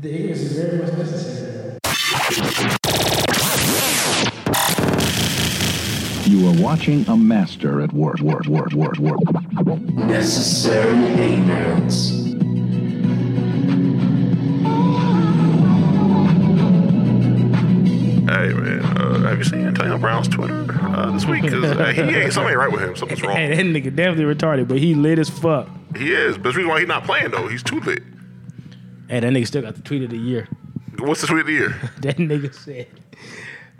The ignorance is very much necessary. You are watching a master at work. Necessary ignorance. Hey man, have you seen Antonio Brown's Twitter this week? Cause he ain't something right with him. Something's wrong. Hey, that nigga definitely retarded, but he lit as fuck. He is. But the reason why he's not playing though, he's too lit. Hey, that nigga still got the tweet of the year. What's the tweet of the year? That nigga said,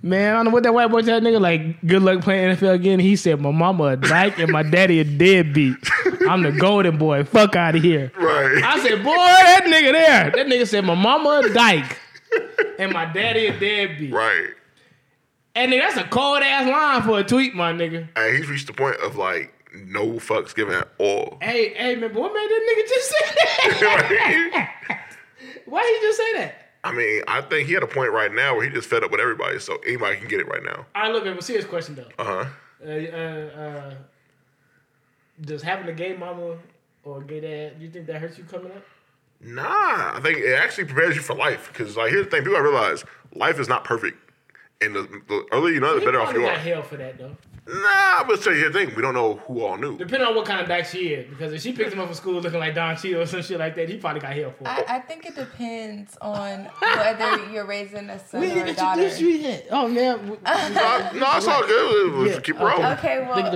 man, I don't know what that white boy said, nigga, like, good luck playing NFL again. He said, my mama a dyke and my daddy a deadbeat. I'm the golden boy. Fuck out of here. Right. I said, boy, that nigga there. That nigga said, my mama a dyke and my daddy a deadbeat. Right. And nigga, that's a cold ass line for a tweet, my nigga. Hey, he's reached the point of like, no fucks given at all. Hey, man, what made that nigga just say that? Right. Why did he just say that? I mean, I think he had a point right now where he just fed up with everybody, so anybody can get it right now. All right, look, man, we'll see his question, though. Does having a gay mama or a gay dad, do you think that hurts you coming up? Nah, I think it actually prepares you for life, because like, here's the thing, people gotta realize, life is not perfect, and the earlier you know, the better off you are. He probably got hell for that, though. Nah, but tell you the thing, we don't know who all knew. Depending on what kind of dyke she is, because if she picked him up from school looking like Don Cheadle or some shit like that, he probably got hell for it. I think it depends on whether you're raising a son or a daughter. Oh man, no, it's all good. Let's keep rolling. Okay, well, go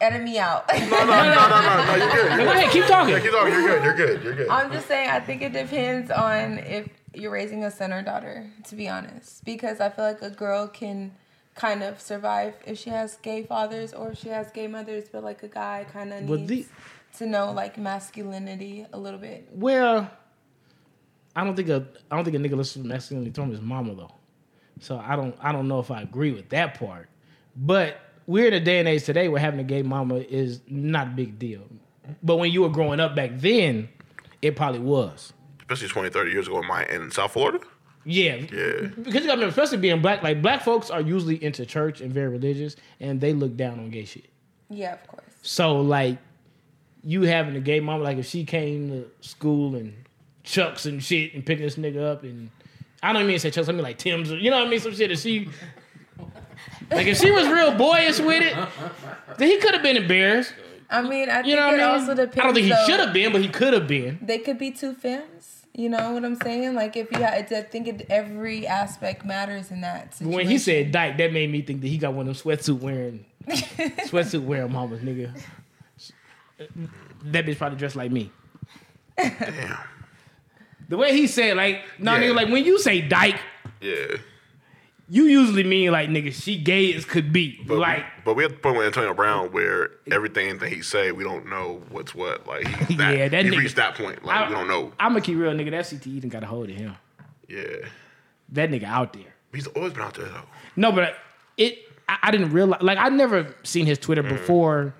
edit me out. No, you're good. Go ahead, keep talking. You're good. I'm just saying, I think it depends on if you're raising a son or daughter. To be honest, because I feel like a girl can kind of survive if she has gay fathers or if she has gay mothers, but like a guy kind of needs to know like masculinity a little bit. Well, I don't think a nigga listens to masculinity from his mama though, so I don't know if I agree with that part. But we're in a day and age today where having a gay mama is not a big deal, but when you were growing up back then, it probably was. Especially 20-30 years ago in South Florida. Yeah. Because you got to remember, especially being black, like black folks are usually into church and very religious, and they look down on gay shit. Yeah, of course. So like, you having a gay mama, like if she came to school and chucks and shit and picking this nigga up, and I don't even say chucks, I mean like Tim's, you know what I mean, some shit. If she, like if she was real boyish with it, then he could have been embarrassed. I mean, I think it also depends. I don't think he should have been, but he could have been. They could be two femmes. You know what I'm saying? Like, if you had, I think every aspect matters in that situation. When he said dyke, that made me think that he got one of them sweatsuit wearing mamas, nigga. That bitch probably dressed like me. Damn. The way he said, like, nigga, like, when you say dyke, you usually mean, like, nigga, she gay as could be. But like, but we at the point with Antonio Brown where everything that he say, we don't know what's what. Like, he nigga reached that point. Like, we don't know. I'm going to keep real, nigga. That CTE done got a hold of him. Yeah. That nigga out there. He's always been out there, though. No, but I didn't realize. Like, I never seen his Twitter before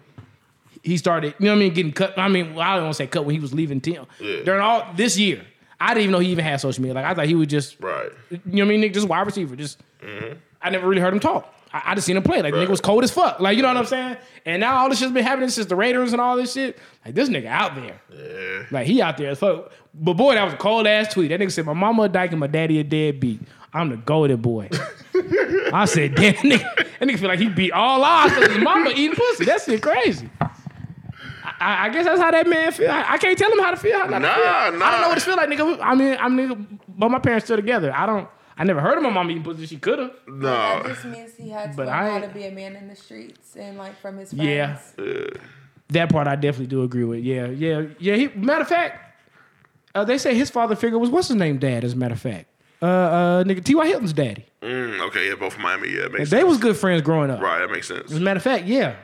he started, you know what I mean, getting cut. I mean, I don't want to say cut when he was leaving Tim. Yeah. During all this year. I didn't even know he even had social media. Like, I thought he was just, right, you know what I mean, nigga, just wide receiver. Just, I never really heard him talk. I just seen him play. Like, right, nigga was cold as fuck. Like, you know what I'm saying? And now all this shit's been happening since the Raiders and all this shit. Like, this nigga out there. Yeah. Like, he out there as fuck. But boy, that was a cold ass tweet. That nigga said, my mama a dyke and my daddy a deadbeat. I'm the golden boy. I said, damn, nigga. That nigga feel like he beat all odds because his mama eating pussy. That shit crazy. I guess that's how that man feel. I can't tell him how to feel. I don't know what it feel like, nigga. I mean, but my parents still together. I never heard of my mom eating pussy. She could have. No. That just means he had to learn how to be a man in the streets and like from his friends. Yeah. That part I definitely do agree with. Yeah. Matter of fact, they say his father figure was what's his name dad, as a matter of fact. Nigga, T.Y. Hilton's daddy. Okay, yeah, both from Miami. Yeah, makes sense. They was good friends growing up. Right, that makes sense. As a matter of fact, yeah.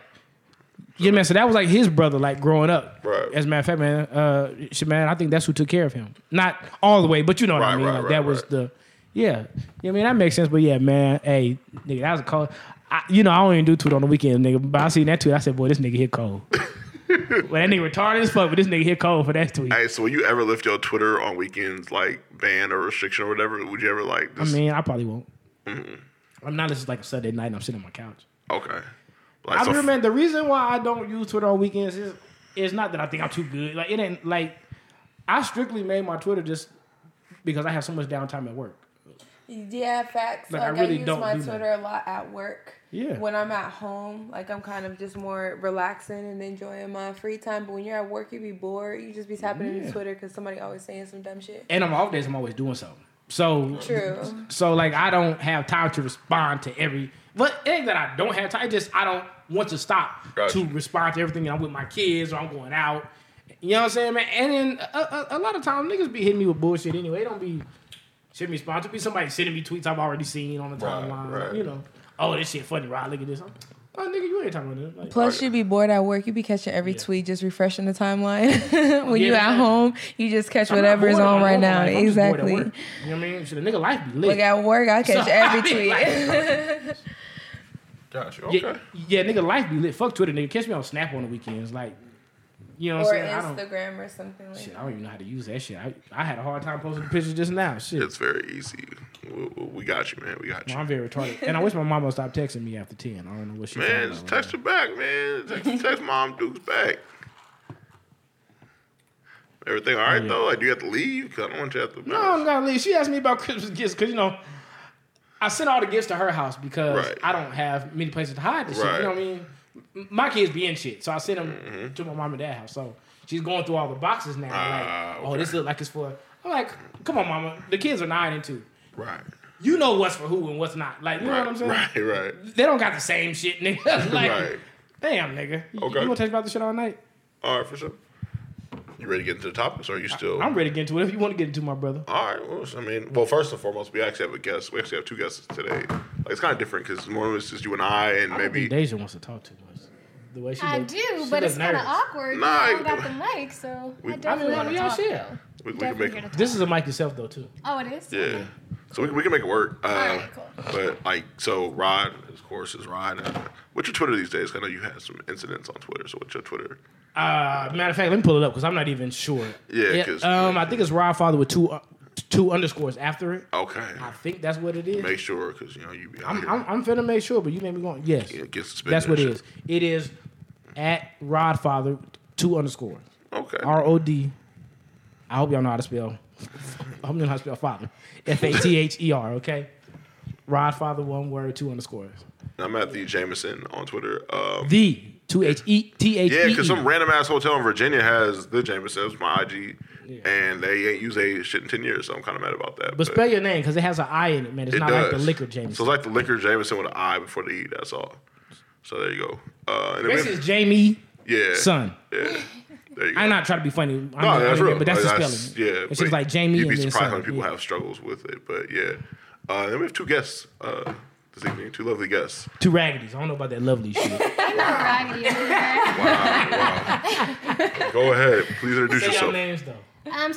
Yeah, man, so that was like his brother, like, growing up. Right. As a matter of fact, man, I think that's who took care of him. Not all the way, but you know what I mean. Right, like, that was the, yeah. You know what I mean? That makes sense, but yeah, man, hey, nigga, that was a cold. I don't even do tweet on the weekend, nigga, but I seen that tweet, I said, boy, this nigga hit cold. Well, that nigga retarded as fuck, but this nigga hit cold for that tweet. Hey, so will you ever lift your Twitter on weekends, like, ban or restriction or whatever? Would you ever, like, this? I mean, I probably won't. I'm not, this is like a Sunday night and I'm sitting on my couch. Okay. Like, I remember the reason why I don't use Twitter on weekends is it's not that I think I'm too good. Like, it ain't like I strictly made my Twitter just because I have so much downtime at work. Yeah, facts. Like I really use my Twitter a lot at work. Yeah. When I'm at home, like I'm kind of just more relaxing and enjoying my free time. But when you're at work, you be bored. You just be tapping into Twitter because somebody always saying some dumb shit. And on my off days, I'm always doing something. So true. So like I don't have time to respond to every. But it ain't that I don't have time. It's just I don't want to stop to respond to everything. And I'm with my kids or I'm going out. You know what I'm saying, man? And then a lot of times niggas be hitting me with bullshit anyway. They don't be. Should be sponsored. Be somebody sending me tweets I've already seen on the timeline. Right. Like, you know, oh, this shit funny, Rod. Look at this. Oh, nigga, you ain't talking about this. Like, plus, you be bored at work. You be catching every tweet, just refreshing the timeline. When you at home, you just catch whatever is on right now. Like, exactly. You know what I mean? Should a nigga life be lit? Like at work, I catch every tweet. Gotcha. Okay. Yeah, nigga, life be lit. Fuck Twitter, nigga. Catch me on Snap on the weekends, like. You know what I'm saying? Or Instagram or something like that. Shit, I don't even know how to use that shit. I had a hard time posting pictures just now. Shit. It's very easy. We got you, man. We got you. Well, I'm very retarded. And I wish my mom would stop texting me after 10. I don't know what she's doing. Man, just text her back, man. Text Mom Dukes back. Everything all right, though? Like, do you have to leave? Because I don't want you to have to. No, I'm not going to leave. She asked me about Christmas gifts because, you know, I sent all the gifts to her house because I don't have many places to hide this shit. You know what I mean? My kids be in shit, so I sent them to my mom and dad's house. So she's going through all the boxes now. Like, oh, this look like it's for. I'm like, come on, mama. The kids are 9 and 2. Right. You know what's for who and what's not. Like, you know what I'm saying? Right. They don't got the same shit, nigga. Like, damn, nigga. You gonna talk about this shit all night? All right, for sure. You ready to get into the topics, or are you still? I'm ready to get into it. If you want to get into it, my brother. All right. Well, I mean, first and foremost, we actually have a guest. We actually have two guests today. Like, it's kind of different because one of us is you and I, and I maybe don't think Deja wants to talk too much. The way she does, but it's kind of awkward. Nah, I got the mic, so I definitely want to talk. We can make it. This is a mic yourself though too. Oh, it is. Yeah. Okay. So we can make it work. All right, cool. But like, so Rod, of course, is Rod. What's your Twitter these days? I know you had some incidents on Twitter. So what's your Twitter? Matter of fact, let me pull it up because I'm not even sure. Yeah. I think it's Rod Father with two underscores after it. Okay. I think that's what it is. Make sure because you know you be. I'm finna make sure, but you made me go. Yes. Yeah, that's what it is. It is at Rod Father 2 underscores. Okay. ROD. I hope y'all know how to spell. I hope you know how to spell father. FATHER, okay? Rod Father, one word, 2 underscores. I'm at the Jameson on Twitter. The 2HETHE. Yeah, because some random ass hotel in Virginia has the Jameson. That's my IG. Yeah. And they ain't used a shit in 10 years, so I'm kind of mad about that. But spell your name because it has an I in it, man. It's not like the liquor Jameson. So it's like the liquor Jameson with an I before the E, that's all. So there you go. This is Jamie. Yeah. Son. Yeah. I'm not trying to be funny. No, that's real. But that's the spelling. Yeah. It's just like Jamie. You'd be surprised how many people have struggles with it. But yeah. Then we have two guests this evening. Two lovely guests. Two raggedies. I don't know about that lovely shit. I'm not raggedy. Wow. Go ahead. Please introduce yourself. Say your names though. I'm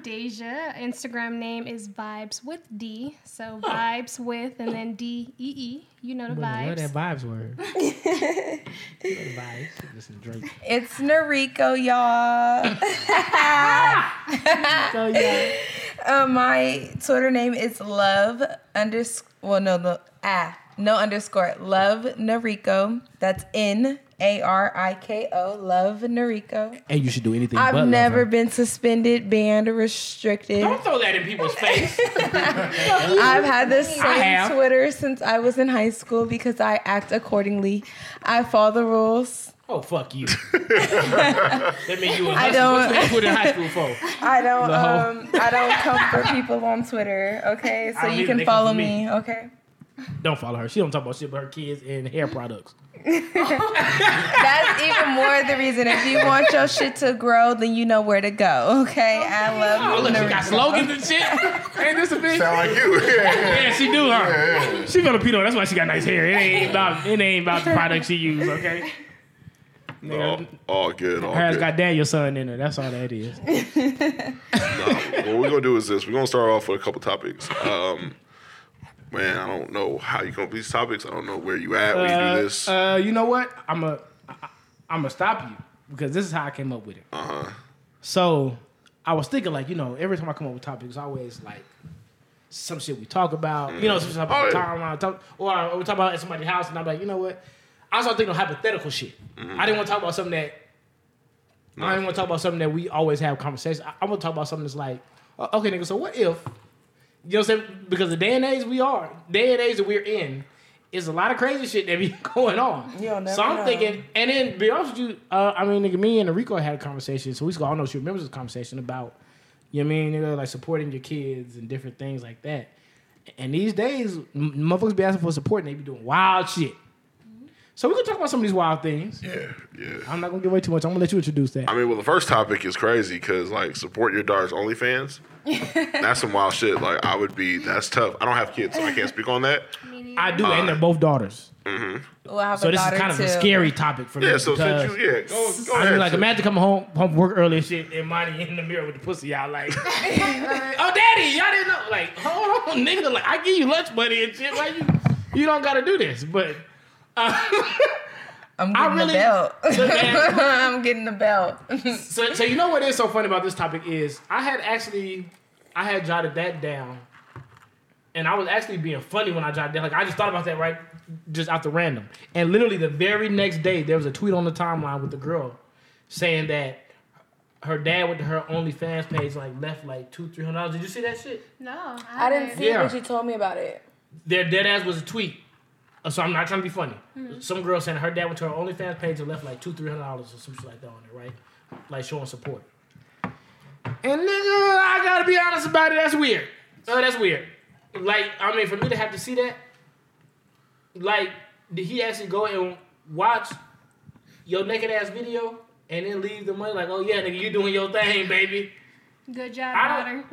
Deja. Instagram name is Vibes with D. So Vibes with and then DEE. You know the vibes. You know that vibes word. You know the vibes. Listen, Drake. It's Noriko, y'all. So, yeah. My Twitter name is love Noriko. That's Nariko. Love Noriko. And you should do anything. I've never been suspended, banned, or restricted. Don't throw that in people's face. I've had the same Twitter since I was in high school because I act accordingly. I follow the rules. Oh, fuck you. That means you were on Twitter in high school for. I don't come for people on Twitter, okay? So you can follow me, okay? Don't follow her. She don't talk about shit but her kids and hair products. That's even more the reason. If you want your shit to grow, then you know where to go. Okay, I love. Oh, look, she got slogans and shit. Ain't this a bitch? Sound like you? Yeah, she do. Huh? Yeah. She Filipino. That's why she got nice hair. It ain't about the product she use. Okay. No, all good. All has got Daniel's son in her. That's all that is. What we're gonna do is this. We're gonna start off with a couple topics. Man, I don't know how you come up with these topics. I don't know where you at when you do this. You know what? I'm gonna stop you because this is how I came up with it. Uh huh. So I was thinking, like, you know, every time I come up with topics, it's always like some shit we talk about. Mm. You know, some shit about timeline, or we talk about at somebody's house, and I'm like, you know what? I started thinking of hypothetical shit. Mm-hmm. I didn't want to talk about something that I don't even want to talk about something that we always have conversations. I want to talk about something that's like, okay, nigga, so what if, you know what I'm saying? Because the day and age that we're in, is a lot of crazy shit that be going on. So I'm thinking, and then, be honest with you, I mean, nigga, me and Enrico had a conversation, so we go, I don't know if she remembers this conversation about, you know what I mean, nigga, like supporting your kids and different things like that. And these days, motherfuckers be asking for support and they be doing wild shit. So we can talk about some of these wild things. Yeah. I'm not going to give away too much. I'm going to let you introduce that. I mean, well, the first topic is crazy because, like, support your daughter's OnlyFans. That's some wild shit. Like, I would be, that's tough. I don't have kids, so I can't speak on that. I do, and they're both daughters. Mm-hmm. Well, I have so a this is kind too. Of a scary topic for me. Yeah, so since you, go ahead. I mean, like, imagine coming home from work early and shit, and Monty in the mirror with the pussy out, like, oh, daddy, y'all didn't know. Like, hold on, nigga, like, I give you lunch money and shit. Like, you don't got to do this, but... I'm getting the belt. I'm getting the belt. So you know what is so funny about this topic is I had jotted that down, and I was actually being funny when I jotted down. Like I just thought about that right just out the random, and literally the very next day there was a tweet on the timeline with the girl saying that her dad went to her OnlyFans page like left like $200-$300. Did you see that shit? No, I didn't see it, but you told me about it. Their dead ass was a tweet. So I'm not trying to be funny. Mm-hmm. Some girl saying her dad went to her OnlyFans page and left like $200-$300 or some shit like that on it, right? Like showing support. And nigga, I gotta be honest about it. That's weird. That's weird. Like, I mean, for me to have to see that, like, did he actually go and watch your naked ass video and then leave the money? Like, oh yeah, nigga, you doing your thing, baby. Good job, daughter.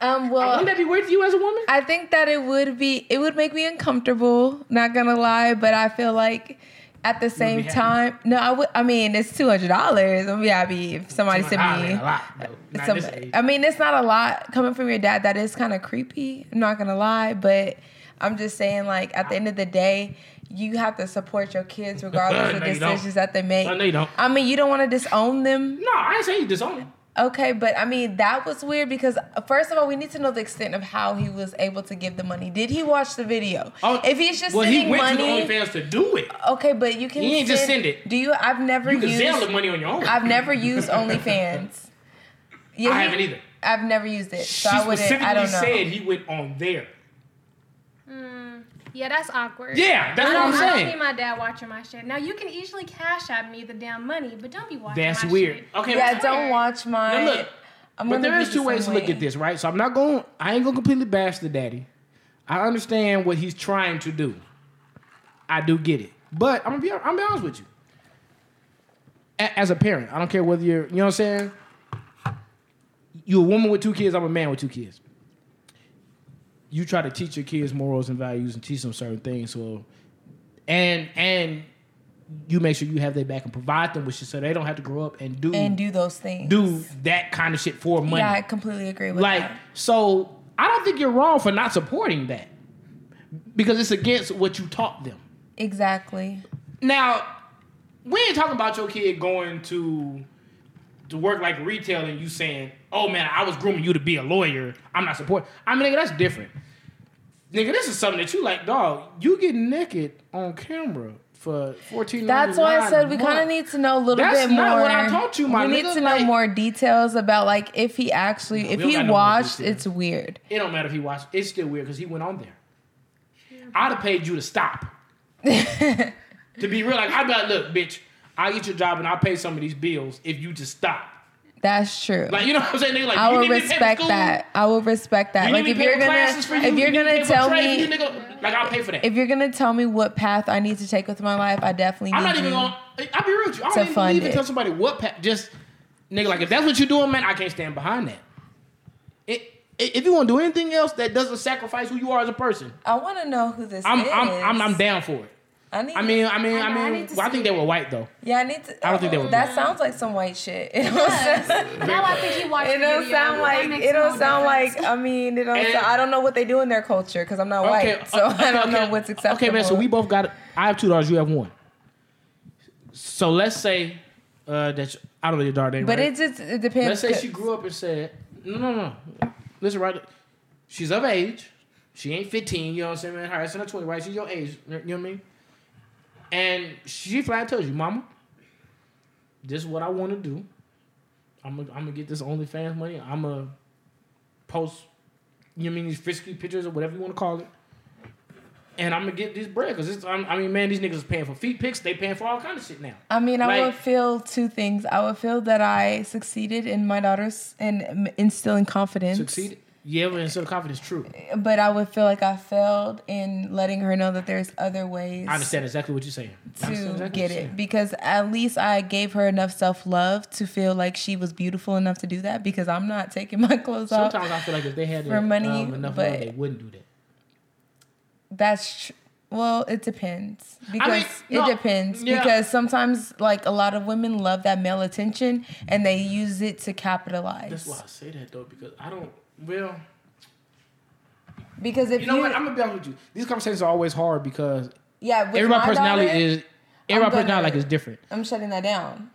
Well, wouldn't that be weird to you as a woman? I think that it would make me uncomfortable, not gonna lie, but I feel like at the same time, no, I mean, it's $200. I'd be happy if somebody sent me. A lot, no, somebody, I mean, it's not a lot coming from your dad. That is kind of creepy. I'm not gonna lie, but I'm just saying, like, at the end of the day, you have to support your kids regardless of the decisions that they make. No, you don't. I mean, you don't want to disown them. No, I ain't saying you disown them. Okay, but I mean, that was weird because, first of all, we need to know the extent of how he was able to give the money. Did he watch the video? Oh, if he's just sending money... Well, he went to the OnlyFans to do it. Okay, but you can... He ain't just send it. Do you... You can sell the money on your own. I've never used OnlyFans. Yeah, I haven't either. I've never used it, so I wouldn't... I don't know. She specifically said he went on there. Yeah, that's awkward. Yeah, that's what I'm saying. I don't need my dad watching my shit. Now, you can easily cash out me the damn money, but don't be watching my shit. That's weird. Okay, yeah, don't watch my... Now, look, but there is two ways to look at this, right? So I ain't going to completely bash the daddy. I understand what he's trying to do. I do get it. But I'm gonna be honest with you. As a parent, I don't care whether you're... You know what I'm saying? You're a woman with two kids. I'm a man with two kids. You try to teach your kids morals and values and teach them certain things. So, and you make sure you have their back and provide them with shit so they don't have to grow up and do those things. Do that kind of shit for money. Yeah, I completely agree with that. Like, so I don't think you're wrong for not supporting that because it's against what you taught them. Exactly. Now, we ain't talking about your kid going to work like retail and you saying, oh man, I was grooming you to be a lawyer. I'm not supporting. I mean, nigga, that's different. Nigga, this is something that you like, dog. You get naked on camera for $14. That's why I said we kind of need to know a little bit more. That's not what I taught you, my nigga. We need to know more details about like if he actually, if he watched, it's weird. It don't matter if he watched. It's still weird because he went on there. I'd have paid you to stop. To be real, like I'd be like, look, bitch, I'll get your job and I'll pay some of these bills if you just stop. That's true. Like, you know what I'm saying? Nigga, like, I will respect that. I will respect that. Like, if you're gonna tell me, like, I'll pay for that. If you're gonna tell me what path I need to take with my life, I definitely. I'm not even gonna. I'll be real with you. I don't even tell somebody what path. Just, nigga, like, if that's what you're doing, man, I can't stand behind that. If you want to do anything else that doesn't sacrifice who you are as a person, I want to know who this is. I'm down for it. I think they were white though. Yeah, I need to. I don't think they were. That sounds like some white shit. Now I think he watched. It don't sound like. I mean, it don't. I don't know what they do in their culture because I'm not white, so I don't know what's acceptable. Okay, man. So we both got. I have $2. You have one. So let's say that I don't know your daughter's name. But right? it depends. Let's say she grew up and said, "No. Listen, right. She's of age. She ain't 15. You know what I'm saying, man? Her, it's in her 20, right? She's your age. You know what I mean." And she flat tells you, Mama, this is what I want to do. I'm gonna get this OnlyFans money. I'm gonna post, you know what I mean, these frisky pictures or whatever you want to call it. And I'm gonna get this bread because I mean, man, these niggas is paying for feet pics. They paying for all kind of shit now. I mean, like, I would feel two things. I would feel that I succeeded in my daughter's and instilling confidence. Succeeded? Yeah, but instilling confidence, true. But I would feel like I failed in letting her know that there's other ways. I understand exactly what you're saying. To get it, because at least I gave her enough self-love to feel like she was beautiful enough to do that. Because I'm not taking my clothes off. Sometimes I feel like if they had enough money, they wouldn't do that. That's well, it depends because because sometimes like a lot of women love that male attention and they use it to capitalize. That's why I say that though, because I don't because if you know what, I'm gonna be honest with you, these conversations are always hard because everybody's personality is is different. I'm shutting that down.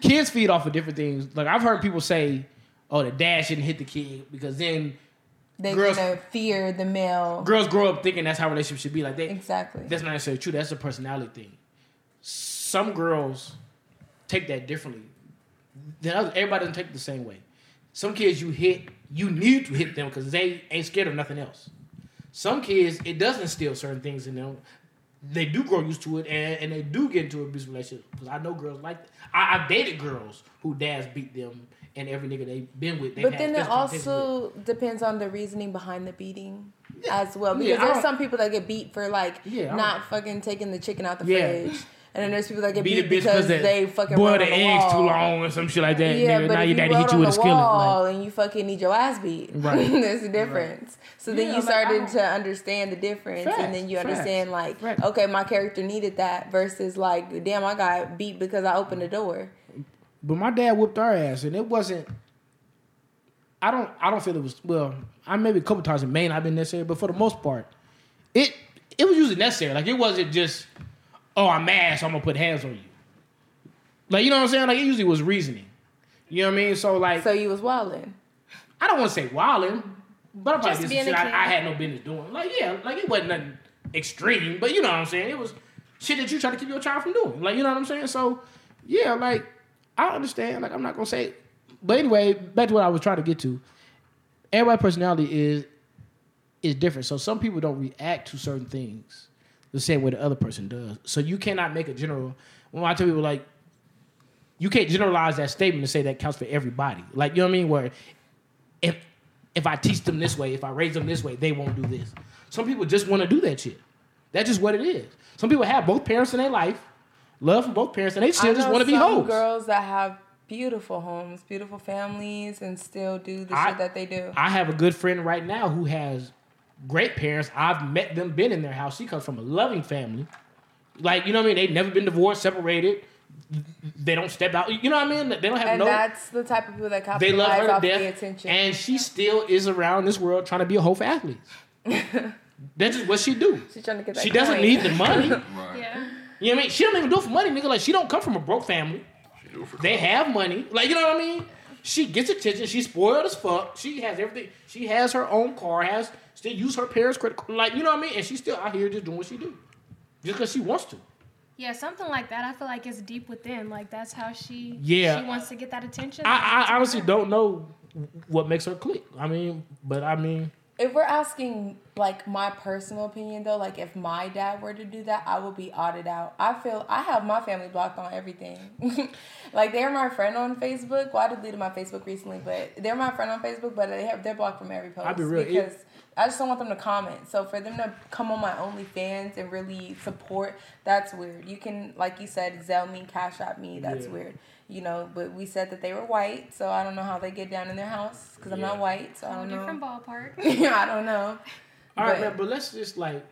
Kids feed off of different things. Like I've heard people say, "Oh, the dad shouldn't hit the kid because then." They're going to fear the male. Girls grow up thinking that's how relationships should be. Like exactly. That's not necessarily true. That's a personality thing. Some girls take that differently. Everybody doesn't take it the same way. Some kids you need to hit them because they ain't scared of nothing else. Some kids, it does instill certain things in them. They do grow used to it, and they do get into abusive relationships. Because I know girls like that. I've dated girls who dads beat them. And every nigga they've been with, but then it also depends on the reasoning behind the beating as well. Because there's some people that get beat for like not fucking taking the chicken out the fridge, and then there's people that get beat because they fucking boil the eggs too long or some shit like that. Yeah, nigga, but now you gotta hit you with a skillet, like, and you fucking need your ass beat. Right, there's a difference. Right. So then you started to understand the difference, and then you understand like, okay, my character needed that versus like, damn, I got beat because I opened the door. But my dad whooped our ass, and it wasn't. I don't feel it was. Well, I maybe a couple times in Maine I've been necessary, but for the most part, it was usually necessary. Like it wasn't just, oh, I'm mad, so I'm gonna put hands on you. Like you know what I'm saying? Like it usually was reasoning. You know what I mean? So like, so you was wilding. I don't want to say wilding, but I'm probably just shit I had no business doing. Like yeah, like it wasn't nothing extreme, but you know what I'm saying? It was shit that you try to keep your child from doing. Like you know what I'm saying? So yeah, like. I understand. Like, I'm not going to say... But anyway, back to what I was trying to get to. Everybody's personality is different. So some people don't react to certain things the same way the other person does. So you cannot make a general... When I tell people, like, you can't generalize that statement and say that counts for everybody. Like, you know what I mean? Where if I teach them this way, if I raise them this way, they won't do this. Some people just want to do that shit. That's just what it is. Some people have both parents in their life. Love from both parents, and they still just want to be hoes. I know some girls that have beautiful homes, beautiful families, and still do the shit that they do. I have a good friend right now who has great parents. I've met them, been in their house. She comes from a loving family. Like, you know what I mean? They've never been divorced, separated. They don't step out. You know what I mean? They don't have and no... And that's the type of people that capitalize off the attention. And she still is around this world trying to be a hoe for athletes. That's just what she do. She's trying to get that She doesn't need the money. Right. Yeah. You know what I mean? She don't even do it for money, nigga. Like, she don't come from a broke family. She do it for They have money. Like, you know what I mean? She gets attention. She's spoiled as fuck. She has everything. She has her own car. Still use her parents' credit card. Like, you know what I mean? And she's still out here just doing what she do. Just because she wants to. Yeah, something like that. I feel like it's deep within. Like, that's how she wants to get that attention. I honestly don't know what makes her click. I mean... If we're asking, like, my personal opinion, though, like, if my dad were to do that, I would be audited out. I feel I have my family blocked on everything. Like, they're my friend on Facebook. Well, I deleted my Facebook recently, but they're my friend on Facebook, but they're blocked from every post. I'd be real. Because I just don't want them to comment. So, for them to come on my OnlyFans and really support, that's weird. You can, like you said, Zelle me, Cash App me. That's weird. You know, but we said that they were white, so I don't know how they get down in their house, because I'm not white, so I don't know. Different ballpark. Yeah, I don't know. All right, man, but let's just, like...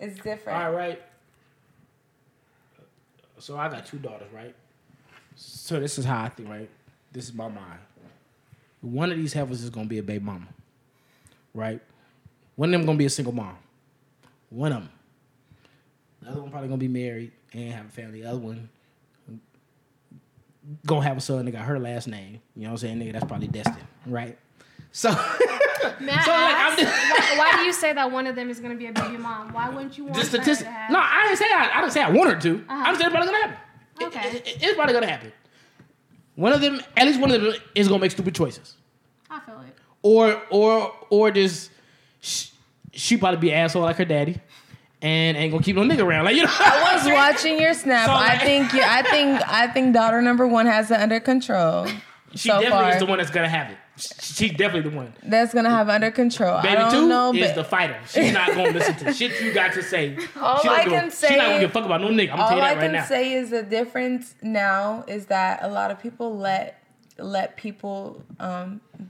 It's different. All right. So I got two daughters, right? So this is how I think, right? This is my mind. One of these heifers is going to be a baby mama, right? One of them going to be a single mom. One of them. The other one probably going to be married and have a family. The other one... gonna have a son that got her last name. You know what I'm saying? Nigga, that's probably destined, right? So, why do you say that one of them is gonna be a baby mom? Why wouldn't you want her to have... No, I didn't say I want her to. I'm saying it's probably gonna happen. Okay. It's probably gonna happen. One of them, at least one of them, is gonna make stupid choices. I feel it. Or just she probably be an asshole like her daddy, and ain't gonna keep no nigga around. Like, you know. I was watching your snap. So, like, I think daughter number one has it under control. She so definitely far. Is the one that's gonna have it. She's definitely the one that's gonna have under control. Baby two is the fighter. She's not gonna listen to shit you got to say. She's not gonna give a fuck about no nigga. I'm gonna tell you that right now. All I can say is the difference now is that a lot of people let people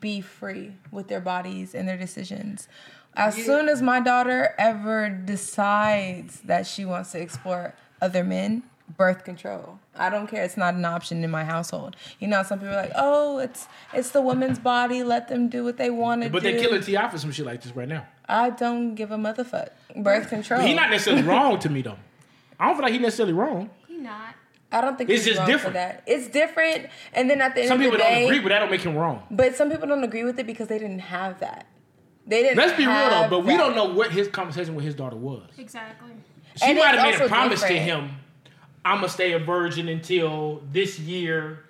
be free with their bodies and their decisions. As soon as my daughter ever decides that she wants to explore other men, birth control. I don't care. It's not an option in my household. You know, some people are like, oh, it's the woman's body. Let them do what they want to do. But they're killing T.I. for some shit like this right now. I don't give a motherfuck. Birth control. He's not necessarily wrong to me, though. I don't feel like he's necessarily wrong. He's not. I don't think he's wrong different. For that. It's different. And then at the end of the day... Some people don't agree, but that don't make him wrong. But some people don't agree with it because they didn't have that. They didn't Let's be real, though, but we don't know what his conversation with his daughter was. Exactly. She might have made a promise to him. I'm going to stay a virgin until this year.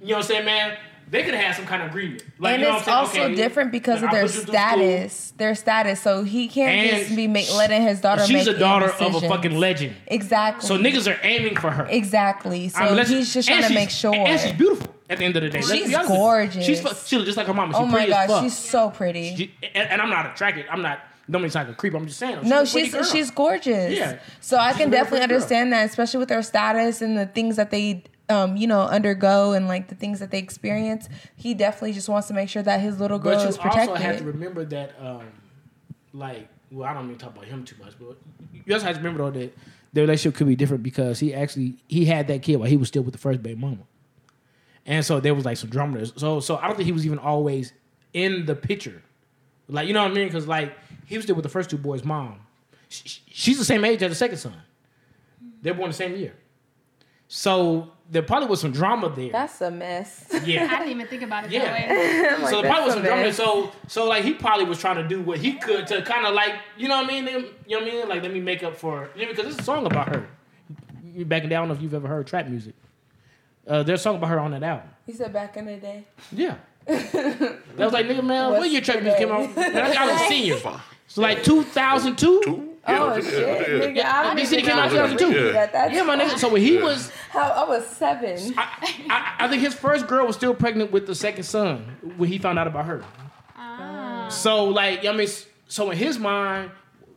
You know what I'm saying, man? They could have had some kind of agreement. Like, and you know it's what I'm also different because of their status. Their status. So he can't and just be letting his daughter make decisions. She's a daughter of a fucking legend. Exactly. So niggas are aiming for her. Exactly. So he's just trying to make sure. And she's beautiful at the end of the day. She's gorgeous. She's just like her mama. She's oh my gosh, she's so pretty. And I'm not attracted. I'm not... Nobody's like a creep. I'm just saying. No, she's gorgeous. Yeah. So I can definitely understand that, especially with their status and the things that they, undergo and like the things that they experience. He definitely just wants to make sure that his little girl is protected. But you also have to remember that, I don't mean to talk about him too much, but you also have to remember though that their relationship could be different because he had that kid while he was still with the first baby mama, and so there was like some drama there. So I don't think he was even always in the picture. Like, you know what I mean? Because, like, he was still with the first two boys' mom. She's the same age as the second son. They're born the same year. So there probably was some drama there. That's a mess. Yeah. I didn't even think about it that way. Like, so there probably was some drama there. So, like, he probably was trying to do what he could to kind of, like, you know what I mean? You know what I mean? Like, let me make up for... You know, because there's a song about her. Back in the day, I don't know if you've ever heard trap music. There's a song about her on that album. You said back in the day? Yeah. That was like, nigga, man, when your trap music came out? I was a senior. So like 2002? Oh, shit. Nigga, this shit came out in 2002. Yeah, my nigga. So when he was... I was 7. I think his first girl was still pregnant with the second son when he found out about her. Ah. So like, I mean, so in his mind,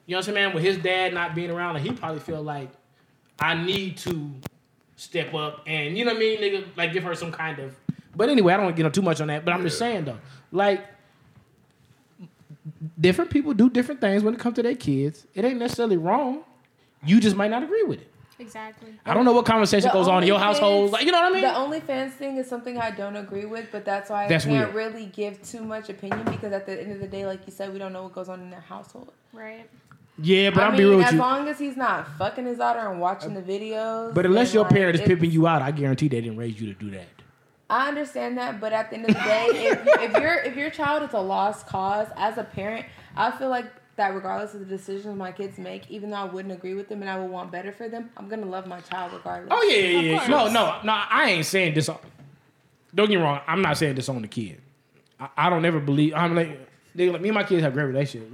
you know what I'm saying, man, with his dad not being around, like, he probably felt like, I need to step up and, you know what I mean, nigga, like give her some kind of... But anyway, I don't want to get too much on that. But I'm just saying, though, like, different people do different things when it comes to their kids. It ain't necessarily wrong. You just might not agree with it. Exactly. I don't know what conversation goes on in your household. Like, you know what I mean? The OnlyFans thing is something I don't agree with, but that's why I can't really give too much opinion because at the end of the day, like you said, we don't know what goes on in their household. Right. Yeah, but I mean, be real with you. As long as he's not fucking his daughter and watching the videos. But unless your parent is pimping you out, I guarantee they didn't raise you to do that. I understand that, but at the end of the day, if your child is a lost cause, as a parent, I feel like that regardless of the decisions my kids make, even though I wouldn't agree with them and I would want better for them, I'm going to love my child regardless. Oh, yeah. No, I ain't saying this. Don't get me wrong. I'm not saying this on the kid. I don't ever believe. I'm like, me and my kids have a great relationship,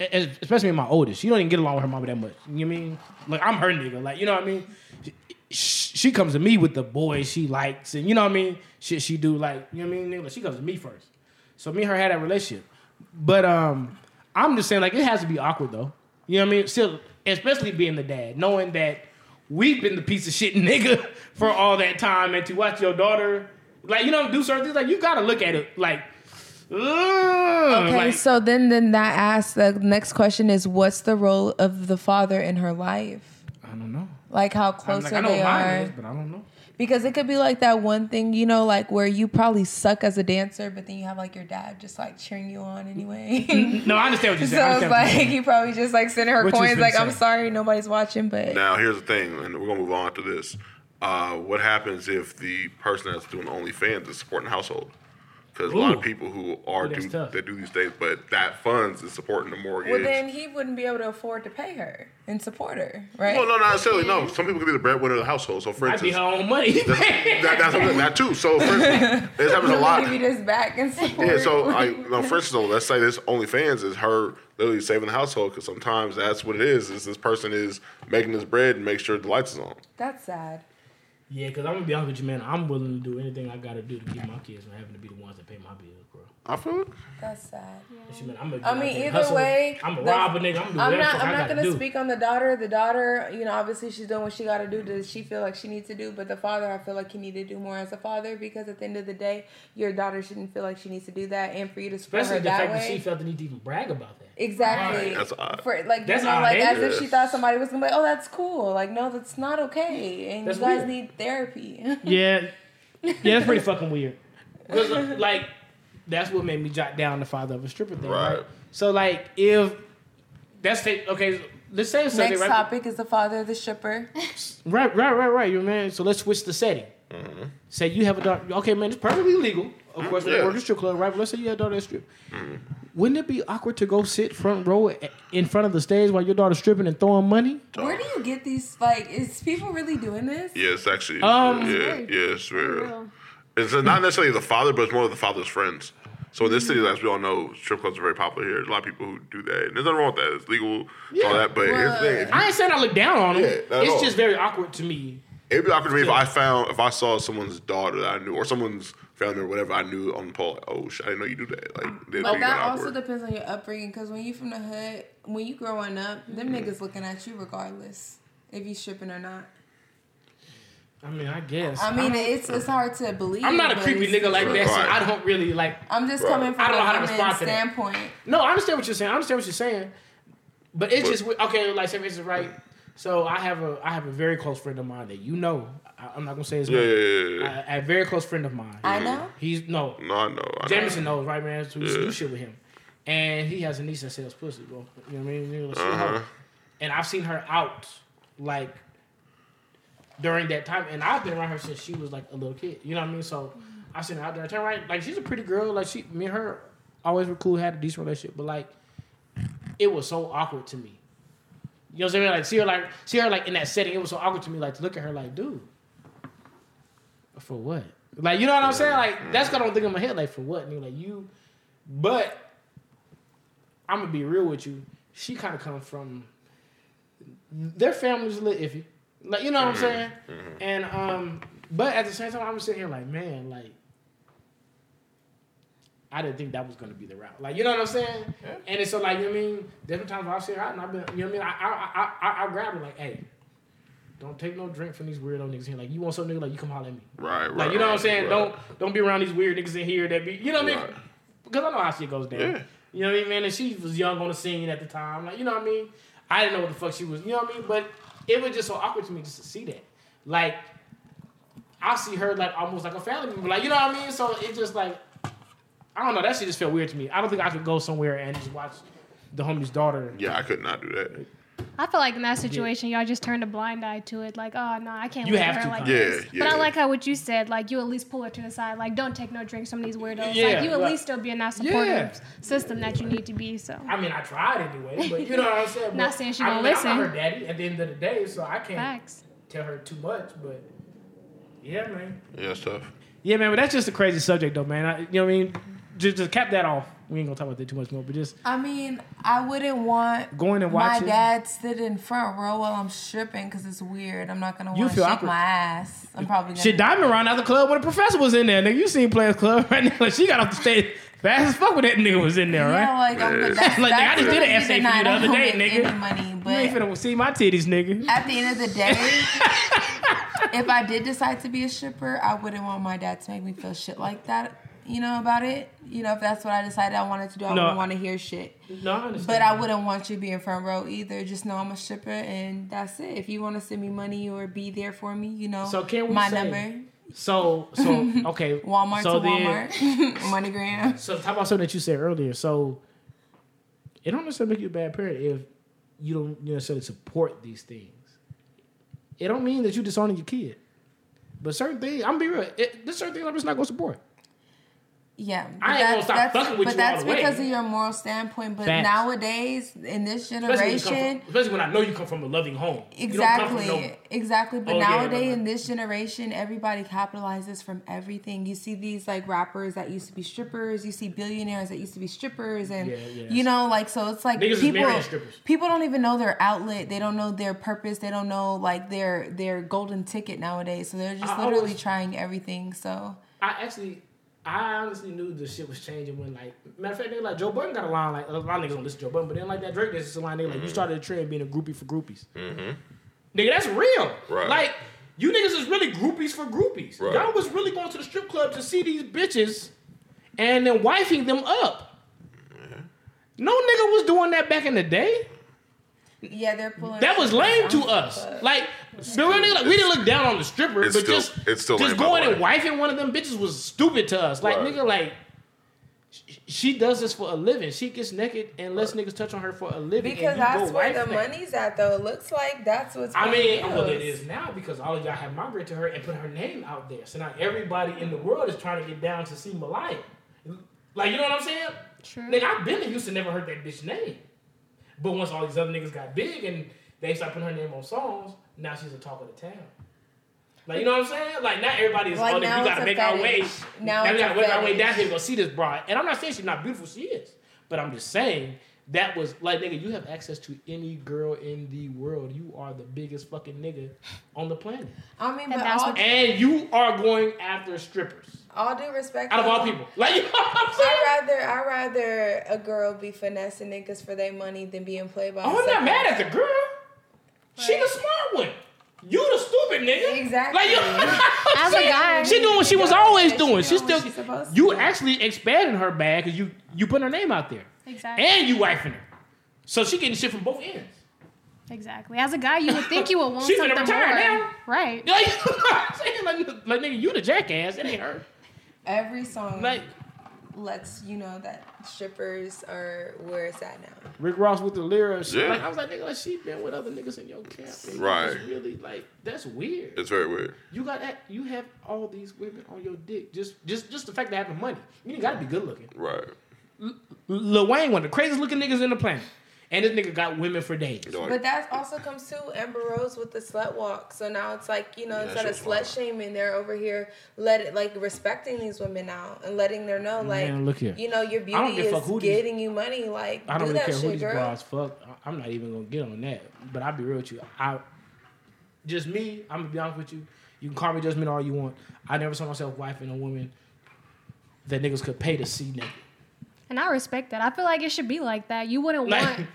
especially my oldest. She don't even get along with her mama that much. You know what I mean? Like, I'm her nigga. Like, you know what I mean? She comes to me with the boys she likes, and you know what I mean? Shit she do, like, you know what I mean? She comes to me first. So me and her had that relationship. But I'm just saying, like, it has to be awkward, though. You know what I mean? Still, especially being the dad, knowing that we've been the piece of shit nigga for all that time, and to watch your daughter, like, you know, do certain things, like, you got to look at it, like, okay, like, so then that asks, the next question is, what's the role of the father in her life? I don't know. Like how close like, they are. Is, but I don't know. Because it could be like that one thing, you know, like where you probably suck as a dancer, but then you have like your dad just like cheering you on anyway. No, I understand what you're saying. So it's like you probably just like sending her coins like, I'm sorry, nobody's watching. But now here's the thing, and we're going to move on to this. What happens if the person that's doing OnlyFans is supporting the household? Because a lot of people who are that do these things, but that funds is supporting the mortgage. Well, then he wouldn't be able to afford to pay her and support her, right? Well, no, not necessarily. No, some people could be the breadwinner of the household. So, for instance, might be her own money. That's that too. So, for instance, this happens a lot. Give this back and support. Yeah. So, for instance, let's say this OnlyFans is her literally saving the household, because sometimes that's what it is. Is this person is making this bread and make sure the lights is on. That's sad. Yeah, because I'm going to be honest with you, man. I'm willing to do anything I got to do to keep my kids from having to be the ones that pay my bills, bro. I feel it. That's sad. Yeah. Either way. I'm going to rob a nigga. I'm not going to speak on the daughter. The daughter, obviously she's doing what she got to do. Does she feel like she needs to do? But the father, I feel like he needs to do more as a father, because at the end of the day, your daughter shouldn't feel like she needs to do that. And for you to support her that way. Especially the fact that she felt the need to even brag about that. Exactly. Right. That's odd. As if she thought somebody was going to be like, oh, that's cool. Like, no, that's not okay. And that's you guys need therapy. Yeah, that's pretty fucking weird. Cause like, that's what made me jot down the father of a stripper thing, right? So like, if that's let's say it's next topic is the father of the stripper. Right. You know, man. So let's switch the setting. Mm-hmm. Say you have a daughter. Okay, man, it's perfectly legal, of course. Yeah. Work at strip club, right? But let's say you have a daughter at strip. Mm-hmm. Wouldn't it be awkward to go sit front row in front of the stage while your daughter's stripping and throwing money? Where do you get these? Like, is people really doing this? Yeah, it's actually. It's real. It's not necessarily the father, but it's more of the father's friends. So in this city, as we all know, strip clubs are very popular here. There's a lot of people who do that. And there's nothing wrong with that. It's legal, all that. But here's the thing. I ain't saying I look down on them. Yeah, it's just very awkward to me. It'd be awkward to me if I saw someone's daughter that I knew, or someone's family or whatever I knew on the pole. Like, oh shit, I didn't know you do that. Like that also depends on your upbringing, because when you from the hood, when you growing up, them niggas looking at you regardless if you stripping or not. I mean, I guess. I mean, it's hard to believe. I'm not a creepy nigga like that, so I don't really like. I'm just coming from a standpoint. No, I understand what you're saying. But it's just like Sammy's is right. So I have a very close friend of mine that I'm not gonna say his name. Yeah. A very close friend of mine. I know. I know. Jamison knows, right, man? So we used to do shit with him, and he has a niece that sells pussy, bro. You know what I mean? And I've seen her out like during that time, and I've been around her since she was like a little kid. You know what I mean? So I've seen her out there. I turn right, like she's a pretty girl. Like me and her always were cool, had a decent relationship, but like it was so awkward to me. You know what I'm saying? Like see her like in that setting, it was so awkward to me, like to look at her like, dude, for what? Like, you know what I'm saying? Like, that's what I'm thinking in my head, like, for what? And you're like, but I'm gonna be real with you. She kind of comes from their family's a little iffy. Like, you know what I'm saying? Mm-hmm. And but at the same time, I'm sitting here like, man, like I didn't think that was going to be the route. Like, you know what I'm saying? Yeah. And it's so, like, you know what I mean? Different times I've seen her out and I've been, you know what I mean? I grab her like, hey, don't take no drink from these weirdo niggas here. Like, you want something, like, you come holler at me. Right. Like, you know what I'm saying? Right. Don't be around these weird niggas in here that be, you know what I mean? Because I know how shit goes down. Yeah. You know what I mean, man? And she was young on the scene at the time. Like, you know what I mean? I didn't know what the fuck she was, you know what I mean? But it was just so awkward to me just to see that. Like, I see her, like, almost like a family member. Like, you know what I mean? So it just, like, I don't know. That shit just felt weird to me. I don't think I could go somewhere and just watch the homie's daughter. Yeah, I could not do that. I feel like in that situation, y'all just turned a blind eye to it. Like, oh, no, I can't look at her like this. Yeah. But I like how what you said. Like, you at least pull her to the side. Like, don't take no drinks from these weirdos. Yeah, like, you at least still be in that supportive system that you need to be. So I mean, I tried anyway. But you know what I'm saying? Not saying she don't listen. I'm not her daddy at the end of the day, so I can't tell her too much. But yeah, man. Yeah, it's tough. Yeah, man, but that's just a crazy subject, though, man. You know what I mean? Just cap that off. We ain't gonna talk about that too much more, but just. I mean, I wouldn't want going and watching. My dad sit in front row while I'm stripping because it's weird. I'm not gonna want to shake my ass. I'm probably gonna. Shit, Diamond ran out of the club when the professor was in there, nigga. You seen Players Club right now? Like, she got off the stage fast as fuck when that nigga was in there, right? Yeah, like, I just did an essay for you the other day, nigga. Any money, but you ain't finna see my titties, nigga. At the end of the day. If I did decide to be a stripper, I wouldn't want my dad to make me feel shit like that, about it. If that's what I decided I wanted to do, I wouldn't want to hear shit. No, I understand. But I wouldn't want you to be in front row either. Just know I'm a stripper, and that's it. If you want to send me money or be there for me, so can we number. So okay. Walmart so to Walmart. MoneyGram. So talk about something that you said earlier. So it don't necessarily make you a bad parent if you don't necessarily support these things. It don't mean that you disowning your kid. But certain things, I'm going to be real. There's certain things I'm just not going to support. Yeah. I ain't gonna stop fucking with you all the way. But that's because of your moral standpoint. But nowadays, in this generation... Especially when I know you come from a loving home. Exactly. Exactly. But nowadays, in this generation, everybody capitalizes from everything. You see these, like, rappers that used to be strippers. You see billionaires that used to be strippers. And, you know, like, so it's like... People don't even know their outlet. They don't know their purpose. They don't know, like, their golden ticket nowadays. So they're just literally trying everything, so... I honestly knew the shit was changing when, like, matter of fact, nigga, like, Joe Budden got a line, like, a lot of niggas don't listen to Joe Budden, but then, like, that Drake, that's just a line, nigga, like, you started a trend being a groupie for groupies. Mm-hmm. Nigga, that's real. Right. Like, you niggas is really groupies for groupies. Right. Y'all was really going to the strip club to see these bitches and then wifing them up. Mm-hmm. No nigga was doing that back in the day. Yeah, they're pulling. That was lame to us. Like, we didn't look down on the strippers, but just going and wifing one of them bitches was stupid to us. Like, nigga, like, she does this for a living. She gets naked and lets niggas touch on her for a living. Because I swear the money's out, though. It looks like that's what's going on. I mean, well, it is now because all of y'all have migrated to her and put her name out there. So now everybody in the world is trying to get down to see Malaya. Like, you know what I'm saying? True. Like, I've been in Houston, never heard that bitch name. But once all these other niggas got big and they started putting her name on songs, now she's the talk of the town. Like, you know what I'm saying? Like, not everybody is like, we gotta make our way. Now we gotta make our way down here and go see this broad. And I'm not saying she's not beautiful, she is. But I'm just saying that was like, nigga, you have access to any girl in the world. You are the biggest fucking nigga on the planet. I mean, and you are going after strippers. All due respect. Out of all people. Like, you know what I'm saying? I'd rather a girl be finessing niggas for their money than being played by herself. I'm not mad at the girl. Right. She the smart one. You the stupid nigga. Exactly. Like, you know what I'm saying? As a guy. She doing what she was always doing. She still... You actually expanding her bag because you putting her name out there. Exactly. And you wifing her. So she getting shit from both ends. Exactly. As a guy, you would think you would want something more. She's gonna retire now. Right. Like, you know what I'm saying? Like, nigga, you the jackass. It ain't her. Every song like, lets you know that strippers are where it's at now. Rick Ross with the lyrics. Yeah. Like, I was like, nigga, like, she been with other niggas in your camp. Nigga. Right. It's really, like, that's weird. It's very weird. You have all these women on your dick. Just the fact that having money. You ain't gotta be good looking. Right. Lil Wayne, one of the craziest looking niggas in the planet. And this nigga got women for days. But that also comes to Amber Rose with the slut walk. So now it's like, you know, instead of slut shaming, they're over here respecting these women now and letting them know, like, man, look here. You know, your beauty is getting you money. Like, I don't really care who these bras fuck. I'm not even gonna get on that. But I'll be real with you. I'm gonna be honest with you. You can call me judgment all you want. I never saw myself wifing a woman that niggas could pay to see naked. And I respect that. I feel like it should be like that. You wouldn't want.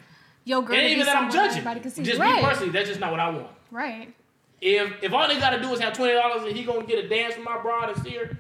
Yo, girl, and even that I'm judging. Just me personally, that's just not what I want. Right. If all they gotta do is have $20 and he gonna get a dance from my broad and see her,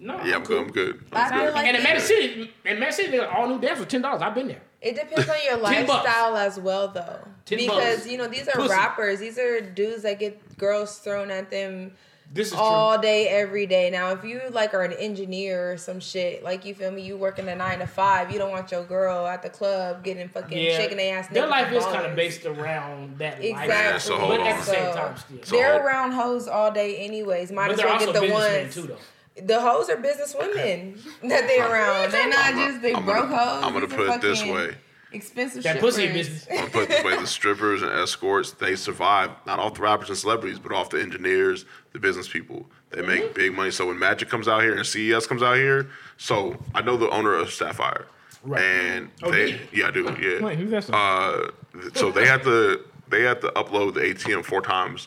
no. Yeah, I'm good. I feel like in Magic City, they got all new dance for $10. I've been there. It depends on your lifestyle as well, though. Because you know these are rappers. These are dudes that get girls thrown at them. This is all day, every day. Now, if you like are an engineer or some shit, like you feel me, you working a 9 to 5, you don't want your girl at the club getting fucking shaking their ass. Their life is kind of based around that. Exactly. Life. Yeah, but at the same time, still. They're around hoes all day, anyways. Might as well get the ones. Too, the hoes are business women that they around. They're not just the broke hoes. I'm gonna put it this way. Expensive that strippers. Pussy business. I'm gonna put it this way: the strippers and escorts, they survive not off the rappers and celebrities, but off the engineers, the business people. They make big money. So when Magic comes out here and CES comes out here, so I know the owner of Sapphire, right? And I do, yeah. Wait, who's that? So they had to upload the ATM 4 times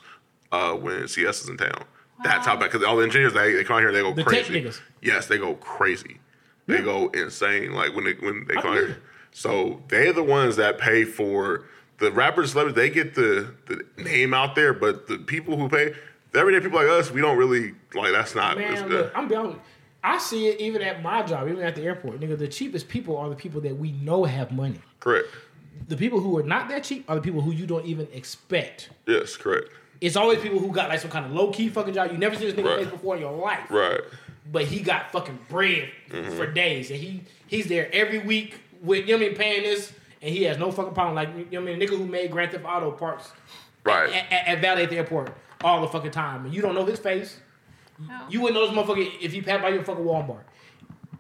when CES is in town. Wow. That's how bad. Because all the engineers they come out here, and they go crazy. Yes, they go crazy. They go insane. Like when they come out here. So they're the ones that pay for the rappers, celebrities. They get the name out there, but the people who pay, the everyday people like us, we don't really like. That's not. Man, look, I'm beyond. I see it even at my job, even at the airport, nigga. The cheapest people are the people that we know have money. Correct. The people who are not that cheap are the people who you don't even expect. Yes, correct. It's always people who got like some kind of low key fucking job. You never seen this nigga face before in your life. Right. But he got fucking bread for days, and he's there every week. With paying this, and he has no fucking problem. Like nigga who made Grand Theft Auto parts, right? At Valley at the airport all the fucking time, and you don't know his face. No. You wouldn't know this motherfucker if he passed by your fucking Walmart.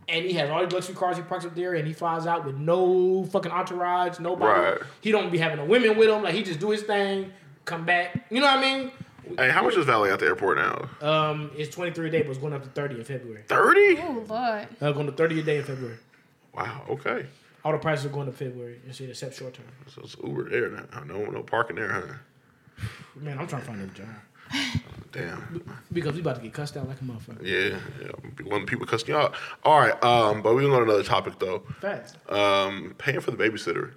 and he has all these luxury cars he parks up there, and he flies out with no fucking entourage, nobody. Right. He don't be having no women with him. Like, he just do his thing, come back. You know what I mean? Hey, how much is valet at the airport now? It's $23 a day, but it's going up to $30 in February. 30? Oh, Lord. Going to $30 a day in February. Wow, okay. All the prices are going to February, except short term. So it's Uber there now. No parking there, huh? Man, I'm trying to find a job. Damn. Because we about to get cussed out like a motherfucker. Yeah. One people cussing y'all. All right, but we're going to another topic, though. Facts. Paying for the babysitter.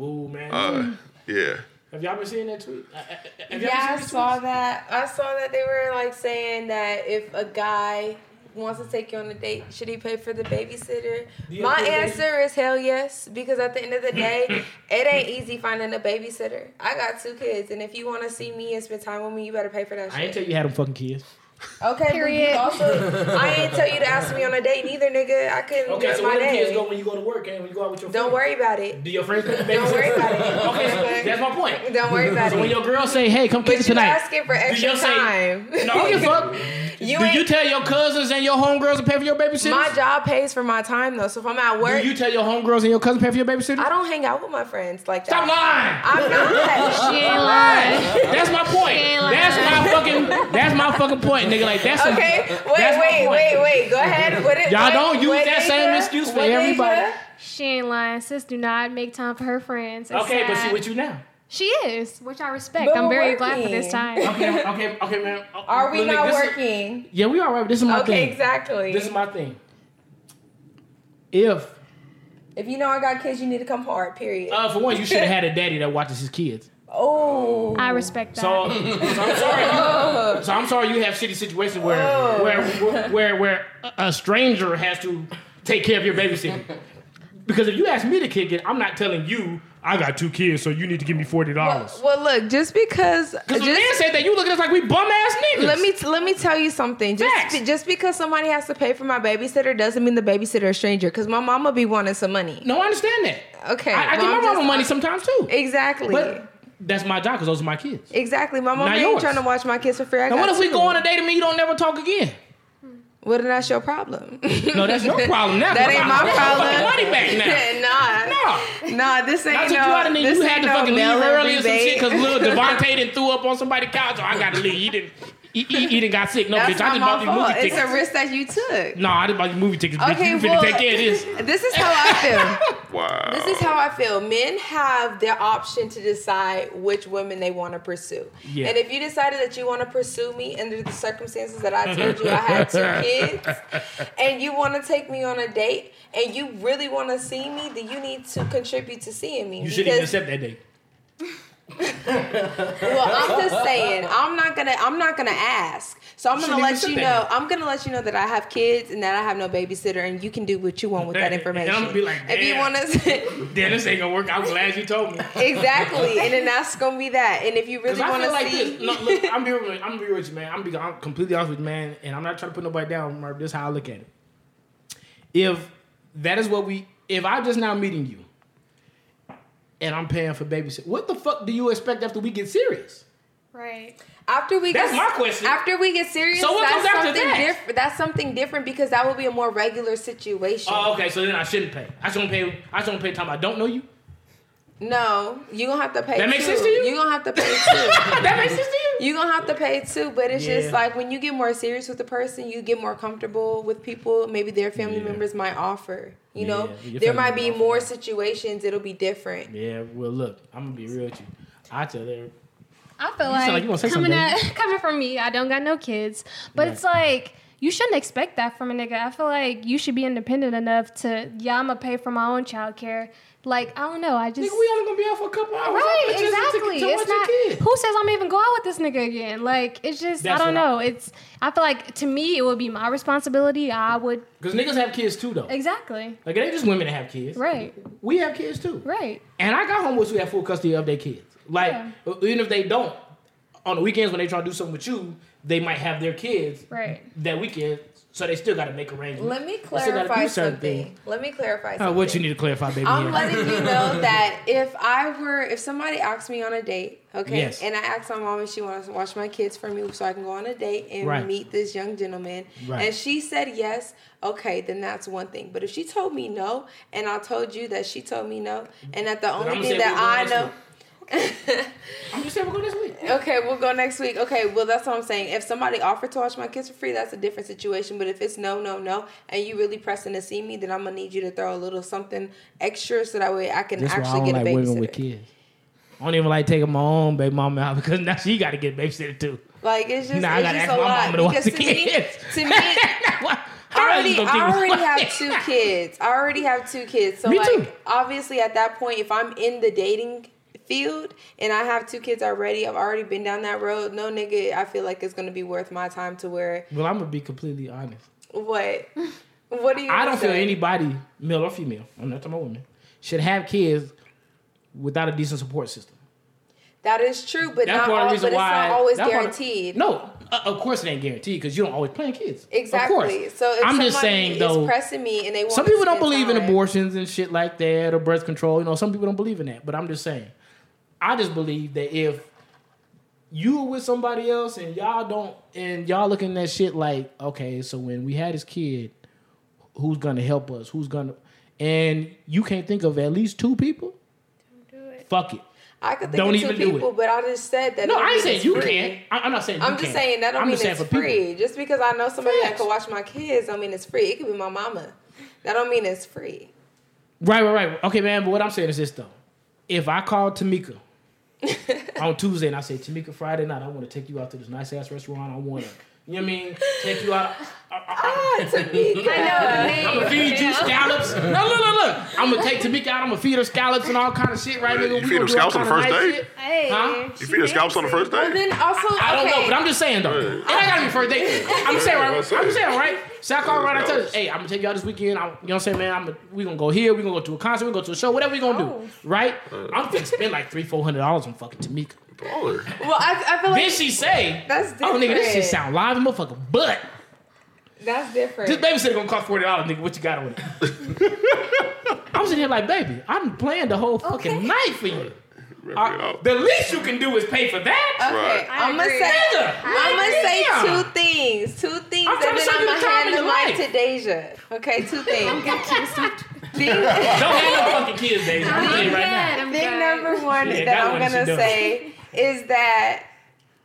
Ooh, man. Yeah. Have y'all been seeing that tweet? I saw that they were like saying that if a guy wants to take you on a date, should he pay for the babysitter? My answer is hell yes, because at the end of the day, it ain't easy finding a babysitter. I got 2 kids, and if you want to see me and spend time with me, you better pay for that shit. I ain't tell you had them fucking kids. Okay, period. Also, I ain't tell you to ask me on a date neither, nigga. I couldn't. Okay, so where do kids go when you go to work and when you go out with your friends? Don't worry about it. Do your friends pay the babysitter? Don't worry about it. Okay, that's my point. Don't worry about it. So when your girl say, "Hey, come kick it tonight," asking for extra time. No, who the fuck? Do you tell your cousins and your homegirls to pay for your babysitter? My job pays for my time, though. So if I'm at work, do you tell your homegirls and your cousins pay for your babysitter? I don't hang out with my friends like that. Stop lying. I'm not. She ain't lying. That's my point. That's my fucking point. Nigga, like that's okay. Wait. Go ahead. Y'all don't use that same excuse for everybody. She ain't lying. Sis, do not make time for her friends. It's okay, sad. But she with you now. She is, which I respect. But I'm very glad for this time. Okay, man. Are we not working? Yeah, we are. Right. This is my thing. Okay, exactly. This is my thing. If you know I got kids, you need to come hard. Period. For one, you should have had a daddy that watches his kids. Oh, I respect that. So I'm sorry. You have shitty situations where a stranger has to take care of your babysitter. Because if you ask me to kick it, I'm not telling you I got 2 kids, so you need to give me $40. Well, look, just because the man said that, you look at us like we bum ass niggas. Let me tell you something. Just because somebody has to pay for my babysitter doesn't mean the babysitter is a stranger. Because my mama be wanting some money. No, I understand that. Okay, I give my mama money sometimes too. Exactly. But that's my job because those are my kids. Exactly. My mom ain't trying to watch my kids for free. Now, what if we go on a date and you don't never talk again? Well, then that's your problem. No, that's your problem now. That ain't my problem. I'm money back now. Nah, this ain't no. I took you out and then you had to fucking leave early or some shit because Lil Devontae didn't threw up on somebody's couch. Oh, I got to leave. He didn't got sick. No, that's bitch, I just bought these movie tickets. It's a risk that you took. No, I just bought these movie tickets, bitch. Okay, you finna take care of this. This is how I feel. Wow. This is how I feel. Men have their option to decide which women they want to pursue. Yeah. And if you decided that you want to pursue me under the circumstances that I told you, I had 2 kids, and you want to take me on a date, and you really want to see me, then you need to contribute to seeing me. You shouldn't even accept that date. Well, I'm just saying, I'm not gonna ask. So I'm gonna let you know. I'm gonna let you know that I have kids and that I have no babysitter, and you can do what you want with that information. And I'm gonna be like, if you wanna, damn, this ain't gonna work. I'm glad you told me. Exactly, and then that's gonna be that. And if you really wanna see, look, I'm be rich, man. I'm completely honest with you, man, and I'm not trying to put nobody down. This is how I look at it. If I'm just now meeting you. And I'm paying for babysit. What the fuck do you expect after we get serious? Right. That's my question. After we get serious, so what comes after that? That's something different because that will be a more regular situation. Oh, okay. So then I shouldn't pay. I shouldn't pay time I don't know you. No, you gonna have to pay. That makes sense to you. You gonna have to pay too. That makes sense to you. You're going to have to pay too, but it's just like when you get more serious with the person, you get more comfortable with people. Maybe their family members might offer, you know? There might be more situations. It'll be different. Yeah, well, look, I'm going to be real with you. I tell them. I feel like coming from me, I don't got no kids, but it's like, you shouldn't expect that from a nigga. I feel like you should be independent enough to, I'm going to pay for my own childcare. Like, I don't know. I just... Nigga, we only gonna be out for a couple hours. Right, exactly. It's not... Who says I'm even go out with this nigga again? Like, it's just... That's I don't know. It's... I feel like, to me, it would be my responsibility. I would... Because niggas have kids, too, though. Exactly. Like, it ain't just women that have kids. Right. We have kids, too. Right. And I got homeboys who have full custody of their kids. Like, even if they don't, on the weekends when they try to do something with you, they might have their kids right that weekend, so they still got to make arrangements. Let me clarify something. What you need to clarify, baby? I'm letting you know that if somebody asked me on a date, okay, yes, and I asked my mom if she wants to watch my kids for me so I can go on a date and right meet this young gentleman, right, and she said yes, okay, then that's one thing. But if she told me no, and I told you that she told me no, and that the only thing that I know... I'm just saying we'll go next week. Okay, we'll go next week. Okay, well, that's what I'm saying. If somebody offered to watch my kids for free, that's a different situation. But if it's no, no, no, and you really pressing to see me, then I'm going to need you to throw a little something extra so that way I can actually get a babysitter. That's why I don't like women with kids. I don't even like taking my own baby mama out because now she got to get a babysitter too. Like, it's just, I gotta ask a lot. Because to me... I already have two kids. So, obviously, at that point, if I'm in the dating field and I have two kids already, I've already been down that road. No, nigga, I feel like it's gonna be worth my time to where. Well, I'm gonna be completely honest. What do you? I don't feel anybody, male or female, I'm not talking about women, should have kids without a decent support system. That is true, but it's not always guaranteed. Of course it ain't guaranteed because you don't always plan kids. Exactly. So if I'm just saying though, pressing me and they want some people don't believe in abortions and shit like that or birth control. You know, some people don't believe in that, but I'm just saying. I just believe that if you were with somebody else and y'all looking at shit like, okay, so when we had this kid, who's gonna help us? And you can't think of at least two people? Don't do it. Fuck it. I could think of two people, but I just said that. No, I ain't saying you can't. I'm not saying you can't. I'm just saying that don't mean it's free. Just because I know somebody that could watch my kids, don't mean it's free. It could be my mama. That don't mean it's free. Right. Okay, man, but what I'm saying is this though. If I called Tamika on Tuesday and I said, Tamika, Friday night, I want to take you out to this nice-ass restaurant. I want to, you know what I mean? Take you out. Tamika. I know the name. I'm going to feed you scallops. No. I'm going to take Tamika out. I'm going to feed her scallops and all kind of shit, right? You feed her scallops on the first date? You feed her scallops on the first date? I don't know, but I'm just saying, though. Hey. It ain't got to be first date. I'm saying, right? So I call right and tell her, hey, I'm going to take you out this weekend. You know what I'm saying, man? We're going to go here. We're going to go to a concert. We're going to go to a show. Whatever we're going to do, right? I'm going to spend like $300-$400 on fucking Tamika. Baller. Well, I feel like... Then she say, that's different. Oh, nigga, this shit sound live and motherfucker, but... That's different. This babysitter gonna cost $40, nigga. What you got on it? I'm sitting here like, baby, I'm playing the whole fucking night for you. The least you can do is pay for that. Okay, I'm gonna say two things, and then I'm gonna hand the mic to Deja. Okay, two things. Don't have no fucking kids, Deja. Thing number one that I'm gonna say is that.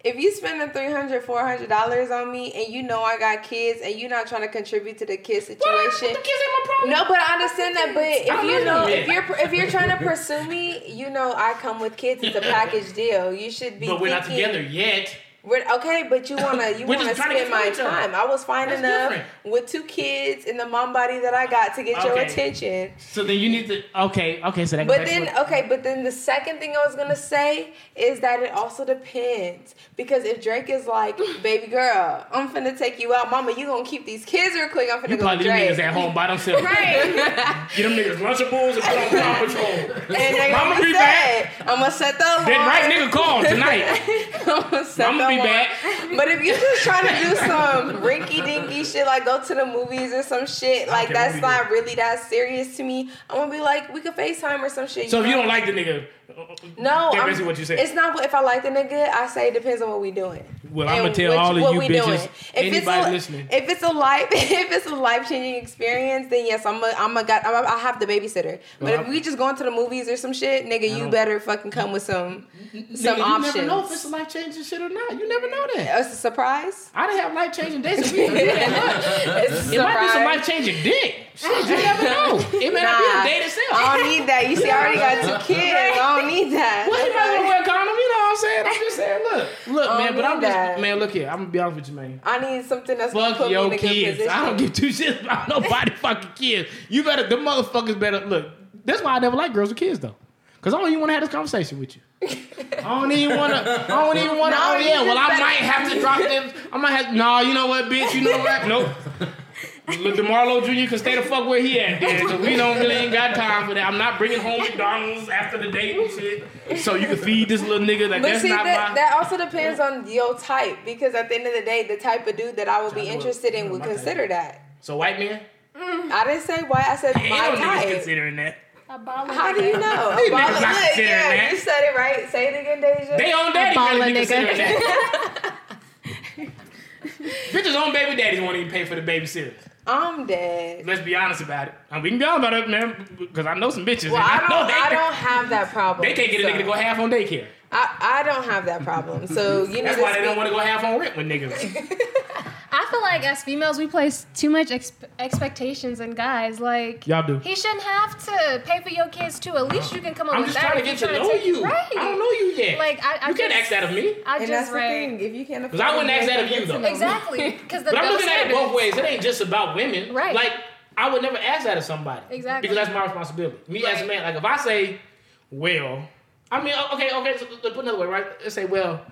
If you spending $300, $400 on me and you know I got kids and you're not trying to contribute to the kid situation. What? The kids ain't my problem. No, but I understand that. But if you're trying to pursue me, you know I come with kids. It's a package deal. You should be. But we're not together yet. But you wanna spend my time. I was fine enough with two kids and the mom body that I got to get your attention. So then you need to so that. But then the second thing I was gonna say is that it also depends because if Drake is like, baby girl, I'm finna take you out, mama, you gonna keep these kids real quick. I'm finna go with Drake. Niggas at home by themselves. Right. Get them niggas Lunchables and put on Paw Patrol. And mama be back. I'm gonna set the alarm. Then right nigga call tonight. But if you're just trying to do some rinky-dinky shit, like go to the movies or some shit, like that's not really that serious to me. I'm gonna be like, we could FaceTime or some shit. So if you don't like the nigga, that's basically what you said. It's not if I like the nigga. I say it depends on what we doing. Well, I'm gonna tell all of you bitches, anybody listening, if it's a life-changing experience, then yes, I have the babysitter. But if we just going to the movies or some shit, nigga, you better fucking come with some options. You never know if it's a life-changing shit or not. You never know that. It's a surprise. I didn't have life-changing days. It might be some life-changing dick. Shit, you never know. It may not be a date itself. I don't need that. You see, I already got two kids. I don't need that. Well, you might want to wear a condom. You know what I'm saying? I'm just saying, look, man. But I'm just, man. Look here. I'm gonna be honest with you, man. I need something that's gonna put me in a good position. I don't give two shits about nobody fucking kids. You better, the motherfuckers better look. That's why I never like girls with kids though, because I don't even want to have this conversation with you. I don't even want to. I might have to drop them. I might have. No, you know what, bitch? You know what? Nope. DeMarlo Jr. can stay the fuck where he at, then. So we don't really ain't got time for that. I'm not bringing home McDonald's after the date and shit. So you can feed this little nigga. Like, but that's see, not that, my... that also depends on your type, because at the end of the day, the type of dude that I would be interested in would consider that. So white men? Mm. I didn't say white. I said my type. Ain't no considering that. How do you know? A baller nigga. Yeah, you said it right. Say it again, Deja. They own daddy. A baller nigga. Bitches own baby daddies won't even pay for the babysitters. I'm dead. Let's be honest about it. And we can go about it, man, because I know some bitches. Well, I don't have that problem. They can't get a nigga to go half on daycare. I don't have that problem. So you know that's why they don't want to go half on rent with niggas. I feel like as females, we place too much expectations on guys. Like, y'all do. He shouldn't have to pay for your kids, too. At least you can come up with that. I'm just trying to get to know you. Right. I don't know you yet. Like, you can't ask that of me. That's the thing. If you can't afford it. Because I wouldn't ask that of you, though. Exactly. But I'm looking at it both ways. It ain't just about women. Right. Like, I would never ask that of somebody. Exactly. Because that's my responsibility. Me as a man, like, if I say, well, I mean, okay, so put another way, right? Let's say, well,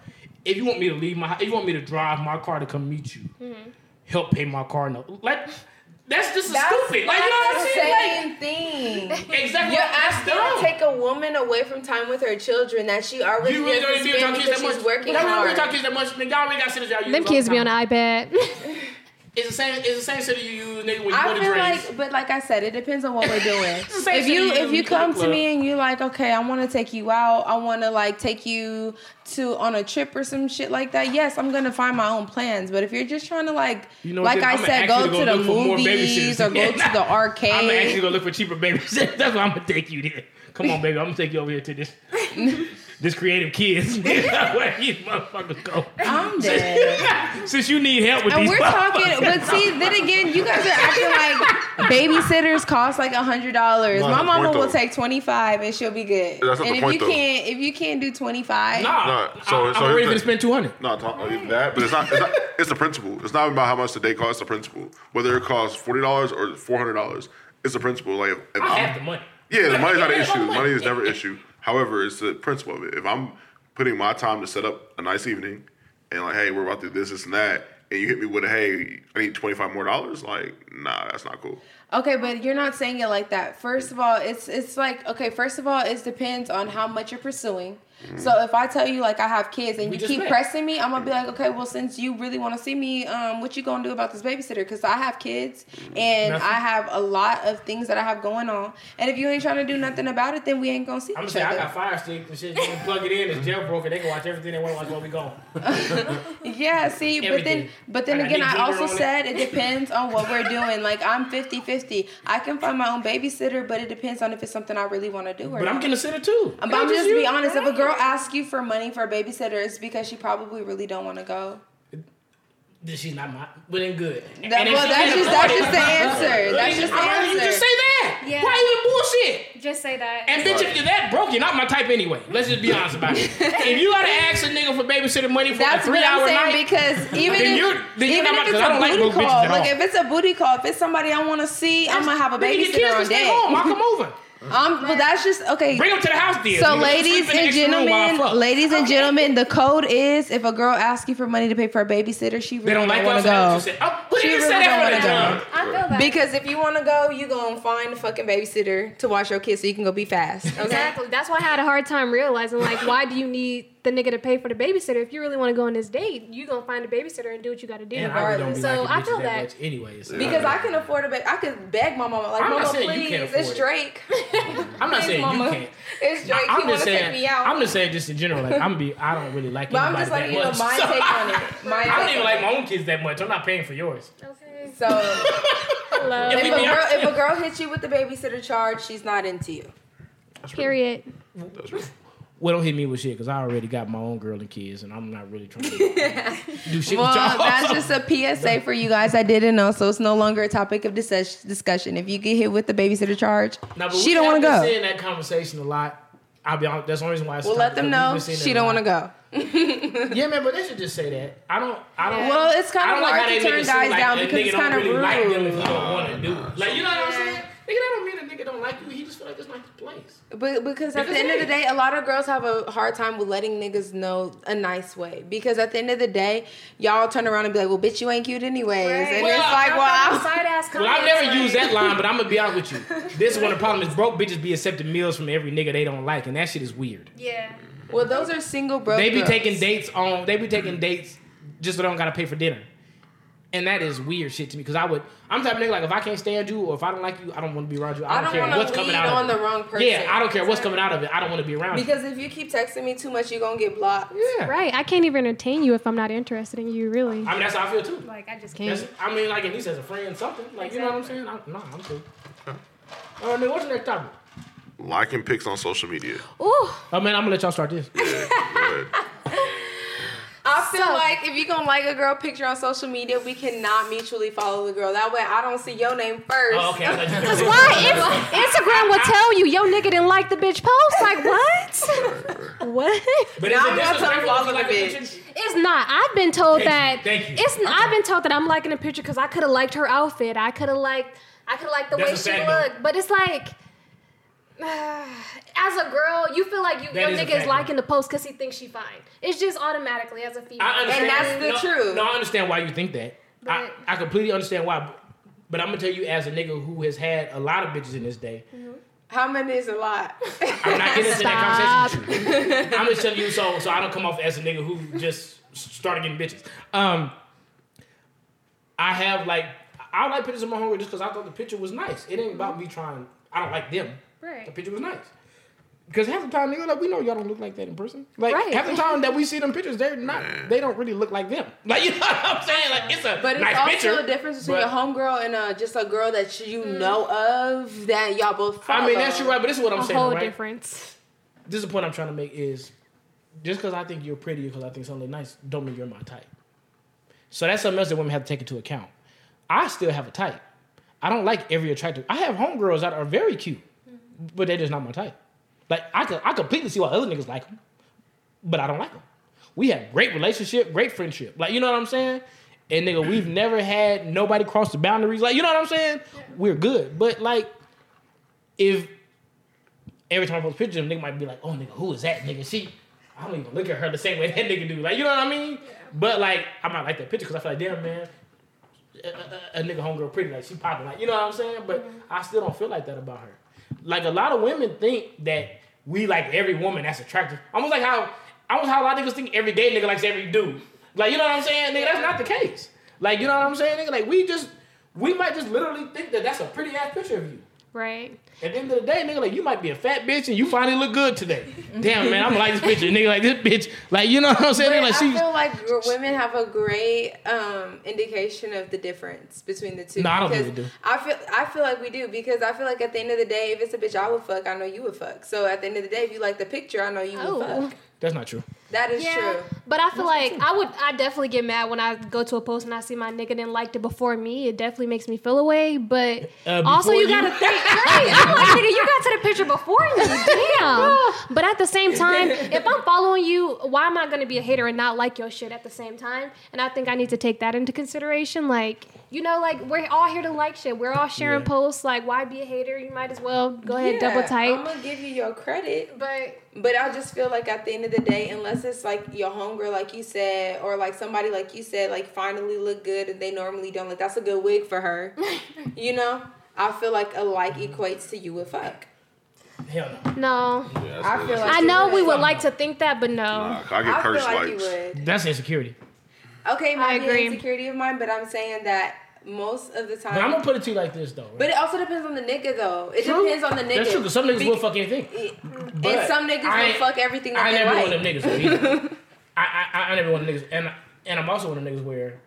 if you want me to leave my house, if you want me to drive my car to come meet you, mm-hmm. help pay my car note. Like, that's just stupid. Like, you know what I'm saying? Same thing. Exactly. You're asking to take a woman away from time with her children that she already you really don't even be with your kids that much. She's working hard. Y'all don't talk kids that much. Y'all already got shit that y'all use. Them kids be on the iPad. It's the same shit you use, nigga, when you go to Drake. But like I said, it depends on what we're doing. if you come to me and you're like, okay, I want to take you out. I want to like take you to on a trip or some shit like that. Yes, I'm gonna find my own plans. But if you're just trying to like, you know, like I said, go to the movies or go to the arcade. I'm actually gonna look for cheaper babysitters. That's why I'm gonna take you there. Come on, baby, I'm gonna take you over here to this. This creative kids. Where these motherfuckers go? I'm dead. Since you need help with and these we're talking, but see, then again, you guys are acting like babysitters cost like $100. My mama will take $25 and she'll be good. That's not and the point, if you can't do $25, so I'm ready to spend $200. No, that, but it's not. It's the principle. It's not about how much the day costs. It's the principle. Whether it costs $40 or $400, it's the principle. Like I have the money. Yeah, the money's not an issue. Money is never an issue. However, it's the principle of it. If I'm putting my time to set up a nice evening and like, hey, we're about to do this and that, and you hit me with a, hey, I need $25 more, like, nah, that's not cool. Okay, but you're not saying it like that. First of all, it's like, okay, first of all, it depends on how much you're pursuing. Mm-hmm. So if I tell you, like, I have kids and you keep pressing me, I'm going to be like, okay, well, since you really want to see me, what you going to do about this babysitter? Because I have kids and nothing. I have a lot of things that I have going on. And if you ain't trying to do nothing about it, then we ain't going to see each other. I got fire sticks and shit. You can plug it in. It's jailbroken. They can watch everything they want to watch while we gone. Yeah, see, but then again, I also said it depends on what we're doing. Like, I'm 50-50. I can find my own babysitter, but it depends on if it's something I really want to do or not. But I'm going to sit it too. But I'm just be honest. If a girl ask you for money for a babysitter, it's because she probably really don't want to go. She's not mine. But ain't good. That's just the answer. That's just the answer. You just say that. Yeah. Why even bullshit? Just say that. And bitch, if you're that broke, you're not my type anyway. Let's just be honest about it. If you gotta ask a nigga for babysitter money for that's a 3-hour night, because even if it's a booty call, like if it's a booty call, if it's somebody I want to see, I'm gonna have a babysitter all day. I'll come over. But that's just okay. Bring them to the house, then. So, ladies and gentlemen, the code is: if a girl asks you for money to pay for a babysitter, she really don't want to go. I feel that. Because if you want to go, you gonna find a fucking babysitter to watch your kids so you can go be fast. Okay? Exactly. That's why I had a hard time realizing, like, why do you need the nigga to pay for the babysitter? If you really want to go on this date, you gonna find a babysitter and do what you gotta do. Regardless. So I feel that. Anyways, because I can afford a baby, I could beg my mama like, "Mama, please, it's Drake." I'm not saying you can't. It's Drake. I'm just saying. I'm just saying, just in general, like I don't really like anybody that much. But I'm just like, you know, my take on it. I don't even like my own kids that much. I'm not paying for yours. Okay. So, if a girl hits you with the babysitter charge, she's not into you. Period. Well, don't hit me with shit because I already got my own girl and kids, and I'm not really trying to do shit with y'all. Well, that's just a PSA for you guys. I didn't know, so it's no longer a topic of discussion. If you get hit with the babysitter charge, she don't want to go. I've been seeing that conversation a lot. That's the only reason why. Well, let them know she don't want to go. Yeah, man, but they should just say that. I don't. Well, it's kind of hard to turn guys down because it's kind of rude. Like, you know what I'm saying? Nigga, I don't mean to. nigga don't like you, he just feel like it's not the place. But because at the end of the day, a lot of girls have a hard time with letting niggas know a nice way. Because at the end of the day, y'all turn around and be like, well, bitch, you ain't cute anyways. Right. And well, it's like, well, I've never used that line, but I'm going to be out with you. This is one of the problems. Broke bitches be accepting meals from every nigga they don't like, and that shit is weird. Yeah. Well, those are single broke girls. They be taking dates just so they don't got to pay for dinner. And that is weird shit to me, because I'm the type of nigga, like, if I can't stand you or if I don't like you, I don't want to be around you. I don't care what's coming out of it. I don't want to lead on the wrong person. Yeah, I don't care what's coming out of it. I don't want to be around you. Because if you keep texting me too much, you're going to get blocked. Yeah. Right. I can't even entertain you if I'm not interested in you, really. I mean, that's how I feel, too. Like, I just can't. I mean, like, at least as a friend, something. Like, exactly. You know what I'm saying? I'm cool. All right, nigga, what's the next topic? Liking pics on social media. Ooh. Oh, man, I'm going to let y'all start this. Yeah, go ahead. I feel like if you're gonna like a girl picture on social media, we cannot mutually follow the girl. That way, I don't see your name first. Oh, okay. Because why? Instagram will tell you your nigga didn't like the bitch post. Like, what? What? But now I'm not trying to follow the bitch. It's not. I've been told Thank you. I've been told that I'm liking a picture because I could have liked her outfit. I could have liked the way she looked. But it's like, as a girl, you feel like your nigga is liking the post because he thinks she fine. It's just automatically as a female. And that's the truth. No, I understand why you think that. I completely understand why. But I'm going to tell you, as a nigga who has had a lot of bitches in this day. Mm-hmm. How many is a lot? I'm not getting into that conversation with you. I'm just telling you so I don't come off as a nigga who just started getting bitches. I like pictures of my homegirl just because I thought the picture was nice. It ain't about me trying, I don't like them. Right. The picture was nice. Because half the time, nigga, like, we know y'all don't look like that in person. Like, half the time that we see them pictures, they don't really look like them. Like, you know what I'm saying? Like, it's a nice picture. But it's also a difference between a homegirl and just a girl that you know of that y'all both follow. I mean, that's true, right? But this is what I'm saying, right? A whole difference. This is the point I'm trying to make is, just because I think you're pretty, because I think something nice, don't mean you're my type. So that's something else that women have to take into account. I still have a type. I don't like every attractive. I have homegirls that are very cute. But they're just not my type. Like, I completely see why other niggas like them, but I don't like them. We have great relationship, great friendship. Like, you know what I'm saying? And, nigga, we've never had nobody cross the boundaries. Like, you know what I'm saying? Yeah. We're good. But, like, if every time I post a picture of them, nigga might be like, oh, nigga, who is that nigga? I don't even look at her the same way that nigga do. Like, you know what I mean? Yeah. But, like, I might like that picture because I feel like, damn, man, a nigga homegirl pretty. Like, she popping. Like, you know what I'm saying? But I still don't feel like that about her. Like, a lot of women think that we like every woman that's attractive. Almost how a lot of niggas think every gay nigga likes every dude. Like, you know what I'm saying? Nigga, that's not the case. Like, you know what I'm saying, nigga? Like, we might just literally think that that's a pretty-ass picture of you. Right. At the end of the day, nigga, like, you might be a fat bitch and you finally look good today. Damn, man, I'm gonna like this picture. Nigga, like, this bitch, like, you know what I'm saying? Nigga, like, I feel like women have a great indication of the difference between the two. No, I don't think we do. I feel like we do, because I feel like at the end of the day, if it's a bitch I would fuck, I know you would fuck. So at the end of the day, if you like the picture, I know you would fuck. That's not true. That is true. But I feel like I definitely get mad when I go to a post and I see my nigga didn't like it before me. It definitely makes me feel away. But also you gotta think, right? I'm like, nigga, you got to the picture before me. Damn. But at the same time, if I'm following you, why am I gonna be a hater and not like your shit at the same time? And I think I need to take that into consideration. Like, you know, like, we're all here to like shit. We're all sharing posts. Like, why be a hater? You might as well go ahead and double type. I'm gonna give you your credit, but I just feel like at the end of the day, unless it's like your homegirl, like you said, or like somebody like you said, like, finally look good and they normally don't, like, that's a good wig for her. You know, I feel like a like equates to you would fuck. Hell no. No. Yeah, I feel like I know we would like to think that, but no. Nah, I get cursed likes. That's insecurity. Okay, might be an insecurity of mine, but I'm saying that. Most of the time, but I'm gonna put it to you like this though, right? But it also depends on the nigga though. Depends on the nigga. That's true, because some niggas will fuck anything, and some niggas will fuck everything that they like. I never want them niggas either. I never want them niggas, and I'm also one of them niggas where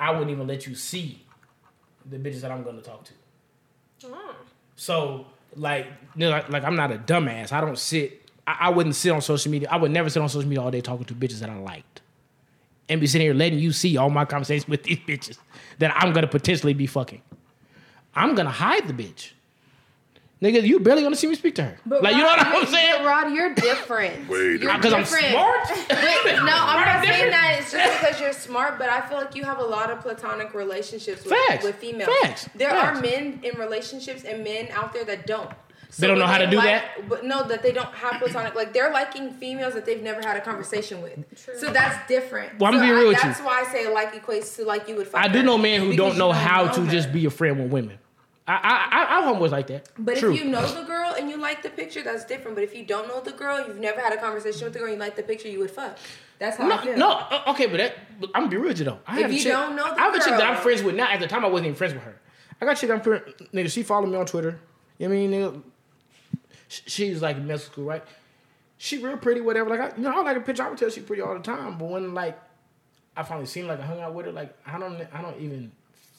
I wouldn't even let you see the bitches that I'm gonna talk to. Oh. So like I'm not a dumbass. I don't sit. I wouldn't sit on social media. I would never sit on social media all day talking to bitches that I liked. And be sitting here letting you see all my conversations with these bitches that I'm going to potentially be fucking. I'm going to hide the bitch. Nigga, you barely gonna see me speak to her. But like, Rod, you know what I'm saying? Rod, you're different. Wait, because I'm smart? Wait, no, I'm not saying that it's just because you're smart, but I feel like you have a lot of platonic relationships with females. Facts. There are men in relationships and men out there that don't. So they don't know how to do that? But no, that they don't have platonic. Like, they're liking females that they've never had a conversation with. True. So that's different. Well, I'm being real with you. That's why I say like equates to like you would fuck. I do know men who don't know how to just be a friend with women. I'm almost like that. But if you know the girl and you like the picture, that's different. But if you don't know the girl, you've never had a conversation with the girl, you like the picture, you would fuck. That's how I feel. No, okay, but I'm going to be real with you, though. If you don't know the girl. I have a chick that I'm friends with now. At the time, I wasn't even friends with her. I got a chick I'm friends with. Nigga, she followed me on Twitter. You know what I mean, nigga? She's like in middle school, right? She real pretty, whatever. Like, I like a picture. I would tell she's pretty all the time. But when, like, I finally seen, like, I hung out with her, like, I don't even...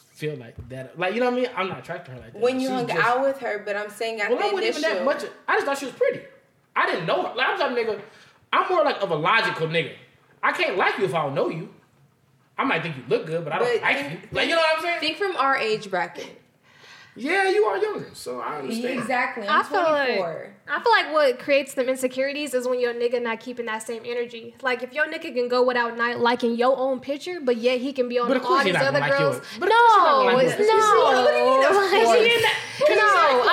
feel like that, like, you know what I mean? I'm not attracted to her like that. When you hung out with her, but I'm saying after I wasn't even that much. I just thought she was pretty. I didn't know her. Like, I'm type of nigga. I'm more like of a logical nigga. I can't like you if I don't know you. I might think you look good, but I don't like you. Like, you know what I'm saying? Think from our age bracket. Yeah, you are younger, so I understand. Exactly. I'm 24. I feel like what creates them insecurities is when your nigga not keeping that same energy. Like, if your nigga can go without not liking your own picture, but yet he can be on all these other girls. No, I'm tired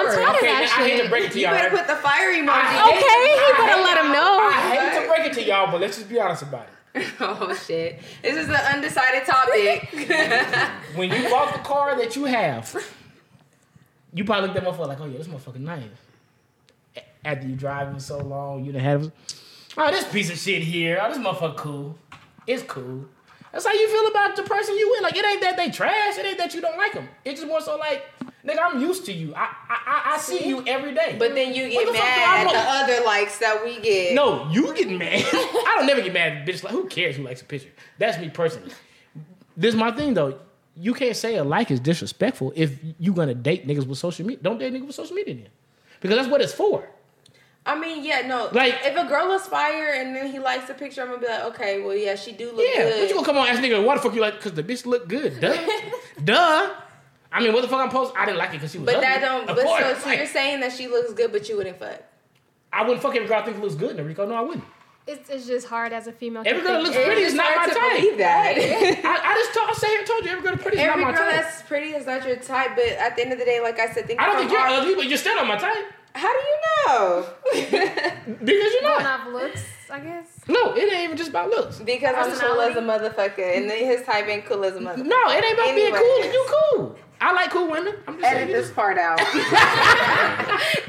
of that shit. I hate to break it to y'all. You better put the fire emoji. Okay, he better let him know. I hate to break it to y'all, but let's just be honest about it. Oh, shit. This is an undecided topic. When you bought the car that you have... you probably look at that motherfucker like, oh, yeah, this motherfucker nice. After you driving so long, you done had... oh, this piece of shit here. Oh, this motherfucker cool. It's cool. That's how you feel about the person you with. Like, it ain't that they trash. It ain't that you don't like them. It's just more so like, nigga, I'm used to you. I see you every day. But then you get mad at the other likes that we get. No, you get mad. I don't never get mad at bitches. Like, who cares who likes a picture? That's me personally. This is my thing, though. You can't say a like is disrespectful if you gonna date niggas with social media. Don't date niggas with social media then. Because that's what it's for. I mean, yeah, no. Like, if a girl is fire and then he likes the picture, I'm gonna be like, okay, well, yeah, she do look good. Yeah, but you gonna come on and ask nigga, why the fuck you like? Because the bitch look good. Duh. I mean, what the fuck I'm posting? I didn't like it because she was ugly. So you're saying that she looks good, but you wouldn't fuck? I wouldn't fuck every girl I think looks good, Enrico. No, I wouldn't. It's just hard as a female. Every girl that looks pretty is not my type. I told you, every girl pretty is not my type. Every girl that's pretty is not your type, but at the end of the day, like I said, I don't think you're ugly, but you're still not my type. How do you know? Because you're not. Not looks, I guess. No, it ain't even just about looks. Because I'm cool as a motherfucker, and his type ain't cool as a motherfucker. No, it ain't about being cool. You cool. I like cool women. I'm just edit this part out.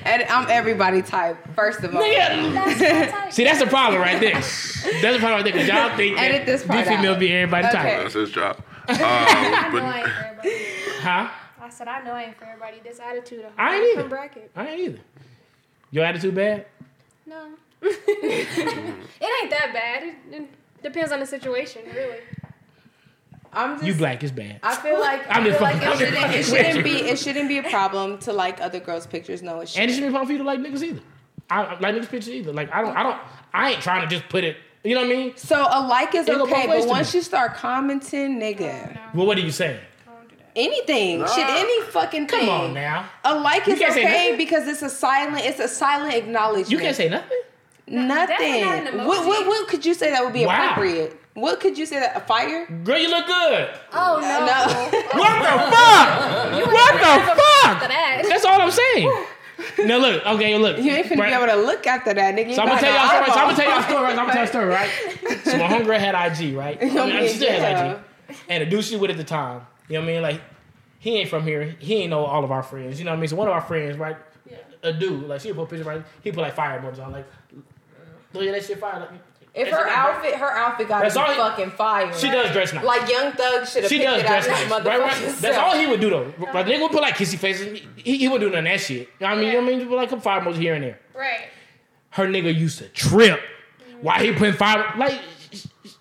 I'm everybody type, first of all. Nigga. See, that's the problem right there. That's the problem right there, because y'all think edit this part out. Female be everybody type. That's his job. I said, I know I ain't for everybody. This attitude. I ain't either. Bracket. I ain't either. Your attitude bad? No. It ain't that bad. It depends on the situation, really. You black is bad. I feel like it shouldn't be a problem to like other girls' pictures. No, it shouldn't. And it shouldn't be a problem for you to like niggas either. I like niggas' pictures either. Like I ain't trying to just put it. You know what I mean? So a like is okay, but once you start commenting, nigga. No. Well, what are you saying? Anything. Shit, any fucking thing. Come on now. A like is okay because it's a silent acknowledgement. You can't say nothing? Nothing. What could you say that would be appropriate? What could you say that? A fire? Girl, you look good. Oh, no. What the fuck? That's all I'm saying. No, look. Okay, look. You ain't finna be able to look after that, nigga. So I'm going to tell y'all a story, right? So my homegirl had IG, right? I mean, she still has IG. And the dude she with at the time, you know what I mean? Like, he ain't from here. He ain't know all of our friends. You know what I mean? So one of our friends, right? Yeah. A dude. Like, she put a picture, right? He put, like, fire emojis on. Like, oh, yeah, that shit fire. Like, if her outfit got fucking fire. She does dress nice. Like Young Thug should have picked it out of his motherfucking self. That's all he would do, though. Right. Nigga would put, like, kissy faces. He wouldn't do none of that shit. You know what I mean? Yeah. I mean, like, a fire emojis here and there. Right. Her nigga used to trip. Mm-hmm. Why he putting fire... Like...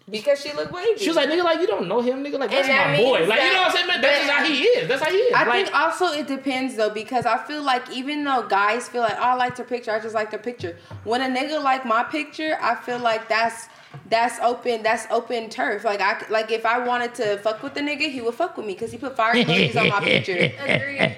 Because she looked wavy. She was like, nigga, like, you don't know him, nigga. Like, that's my boy. Like, you know what I'm saying, man? That's just how he is. That's how he is. I think also it depends, though, because I feel like even though guys feel like, oh, I like their picture, I just like their picture. When a nigga like my picture, I feel like that's That's open turf. Like if I wanted to fuck with the nigga, he would fuck with me because he put fire emojis on my picture. Agreed.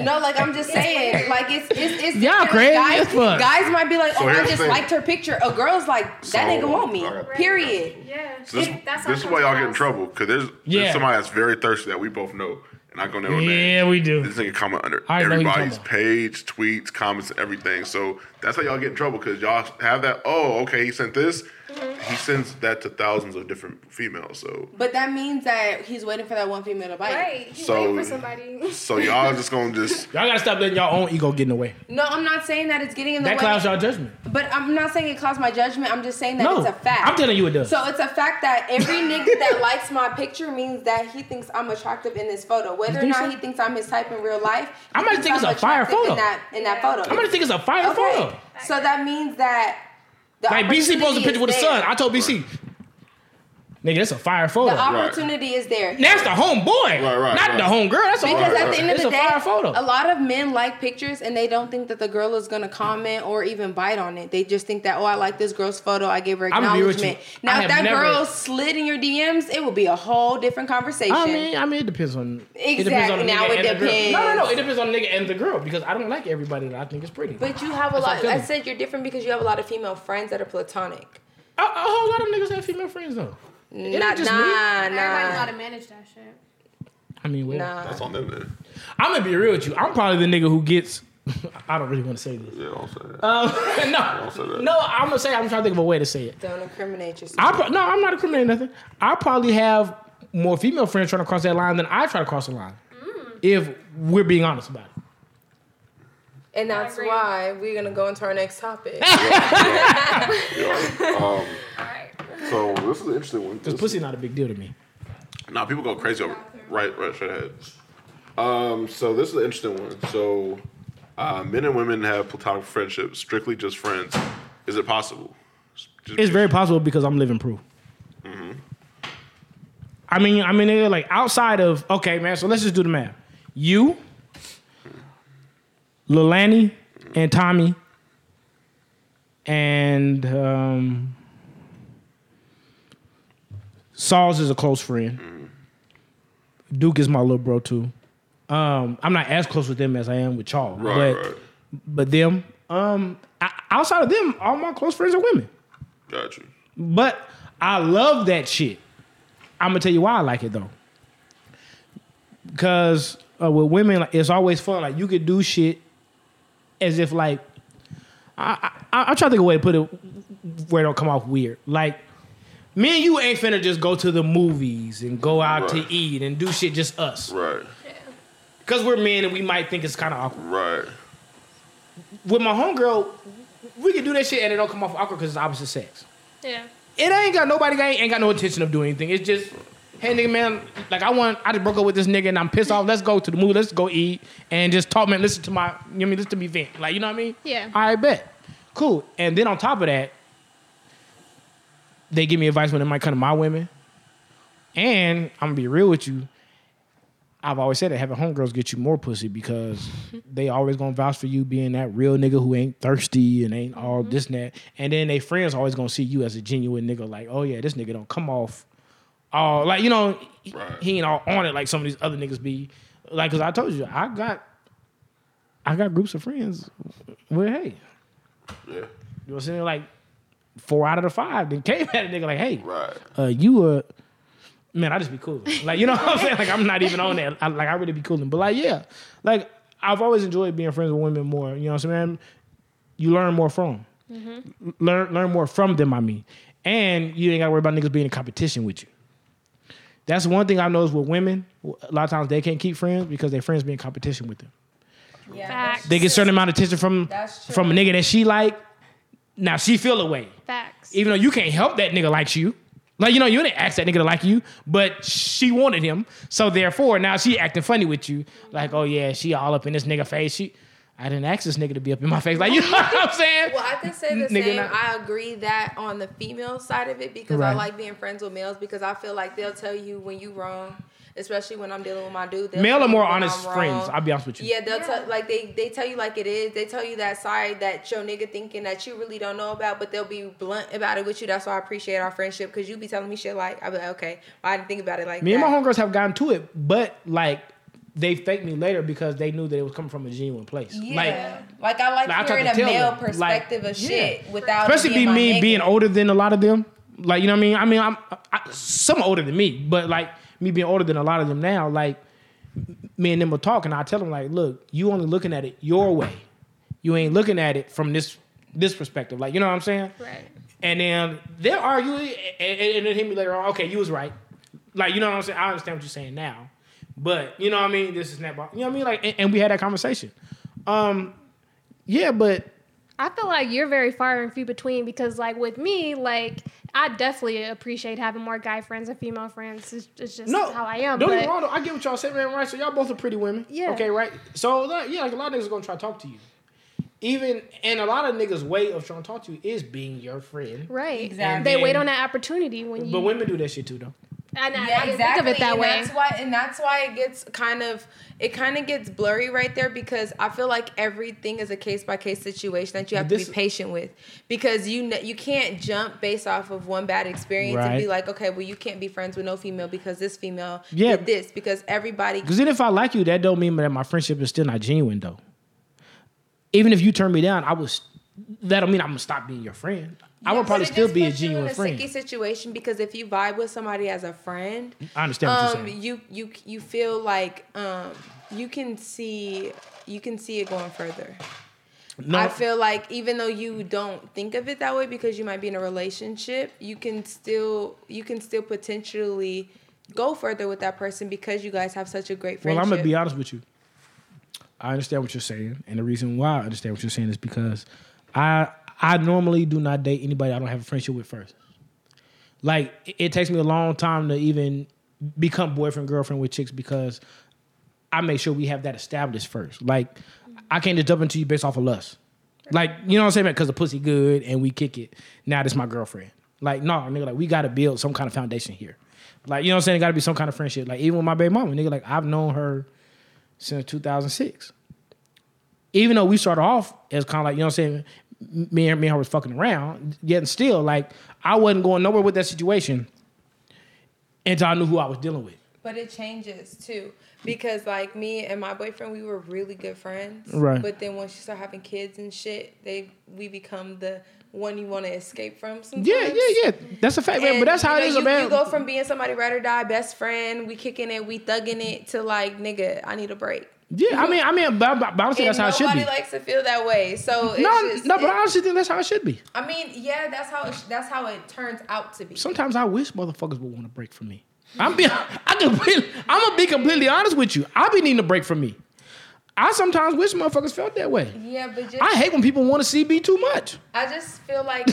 No, like I'm just saying, like it's y'all crazy. Guys might be like, oh, so I just liked her picture. A girl's like, that nigga want me. Right. Period. Yeah. So this is why y'all get in trouble because there's somebody that's very thirsty that we both know. Not gonna know her name. Yeah, we do. This nigga comment under everybody's page, tweets, comments, everything. So that's how y'all get in trouble because y'all have that. Oh, okay, he sent this. Mm-hmm. He sends that to thousands of different females. So, but that means that he's waiting for that one female to bite. Right. He's waiting for somebody. So y'all just gonna y'all gotta stop letting y'all own ego get in the way. No, I'm not saying that it's getting in the way. That clouds y'all judgment. But I'm not saying it clouds my judgment. I'm just saying that it's a fact. I'm telling you it does. So it's a fact that every nigga that likes my picture means that he thinks I'm attractive in this photo. Whether or not he thinks I'm his type in real life, I might think it's a fire photo. In that photo, I might think it's a fire photo. So that means that. Like BC posted a picture with the sun. I told BC, nigga, that's a fire photo. The opportunity is there. That's the homeboy, not the homegirl. That's a because at the end of the day, photo. A lot of men like pictures and they don't think that the girl is gonna comment or even bite on it. They just think that I like this girl's photo. I gave her acknowledgement. Now if that girl slid in your DMs, it would be a whole different conversation. I mean, it depends on it depends. No, it depends on the nigga and the girl because I don't like everybody that I think is pretty. But you have a lot. I said you're different because you have a lot of female friends that are platonic. A whole lot of niggas have female friends though. Nah. Everybody gotta manage that shit. I mean, that's on them, man. I'm gonna be real with you. I'm probably the nigga who gets. I don't really want to say this. Yeah, don't say that. I'm gonna say. I'm trying to think of a way to say it. Don't incriminate yourself. I'm not incriminating nothing. I probably have more female friends trying to cross that line than I try to cross the line. Mm. If we're being honest about it. And that's why we're gonna go into our next topic. All right. So this is an interesting one. Because pussy not a big deal to me. Nah, people go crazy over right straight ahead. So this is an interesting one. So men and women have platonic friendships, strictly just friends. Is it possible? It's very possible because I'm living proof. Mm-hmm. I mean, like outside of okay, man. So let's just do the math. You, Lilani, and Tommy, and Sauls is a close friend. Mm-hmm. Duke is my little bro too. I'm not as close with them as I am with y'all, but them. Outside of them, all my close friends are women. Gotcha. But I love that shit. I'm gonna tell you why I like it though, because with women, like, it's always fun. Like you could do shit as if like I'm trying to think of a way to put it where it don't come off weird, like. Me and you ain't finna just go to the movies and go out to eat and do shit just us. Right. Because we're men and we might think it's kind of awkward. Right. With my homegirl, we can do that shit and it don't come off awkward because it's opposite sex. Yeah. It ain't got nobody, ain't got no intention of doing anything. It's just, hey nigga man, like I just broke up with this nigga and I'm pissed off. Let's go to the movie. Let's go eat and just talk, man. Listen to me vent. Like, you know what I mean? Yeah. All right, bet. Cool. And then on top of that, they give me advice when it might come to my women. And I'm going to be real with you. I've always said that having homegirls get you more pussy because they always going to vouch for you being that real nigga who ain't thirsty and ain't all this and that. And then they friends always going to see you as a genuine nigga like, oh yeah, this nigga don't come off all, like, you know, he ain't all on it like some of these other niggas be. Like, because I told you, I got groups of friends where, hey. Yeah. You know what I'm saying? Like, 4 out of the 5 then came at a nigga like, hey, man, I just be coolin'. Like, you know what I'm saying? Like, I'm not even on that. I really be coolin'. But like, yeah, like I've always enjoyed being friends with women more. You know what I'm saying? You learn more from. Mm-hmm. Learn more from them, I mean. And you ain't got to worry about niggas being in competition with you. That's one thing I noticed with women. A lot of times they can't keep friends because their friends be in competition with them. Yeah, they get a certain amount of attention from a nigga that she like. Now she feel away. Facts. Even though you can't help that nigga likes you. Like, you know, you didn't ask that nigga to like you, but she wanted him. So therefore, now she acting funny with you. Like, oh yeah, she all up in this nigga face. I didn't ask this nigga to be up in my face. Like, you know what I'm saying? Well, I can say the same. I agree that on the female side of it because I like being friends with males because I feel like they'll tell you when you wrong. especially when I'm dealing with my dude. Male are more honest friends. I'll be honest with you. Yeah, they'll tell, like they tell you like it is. They tell you that side that your nigga thinking that you really don't know about, but they'll be blunt about it with you. That's why I appreciate our friendship, because you be telling me shit like, I'll be like, okay, well, I didn't think about it like that. Me and my homegirls have gotten to it, but like, they faked me later because they knew that it was coming from a genuine place. Yeah. Like I like hearing a male perspective of shit without... Especially me being older than a lot of them. Like, you know what I mean? I mean, I'm some older than me, but like me being older than a lot of them now, like me and them will talk and I tell them like, look, you only looking at it your way. You ain't looking at it from this perspective. Like, you know what I'm saying? Right. And then they'll argue and then hit me later on, okay, you was right. Like, you know what I'm saying? I understand what you're saying now. But, you know what I mean? This is not... You know what I mean? Like, and we had that conversation. Yeah, but... I feel like you're very far and few between because, like, with me, like, I definitely appreciate having more guy friends and female friends. It's just how I am. Don't get me wrong, though. I get what y'all said, man, right? So y'all both are pretty women. Yeah. Okay, right? So, like, a lot of niggas are going to try to talk to you. Even... And a lot of niggas' way of trying to talk to you is being your friend. Right. Exactly. They wait on that opportunity when you... But women do that shit, too, though. And I didn't think of it that way. That's why it gets kind of gets blurry right there, because I feel like everything is a case by case situation that you have to be patient with, because you can't jump based off of one bad experience and be like, okay, well, you can't be friends with no female because this female did this, because everybody. Because then if I like you, that don't mean that my friendship is still not genuine though. Even if you turn me down, that don't mean I'm gonna stop being your friend. I would probably still be a genuine friend. It's a sticky situation, because if you vibe with somebody as a friend, I understand what you're saying. You feel like you can see it going further. No. I feel like even though you don't think of it that way because you might be in a relationship, you can still potentially go further with that person because you guys have such a great friendship. Well, I'm gonna be honest with you. I understand what you're saying, and the reason why I understand what you're saying is because I normally do not date anybody I don't have a friendship with first. Like, it takes me a long time to even become boyfriend, girlfriend with chicks, because I make sure we have that established first. Like, I can't just jump into you based off of lust. Like, you know what I'm saying? Because the pussy good and we kick it. Now this my girlfriend. Like, no, nigga, like, we got to build some kind of foundation here. Like, you know what I'm saying? It got to be some kind of friendship. Like, even with my baby mama, nigga, like, I've known her since 2006. Even though we started off as kind of like, you know what I'm saying? Me and her was fucking around, yet still, like, I wasn't going nowhere with that situation until I knew who I was dealing with. But it changes, too. Because, like, me and my boyfriend, we were really good friends. Right. But then once you start having kids and shit, we become the one you want to escape from sometimes. Yeah. That's a fact, man. But that's how it is, man. You go from being somebody ride or die, best friend, we kicking it, we thugging it, to, like, nigga, I need a break. Yeah, I mean, but I don't think that's how it should be. Nobody likes to feel that way, so it's but I honestly think that's how it should be. I mean, yeah, that's how it turns out to be. Sometimes I wish motherfuckers would want a break from me. I'm gonna be completely honest with you. I be needing a break from me. I sometimes wish motherfuckers felt that way. Yeah, but I hate when people want to see me too much. I just feel like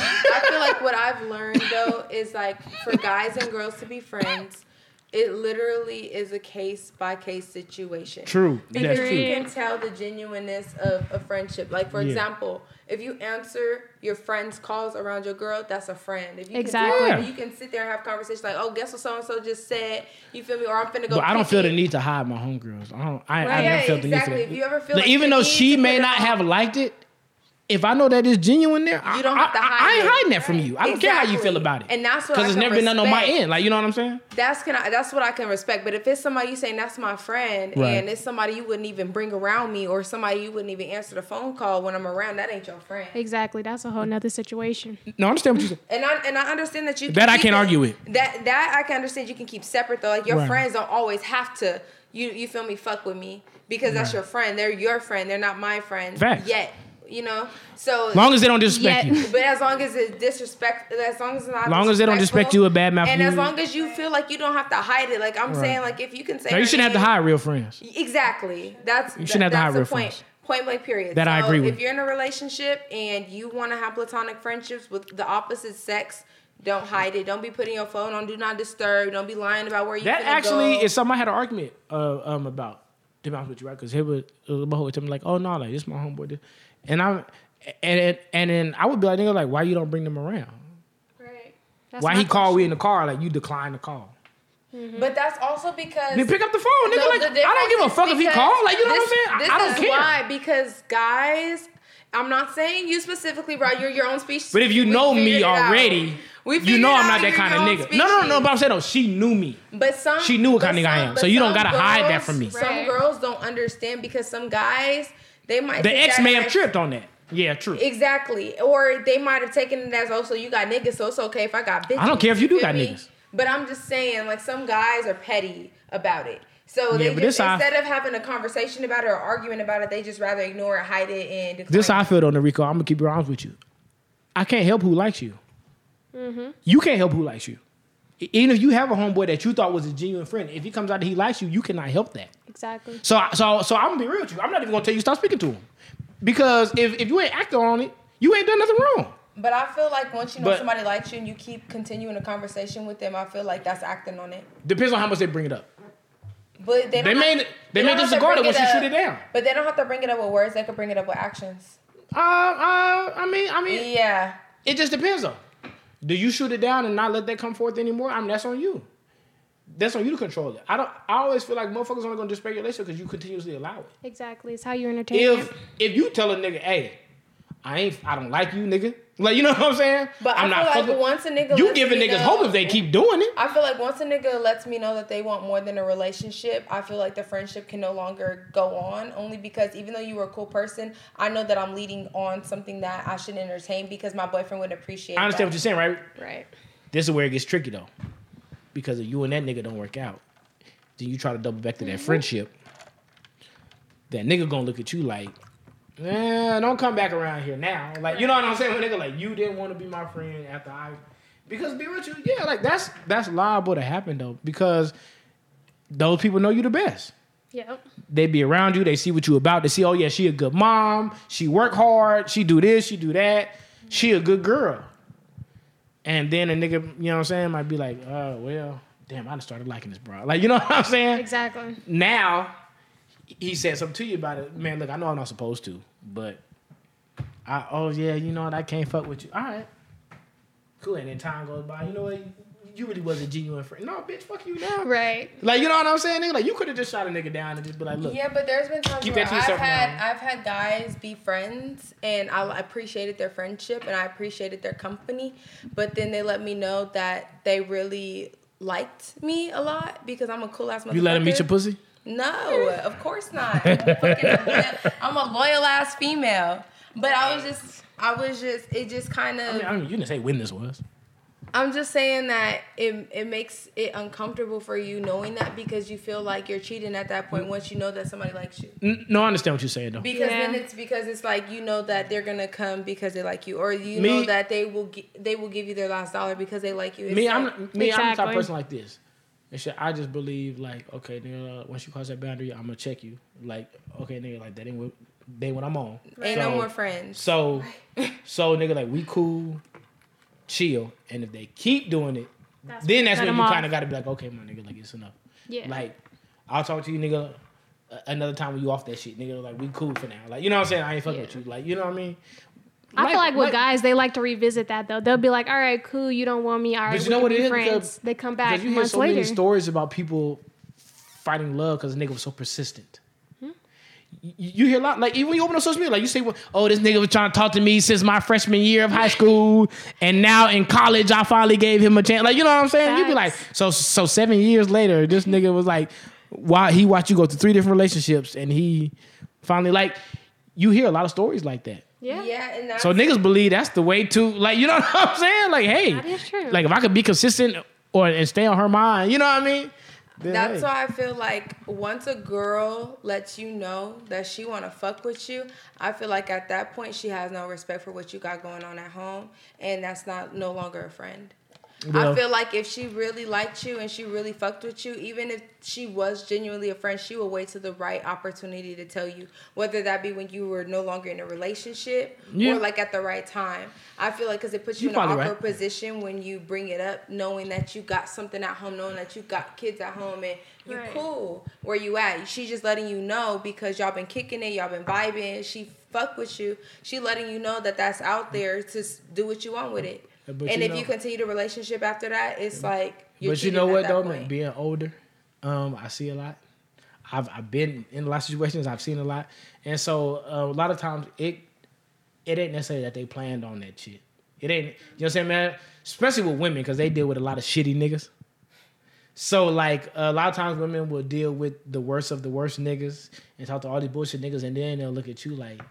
what I've learned though is like for guys and girls to be friends. It literally is a case-by-case situation. True. Because you can tell the genuineness of a friendship. Like, for example, if you answer your friend's calls around your girl, that's a friend. If you can you can sit there and have conversations like, oh, guess what so-and-so just said? You feel me? Or I'm finna go... But I don't feel the need to hide my homegirls. I never felt the need to... If you ever feel like even though she may not have liked it, if I know that it's genuine there, you don't have to hide I ain't hiding that from you. I don't care how you feel about it. And that's what I can respect. Because it's never been nothing on my end. Like, you know what I'm saying? That's what I can respect. But if it's somebody you saying, that's my friend, and it's somebody you wouldn't even bring around me or somebody you wouldn't even answer the phone call when I'm around, that ain't your friend. Exactly. That's a whole nother situation. No, I understand what you said. And I understand that you can... That I can't argue with. That I can understand you can keep separate, though. Like, your friends don't always have to, you feel me, fuck with me. Because that's your friend. They're your friend. They're not my friend. Facts. Yet. You know, so as long as they don't disrespect you, but as long as it's disrespect, as long as it's not, as long as they don't disrespect you, a bad mouth, and as long as you feel like you don't have to hide it, like I'm saying, like if you can say, no, you shouldn't have to hide real friends. Exactly, that's the point. Point blank period. That I agree with. If you're in a relationship and you want to have platonic friendships with the opposite sex, don't hide it. Don't be putting your phone on Do Not Disturb. Don't be lying about where you. That actually is something I had an argument about. To be honest with you, right? Because he was telling me like, oh no, like this is my homeboy. And then I would be like, nigga, like, why you don't bring them around? Right. Why he called me in the car? Like, you declined the call. Mm-hmm. But that's also because you pick up the phone, nigga. Like, I don't give a fuck if he called. Like, you know what I'm saying? I don't care. This is why, because guys, I'm not saying you specifically, right? You're your own species. But if you know me already, you know I'm not that kind of nigga. No. But I'm saying, though, she knew me. But she knew what kind of nigga I am. So you don't gotta hide that from me. Some girls don't understand because some guys, they might. The ex may have tripped on that. Yeah, true. Exactly. Or they might have taken it as, oh, so you got niggas, so it's okay if I got bitches. I don't care if you do got niggas. But I'm just saying, like, some guys are petty about it. So they just, instead of having a conversation about it or arguing about it, they just rather ignore it, hide it, and decline. This is how I feel, though, Noriko. I'm going to keep it honest with you. I can't help who likes you. Mm-hmm. You can't help who likes you. Even if you have a homeboy that you thought was a genuine friend, if he comes out and he likes you, you cannot help that. Exactly. So I'm going to be real with you. I'm not even going to tell you stop speaking to him. Because if you ain't acting on it, you ain't done nothing wrong. But I feel like once you know somebody likes you and you keep continuing a conversation with them, I feel like that's acting on it. Depends on how much they bring it up. But they may disregard it once you shoot it down. But they don't have to bring it up with words. They could bring it up with actions. I mean. Yeah. It just depends on. Do you shoot it down and not let that come forth anymore? I mean, that's on you. That's on you to control it. I always feel like motherfuckers only gonna do speculation because you continuously allow it. Exactly. It's how you're entertained. If you tell a nigga, hey, I don't like you, nigga. Like, you know what I'm saying? But I'm I feel not like once a nigga you giving niggas hope if they keep doing it. I feel like once a nigga lets me know that they want more than a relationship, I feel like the friendship can no longer go on. Only because even though you were a cool person, I know that I'm leading on something that I shouldn't entertain because my boyfriend wouldn't appreciate it. I understand what you're saying, right? Right. This is where it gets tricky, though. Because if you and that nigga don't work out, then you try to double back to that friendship. That nigga gonna look at you like, don't come back around here now. Like, you know what I'm saying? When nigga like, you didn't want to be my friend after I... Because be with you, yeah, like, that's liable to happen, though. Because those people know you the best. Yeah. They be around you. They see what you about. They see, oh, yeah, she a good mom. She work hard. She do this. She do that. She a good girl. And then a nigga, you know what I'm saying, might be like, oh, well, damn, I done started liking this bro. Like, you know what I'm saying? Exactly. Now, he said something to you about it. Man, look, I know I'm not supposed to, but you know what, I can't fuck with you. All right. Cool. And then time goes by. You know what? You really was a genuine friend. No, bitch, fuck you now. Right. Like, you know what I'm saying, nigga? Like, you could have just shot a nigga down and just be like, look. Yeah, but there's been times where I've had guys be friends, and I appreciated their friendship, and I appreciated their company, but then they let me know that they really liked me a lot because I'm a cool-ass motherfucker. You let them eat your pussy? No, of course not. I'm a loyal-ass female. But I mean, you didn't say when this was. I'm just saying that it makes it uncomfortable for you knowing that because you feel like you're cheating at that point once you know that somebody likes you. No, I understand what you're saying, though. Because then it's because it's like you know that they're going to come because they like you or know that they will give you their last dollar because they like you. It's I'm the type of person like this. And shit, I just believe like, okay, nigga, once you cross that boundary, I'm going to check you. Like, okay, nigga, like that ain't what I'm on. Ain't no more friends. So nigga, like we cool. Chill, and if they keep doing it, that's when you kind of got to be like, okay, my nigga, like it's enough. Yeah. Like, I'll talk to you, nigga, another time when you off that shit, nigga. Like we cool for now. Like you know what I'm saying? I ain't fucking with you. Like you know what I mean? I feel like with guys, they like to revisit that though. They'll be like, all right, cool, you don't want me. All right, but you know what it is? Friends. They come back months later. You hear so many stories about people fighting love because the nigga was so persistent. You hear a lot, like even when you open up social media, like you say, "Oh, this nigga was trying to talk to me since my freshman year of high school, and now in college, I finally gave him a chance." Like you know what I'm saying? Facts. You be like, "So 7 years later, this nigga was like, why he watched you go through 3 different relationships, and he finally like." You hear a lot of stories like that. Yeah. And so niggas believe that's the way to, like, you know what I'm saying? Like, hey, that is true. Like if I could be consistent and stay on her mind, you know what I mean? That's why I feel like once a girl lets you know that she want to fuck with you, I feel like at that point she has no respect for what you got going on at home, and that's no longer a friend. No. I feel like if she really liked you and she really fucked with you, even if she was genuinely a friend, she would wait till the right opportunity to tell you, whether that be when you were no longer in a relationship or like at the right time. I feel like because it puts you in an awkward position when you bring it up, knowing that you got something at home, knowing that you got kids at home and you cool where you at. She's just letting you know because y'all been kicking it, y'all been vibing, she fuck with you. She letting you know that that's out there to do what you want with it. But and if you continue the relationship after that, it's like you're cheating at that point. But you know what, though? Being older, I see a lot. I've been in a lot of situations. I've seen a lot. And so a lot of times it ain't necessarily that they planned on that shit. It ain't, you know what I'm saying, man? Especially with women, because they deal with a lot of shitty niggas. So, like, a lot of times women will deal with the worst of the worst niggas and talk to all these bullshit niggas, and then they'll look at you like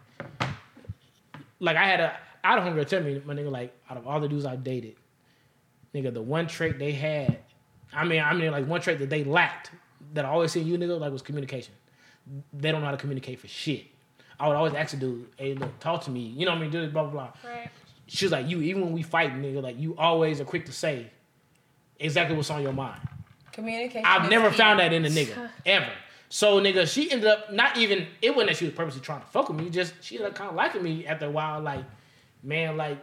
I had a homegirl tell me, my nigga, like, out of all the dudes I've dated, nigga, the one trait they had, I mean, like, one trait that they lacked that I always see you, nigga, like, was communication. They don't know how to communicate for shit. I would always ask a dude, hey, look, talk to me. You know what I mean? Do this, blah, blah, blah. Right. She was like, you, even when we fight, nigga, like, you always are quick to say exactly what's on your mind. Communication. I've never found that in a nigga, ever. So, nigga, she ended up not even, it wasn't that she was purposely trying to fuck with me, just she ended up kind of liking me after a while, like, man, like,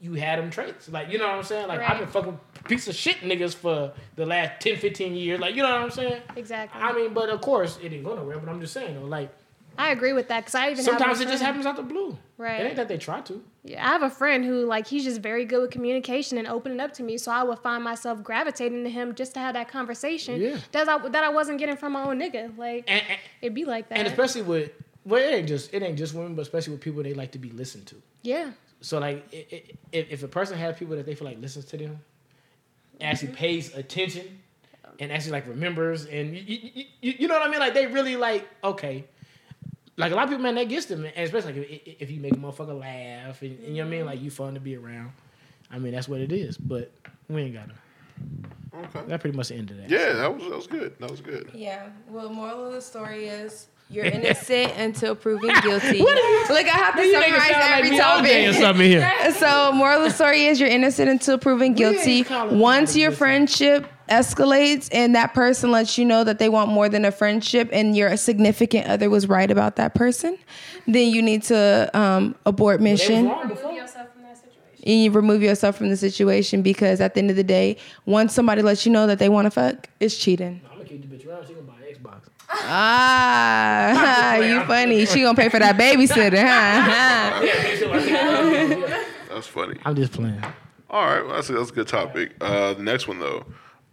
you had them traits. Like, you know what I'm saying? Like, right. I've been fucking piece of shit niggas for the last 10, 15 years. Like, you know what I'm saying? Exactly. I mean, but of course, it didn't go nowhere, but I'm just saying, though, like. I agree with that, because I even sometimes it just happens out the blue. Right. It ain't that they try to. Yeah, I have a friend who, like, he's just very good with communication and opening up to me, so I would find myself gravitating to him just to have that conversation that I wasn't getting from my own nigga. Like, and it'd be like that. And especially with, well, it ain't just women, but especially with people they like to be listened to. Yeah. So, like, if a person has people that they feel like listens to them, actually pays attention, and actually, like, remembers, and you know what I mean? Like, they really, like, okay. Like, a lot of people, man, they gets them, and especially like if you make a motherfucker laugh, and you know what I mean? Like, you fun to be around. I mean, that's what it is, but we ain't got to. Okay. That pretty much the end of that. Yeah, that was good. That was good. Yeah. Well, moral of the story is you're innocent until proven guilty. Look, I have to summarize every topic. So, moral of the story is you're innocent until proven guilty. Once your friendship escalates and that person lets you know that they want more than a friendship and your significant other was right about that person, then you need to abort mission. And you remove yourself from the situation, because at the end of the day, once somebody lets you know that they want to fuck, it's cheating. No, I'm going to keep the bitch around. She's going to buy an Xbox. Ah, you funny. She going to pay for that babysitter, huh? That's funny. I'm just playing. All right. Well, that's a good topic. The next one, though.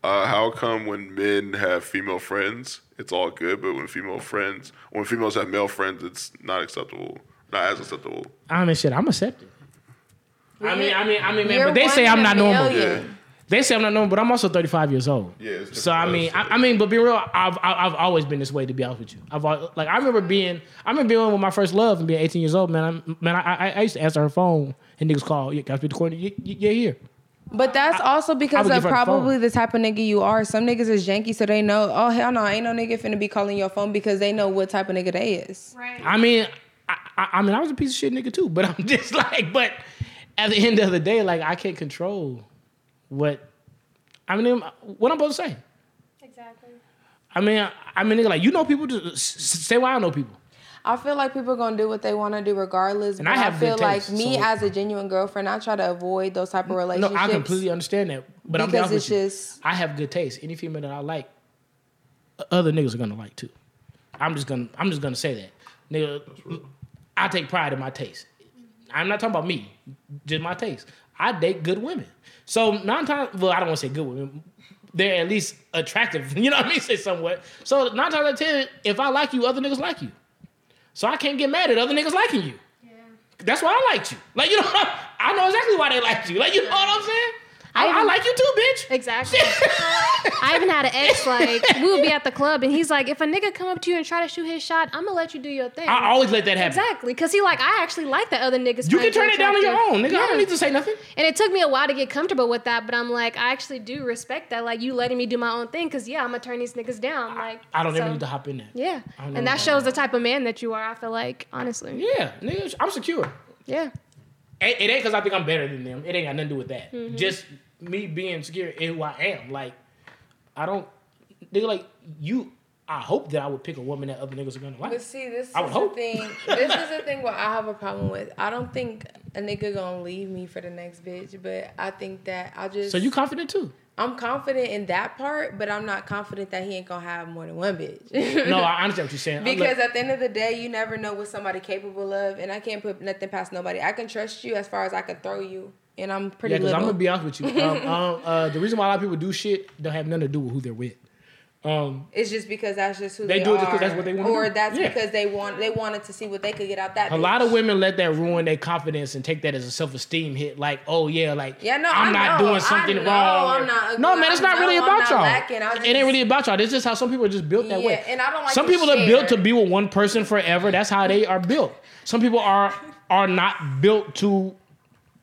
How come when men have female friends, it's all good, but when females have male friends, it's not acceptable, not as acceptable? I mean, shit, I'm accepted. I mean, man, but they say I'm not normal. Yeah. They say I'm not normal, but I'm also 35 years old. Yeah. So I mean, but be real, I've always been this way. To be honest with you, I remember being with my first love and being 18 years old. Man, I used to answer her phone and niggas call. Yeah, can I speak to Courtney? Yeah, here. But that's also because of probably the type of nigga you are. Some niggas is janky, so they know, oh, hell no, ain't no nigga finna be calling your phone, because they know what type of nigga they is. Right. I mean, I was a piece of shit nigga too, but I'm just like, but at the end of the day, like, I can't control what I'm supposed to say. Exactly. I mean, nigga, like, you know people, just say why I know people. I feel like people are going to do what they want to do regardless. And I feel like as a genuine girlfriend, I try to avoid those type of relationships. No, I completely understand that. But I'm honest with you. I have good taste. Any female that I like, other niggas are going to like too. I'm just going to say that. Nigga, I take pride in my taste. I'm not talking about me. Just my taste. I date good women. So 9 times... Well, I don't want to say good women. They're at least attractive. You know what I mean? Say somewhat. So 9 times out of 10, if I like you, other niggas like you. So I can't get mad at other niggas liking you. Yeah. That's why I liked you. Like, you know, I know exactly why they liked you. Like, you know what I'm saying? I like you too, bitch. Exactly. I even had an ex, like, we would be at the club, and he's like, if a nigga come up to you and try to shoot his shot, I'm going to let you do your thing. I always let that happen. Exactly. Because he like, I actually like that other niggas. You can turn it down on your own, nigga. Yeah. I don't need to say nothing. And it took me a while to get comfortable with that, but I'm like, I actually do respect that. Like, you letting me do my own thing, because, yeah, I'm going to turn these niggas down. Like, I don't ever need to hop in there. Yeah. And that shows the type of man that you are, I feel like, honestly. Yeah. Nigga, I'm secure. Yeah. It ain't because I think I'm better than them. It ain't got nothing to do with that. Mm-hmm. Just me being scared in who I am. Like, I don't... Nigga, like, you... I hope that I would pick a woman that other niggas are going to like. But see, this is the thing what I have a problem with. I don't think a nigga going to leave me for the next bitch, but I think that I just... So you confident too? I'm confident in that part, but I'm not confident that he ain't going to have more than one bitch. No, I understand what you're saying. Because at the end of the day, you never know what somebody capable of, and I can't put nothing past nobody. I can trust you as far as I can throw you. and I'm pretty little. Yeah, because I'm gonna be honest with you. The reason why a lot of people do shit don't have nothing to do with who they're with. It's just because that's just who they do are. It just because that's what they want, or that's because they wanted to see what they could get out that. A lot of women let that ruin their confidence and take that as a self-esteem hit. Like, oh yeah, like I'm not doing something wrong. No, man, it's not really about y'all. It ain't really about y'all. This is how some people are just built that way. And I don't like some people are built to be with one person forever. That's how they are built. Some people are not built to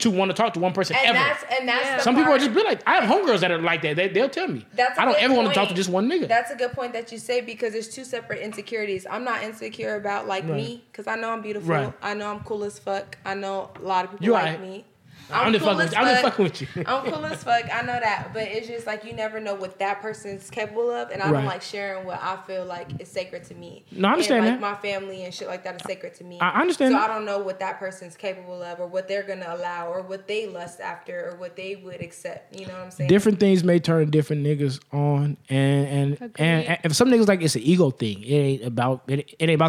want to talk to one person and ever. Some people are just built like, I have homegirls that are like that. They'll tell me. I don't ever want to talk to just one nigga. That's a good point that you say, because it's two separate insecurities. I'm not insecure about me, because I know I'm beautiful. Right. I know I'm cool as fuck. I know a lot of people me. I'm just fucking with you. I'm cool as fuck. I know that. But it's just like, you never know what that person's capable of. And I don't like sharing what I feel like is sacred to me. No, I understand and, my family and shit like that is sacred to me. I understand. So I don't know what that person's capable of, or what they're going to allow, or what they lust after, or what they would accept. You know what I'm saying? Different things may turn different niggas on. And if some niggas like, it's an ego thing. It ain't about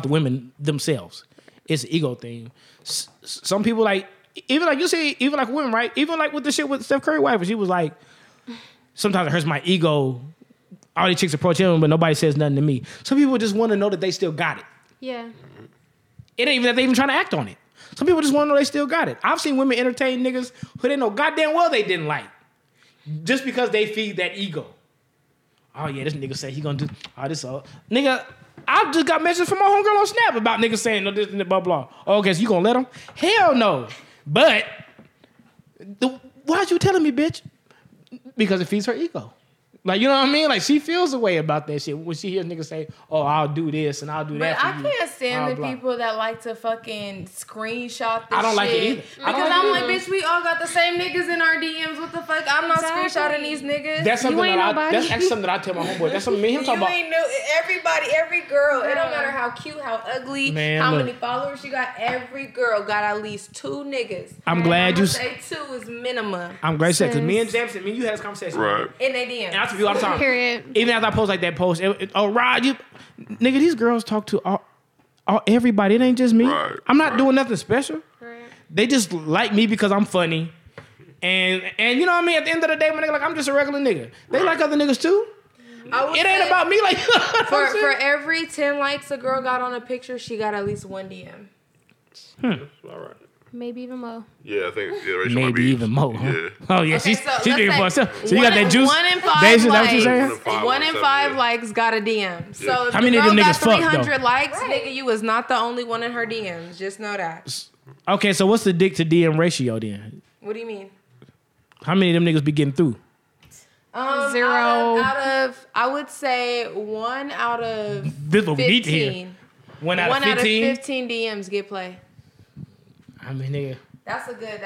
the women themselves. It's an ego thing. Some people like... Even like you see, even like women, right? Even like with the shit with Steph Curry's wife, she was like, sometimes it hurts my ego. All these chicks approach him, but nobody says nothing to me. Some people just want to know that they still got it. Yeah. It ain't even that they even trying to act on it. Some people just want to know they still got it. I've seen women entertain niggas who they know goddamn well they didn't like, just because they feed that ego. Oh yeah, this nigga said he gonna do all this. Nigga, I just got messages from my homegirl on Snap about niggas saying no this and blah blah. Oh, okay, so you gonna let him? Hell no. But why'd you telling me, bitch? Because it feeds her ego. Like, you know what I mean? Like, she feels a way about that shit when she hears niggas say, oh, I'll do this and I'll do that for you. But I can't stand the people that like to fucking screenshot this shit. I don't like it either. Because I'm like, bitch, we all got the same niggas in our DMs. What the fuck? I'm not screenshotting these niggas. That's actually something that I tell my homeboy. That's something me and him talk about. You ain't know everybody, every girl. It don't matter how cute, how ugly, how many followers you got. Every girl got at least two niggas. I'm glad you say two is minimum. I'm glad you said, because me and Jamison, you had this conversation. Right. In their DMs. All the time. Period. Even after I post like that post, Rod, you nigga, these girls talk to all everybody. It ain't just me. Right, I'm not doing nothing special. Right. They just like me because I'm funny, and you know what I mean. At the end of the day, my nigga, like, I'm just a regular nigga. They like other niggas too. It ain't about me. Like for every 10 likes a girl got on a picture, she got at least one DM. All right. Maybe even more. Yeah, I think the ratio might be... Maybe even more, huh? Yeah. Oh, yeah, okay, she's thinking for herself. So you got that juice? One in five likes got a DM. So yeah. If how many of them niggas fucked, though? 300 likes, nigga, you was not the only one in her DMs. Just know that. Okay, so what's the dick to DM ratio, then? What do you mean? How many of them niggas be getting through? Zero. Out of I would say one out of 15. One out of 15 DMs get play. I mean, nigga. That's a good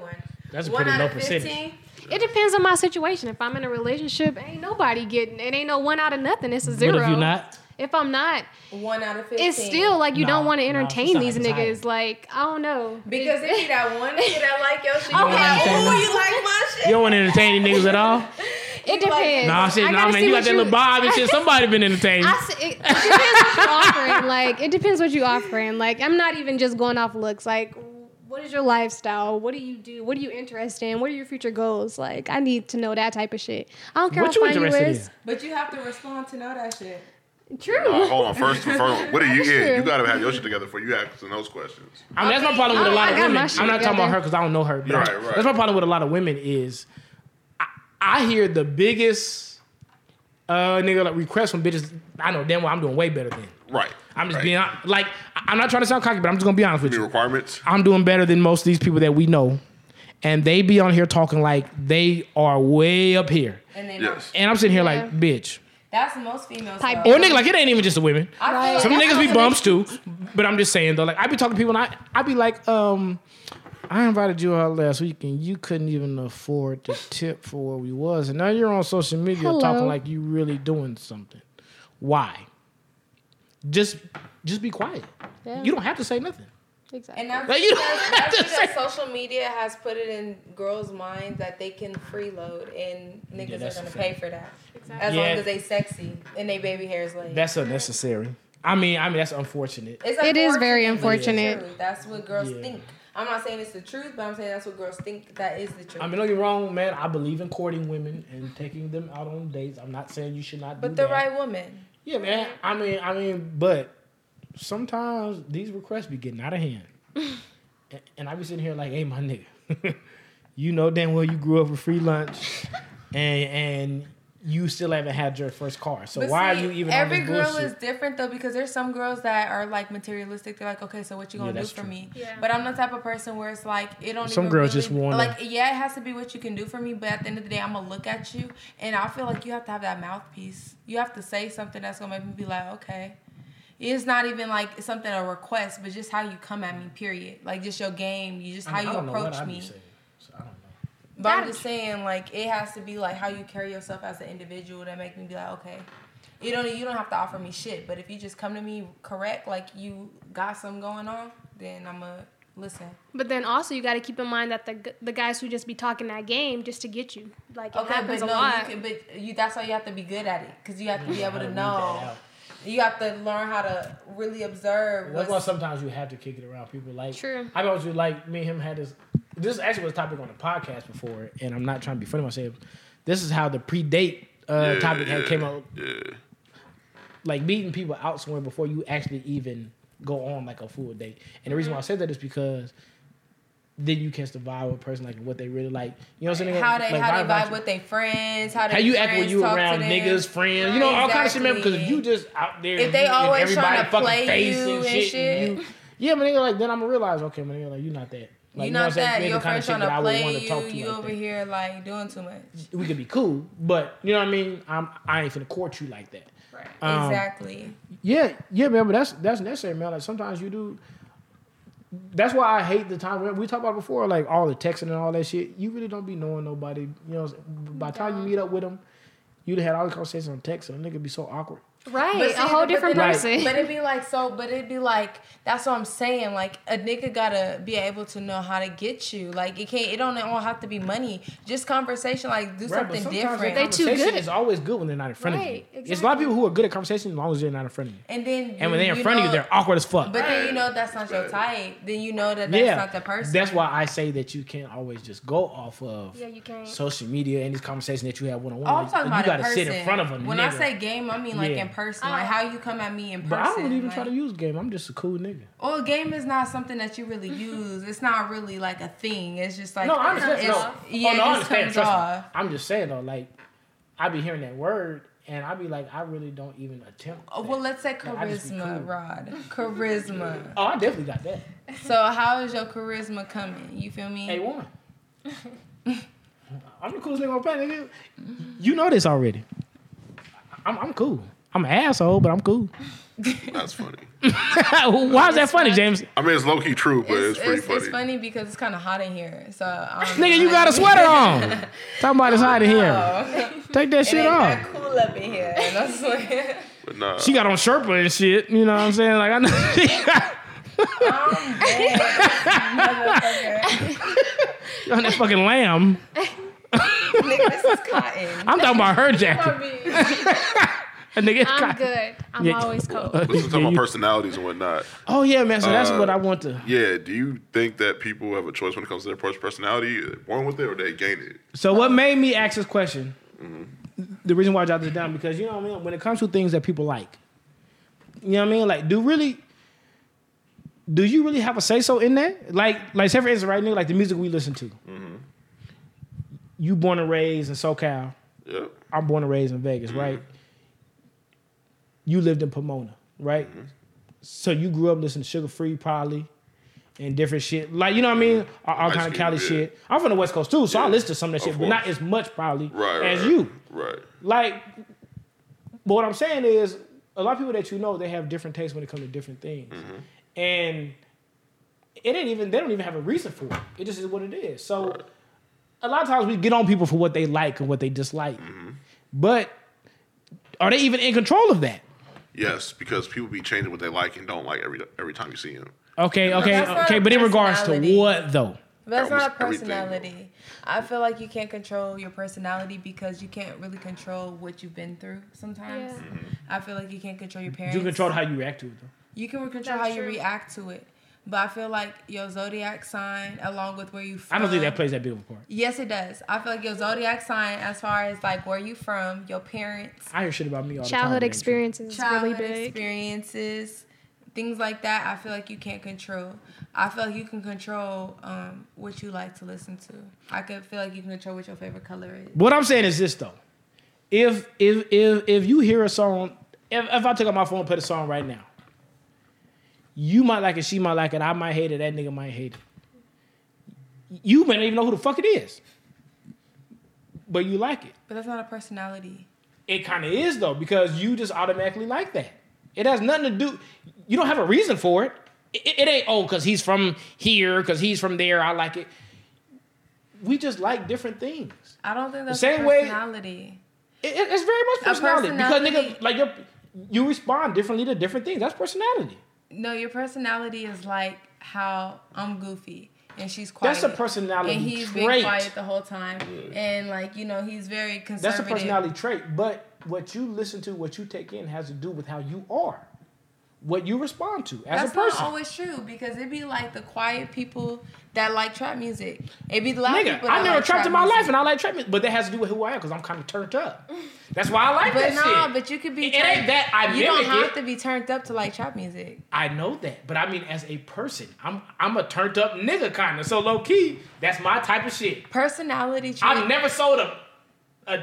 one. That's a pretty low percentage. It depends on my situation. If I'm in a relationship, ain't nobody getting it. Ain't no one out of nothing. It's a zero. What if you're not? If I'm not, 1 out of 15. It's still like you don't want to entertain these niggas. Like, I don't know. Because if you that one nigga that like your shit, okay, you like my shit. You don't want to entertain these niggas at all. It depends. You got that little bob and shit. Somebody been entertaining. It depends what you offering. Like, it depends what you offering. Like, I'm not even just going off looks. Like, what is your lifestyle? What do you do? What are you interested in? What are your future goals? Like, I need to know that type of shit. I don't care what you interested in. But you have to respond to know that shit. True. Hold on. First, what are you in? You got to have your shit together before you ask those questions. I mean, that's my problem with a lot of women. I'm not talking about her because I don't know her. Right. That's my problem with a lot of women is I hear the biggest nigga like requests from bitches I know damn well I'm doing way better than. Right. I'm just being like, I'm not trying to sound cocky, but I'm just gonna be honest with you. Requirements. I'm doing better than most of these people that we know, and they be on here talking like they are way up here. And they not. And I'm sitting here like, bitch. That's most females. Or nigga, like it ain't even just the women. Some niggas be bumps too, but I'm just saying though, like I be talking to people and I be like, I invited you out last week and you couldn't even afford the tip for where we was, and now you're on social media talking like you really doing something. Why? Just be quiet. Yeah. You don't have to say nothing. Exactly. And that's because social media has put it in girls' minds that they can freeload and niggas are going to pay for that. Exactly. As long as they sexy and they baby hair is laid. That's unnecessary. I mean, that's unfortunate. It is very unfortunate. That's what girls think. I'm not saying it's the truth, but I'm saying that's what girls think that is the truth. I mean, don't get me wrong, man. I believe in courting women and taking them out on dates. I'm not saying you should not do that. But the right woman. Yeah, man. I mean, but sometimes these requests be getting out of hand. And I be sitting here like, hey, my nigga, you know damn well you grew up with free lunch and you still haven't had your first car. So why are you even on this bullshit? Every girl is different, though, because there's some girls that are, like, materialistic. They're like, okay, so what you going to do for me? Yeah. But I'm the type of person where it's like, it don't even really... Some girls just want to... Like, yeah, it has to be what you can do for me, but at the end of the day, I'm going to look at you, and I feel like you have to have that mouthpiece. You have to say something that's going to make me be like, okay. It's not even, like, something a request, but just how you come at me, period. Like, just your game, how you approach me. But I'm just saying, like, it has to be, like, how you carry yourself as an individual that make me be like, okay, you don't have to offer me shit. But if you just come to me correct, like, you got something going on, then I'm going to listen. But then also you got to keep in mind that the guys who just be talking that game just to get you. Like, it happens a lot. That's why you have to be good at it, because you have to be able to know. You have to learn how to really observe. That's why sometimes you have to kick it around. People like... True. I know you like, me and him had this... This actually was a topic on the podcast before, and I'm not trying to be funny myself. This is how the pre-date topic came up. Like, meeting people out somewhere before you actually even go on, like, a full date. And the reason why I said that is because then you can survive with a person, like, what they really like. You know what I'm saying? How they vibe with their friends. How you act when you around niggas, friends. You know, all kind of shit, man. Because if you just out there... If they always trying to play you and shit. And yeah, man, like, then I'm going to realize, okay, man, like, you're not that. Like, you're not that. Your friend's trying to play you. You over here, like, doing too much. We could be cool, but you know what I mean? I ain't finna court you like that. Right. Exactly. Yeah, man, but that's necessary, man. Like, sometimes you do... That's why I hate the time... We talked about before, like, all the texting and all that shit. You really don't be knowing nobody. You know, by the time you meet up with them, you'd have had all the conversations on text, and a nigga be so awkward. Right, but see, a whole different person. But it'd be like, that's what I'm saying. Like, a nigga gotta be able to know how to get you. Like, it don't have to be money. Just conversation, like, do something different. They too good. It's always good when they're not in front of you. Exactly. There's a lot of people who are good at conversation as long as they're not in front of you. And when they're in front of you, they're awkward as fuck. But then you know that's not your type. Then you know that's not the person. That's why I say that you can't always just go off of social media and these conversations that you have one on one. I'm talking about you gotta sit in front of a nigga. When I say game, I mean like in person, like how you come at me in person. But I wouldn't even try to use game. I'm just a cool nigga. Well, game is not something that you really use. It's not really like a thing. It's just like... No, I understand. I understand. Trust me. I'm just saying though, like, I be hearing that word and I be like, I really don't even attempt that. Well, let's say charisma, cool. Rod. Charisma. Oh, I definitely got that. So how is your charisma coming? You feel me? A1. I'm the coolest nigga on the planet, nigga. You know this already. I'm cool. I'm an asshole, but I'm cool. That's funny. Why is that funny, James? I mean, it's low-key true, but it's pretty funny. It's funny because it's kind of hot in here. So nigga, you got a sweater on. Talking about it's hot in here. Take that shit off. It's cool up in here. And I swear. But nah. She got on Sherpa and shit. You know what I'm saying? Like, I know. Motherfucker. You're on that fucking lamb. Nigga, this is cotton. I'm talking about her jacket. I'm good. I'm always cold. Listen to my personalities and whatnot. Oh, yeah, man. So that's what I want to... Yeah. Do you think that people have a choice when it comes to their personality? Born with it or they gain it? So what made me ask this question, the reason why I jot this down, because, you know what I mean? When it comes to things that people like, you know what I mean? Like, do you really have a say-so in that? Like say for instance, right now, like the music we listen to. Mm-hmm. You born and raised in SoCal. Yep. I'm born and raised in Vegas, right? You lived in Pomona, right? Mm-hmm. So you grew up listening to Sugar Free probably and different shit. Like, you know what I mean? All kind of Cali shit. I'm from the West Coast too, so I listen to some of that shit, but not as much probably as you. Right. Like, but what I'm saying is a lot of people that you know, they have different tastes when it comes to different things. Mm-hmm. And they don't even have a reason for it. It just is what it is. So a lot of times we get on people for what they like and what they dislike. Mm-hmm. But are they even in control of that? Yes, because people be changing what they like and don't like every time you see them. Okay, but in regards to what though? That's not a personality. Everything. I feel like you can't control your personality because you can't really control what you've been through sometimes. Yeah. Mm-hmm. I feel like you can't control your parents. You control how you react to it though. You can control how you react to it. But I feel like your zodiac sign, along with where you from... I don't think that plays that big of a part. Yes, it does. I feel like your zodiac sign, as far as like where you from, your parents... I hear shit about me all the time. Childhood experiences is really big. Childhood experiences, things like that, I feel like you can't control. I feel like you can control what you like to listen to. I could feel like you can control what your favorite color is. What I'm saying is this, though. If you hear a song... If I took out my phone and put a song right now, you might like it, she might like it, I might hate it, that nigga might hate it. You may not even know who the fuck it is. But you like it. But that's not a personality. It kind of is, though, because you just automatically like that. It has nothing to do... You don't have a reason for it. It ain't, oh, because he's from here, because he's from there, I like it. We just like different things. I don't think that's the same personality. Way, it's very much personality. Because, nigga, like, you respond differently to different things. That's personality. No, your personality is like how I'm goofy and she's quiet. That's a personality trait. And he's been quiet the whole time. Yeah. And like, you know, he's very conservative. That's a personality trait. But what you listen to, what you take in has to do with how you are. What you respond to as a person. That's not always true because it be like the quiet people that like trap music. It be the loud people that like trap music. I never trapped in my life and I like trap music. But that has to do with who I am because I'm kind of turned up. That's why I like that shit. But no, but you could be... It ain't that I mimic it. You don't have to be turned up to like trap music. I know that. But I mean as a person. I'm a turned up nigga kind of. So low key, that's my type of shit. Personality trait. I've never sold a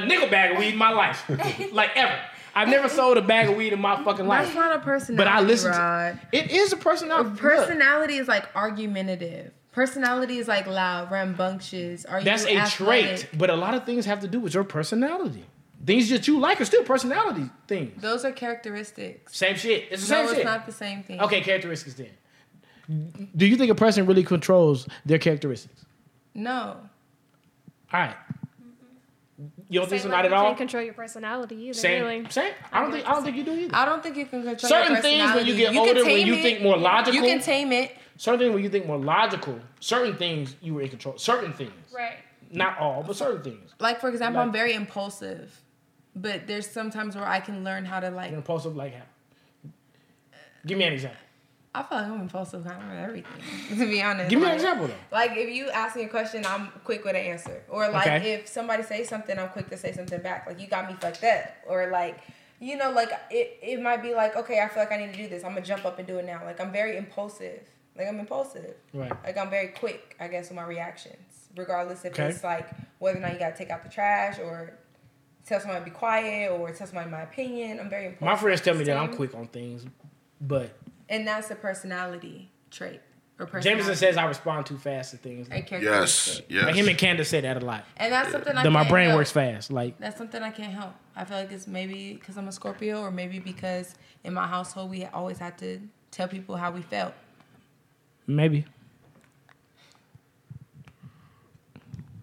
nigga bag of weed in my life. Like ever. I've never sold a bag of weed in my fucking life. That's not a personality, but I listen Rod. To it. It is a personality. Personality is like argumentative. Personality is like loud, rambunctious. That's a athletic? Trait, but a lot of things have to do with your personality. Things that you like are still personality things. Those are characteristics. Same shit. It's the same shit. No, it's not the same thing. Okay, characteristics then. Do you think a person really controls their characteristics? No. All right. You don't think so? Not at all. You can't control your personality either. Same, really. Same. I don't think you do either. I don't think you can control certain your things when you get older. When you think more logical, you can tame it. Certain things when you think more logical. Certain things you were in control. Certain things, right? Not all, but certain things. Like for example, like, I'm very impulsive, but there's sometimes where I can learn how to like. You're impulsive, like how? Give me an example. I feel like I'm impulsive kind of everything, to be honest. Give me an example, though. Like, if you ask me a question, I'm quick with an answer. Or, like, if somebody says something, I'm quick to say something back. Like, you got me fucked up. Or, like, you know, like, it might be like, okay, I feel like I need to do this. I'm going to jump up and do it now. Like, I'm very impulsive. Right. Like, I'm very quick, I guess, with my reactions. Regardless if it's, like, whether or not you got to take out the trash or tell somebody to be quiet or tell somebody my opinion. I'm very impulsive. My friends tell me that I'm quick on things, but... And that's a personality trait. Or personality. Jameson says I respond too fast to things. Like yes. Like him and Candace say that a lot. And that's something I can't help. My brain works fast. Like that's something I can't help. I feel like it's maybe because I'm a Scorpio or maybe because in my household we always had to tell people how we felt. Maybe.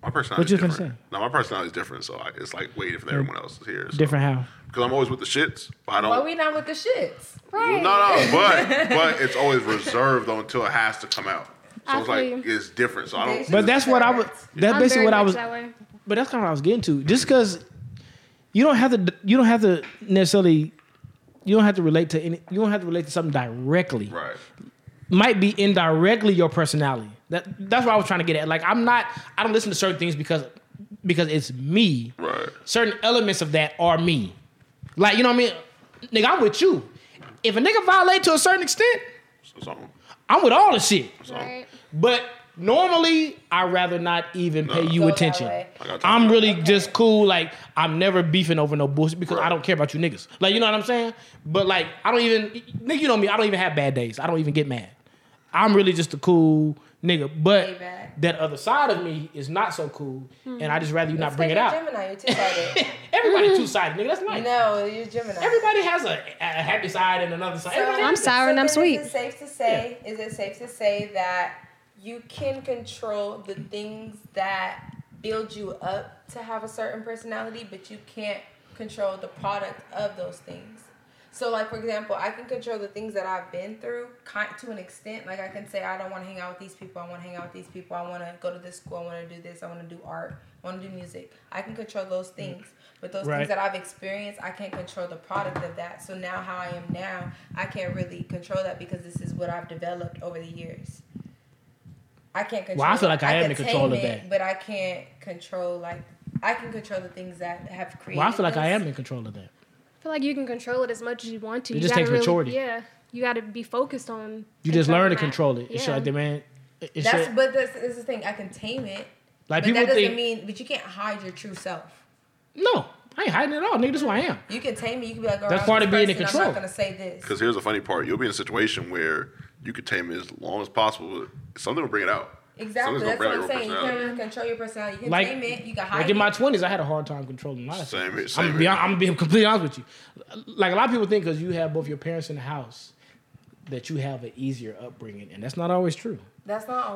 My personality is different. No, my personality is different, so it's like way different than everyone else here. So. Different how? Because I'm always with the shits. But I don't. Well, we not with the shits, right? No, but it's always reserved until it has to come out. So it's like it's different. So I don't. But that's what I was. That's basically what I was. But that's kind of what I was getting to. Just because you don't have to. You don't have to necessarily. You don't have to relate to any. You don't have to relate to something directly. Right. Might be indirectly your personality. That's what I was trying to get at. Like I don't listen to certain things because it's me. Right. Certain elements of that are me. Like you know what I mean? Nigga, I'm with you. If a nigga violate to a certain extent, I'm with all the shit. Right. But normally I'd rather not even pay you attention. I'm really just cool. Like I'm never beefing over no bullshit because I don't care about you niggas. Like you know what I'm saying? But like I don't even nigga. You know me. I don't even have bad days. I don't even get mad. I'm really just a cool nigga, but that other side of me is not so cool, and I just rather you not bring it out. Gemini, you're two-sided. Everybody two-sided, nigga. That's life. No, you're Gemini. Everybody has a happy side and another side. So, I'm sour and I'm sweet. Is it safe to say that you can control the things that build you up to have a certain personality, but you can't control the product of those things? So, like, for example, I can control the things that I've been through to an extent. Like, I can say, I don't want to hang out with these people. I want to hang out with these people. I want to go to this school. I want to do this. I want to do art. I want to do music. I can control those things. But those things that I've experienced, I can't control the product of that. So now how I am now, I can't really control that because this is what I've developed over the years. I can't control. Well, I feel like I am in control of that. But I can't control, like, I can control the things that have created. Well, I feel like I am in control of that. I feel like you can control it as much as you want to. It just takes maturity. Yeah, you got to be focused on. You just learn to control it. Yeah. It's like the man. But that's the thing. I can tame it. Like, but that doesn't mean. But you can't hide your true self. No, I ain't hiding at all, nigga. That's who I am. You can tame me. You can be like, oh, that's part of being in control. I'm not gonna say this. Because here's the funny part: you'll be in a situation where you can tame it as long as possible. But something will bring it out. Exactly. That's what I'm saying. You can't control your personality. You can tame it. You can hide it. Like in my 20s, I had a hard time controlling my life. Same here. I'm going to be completely honest with you. Like, a lot of people think because you have both your parents in the house that you have an easier upbringing. And that's not always true.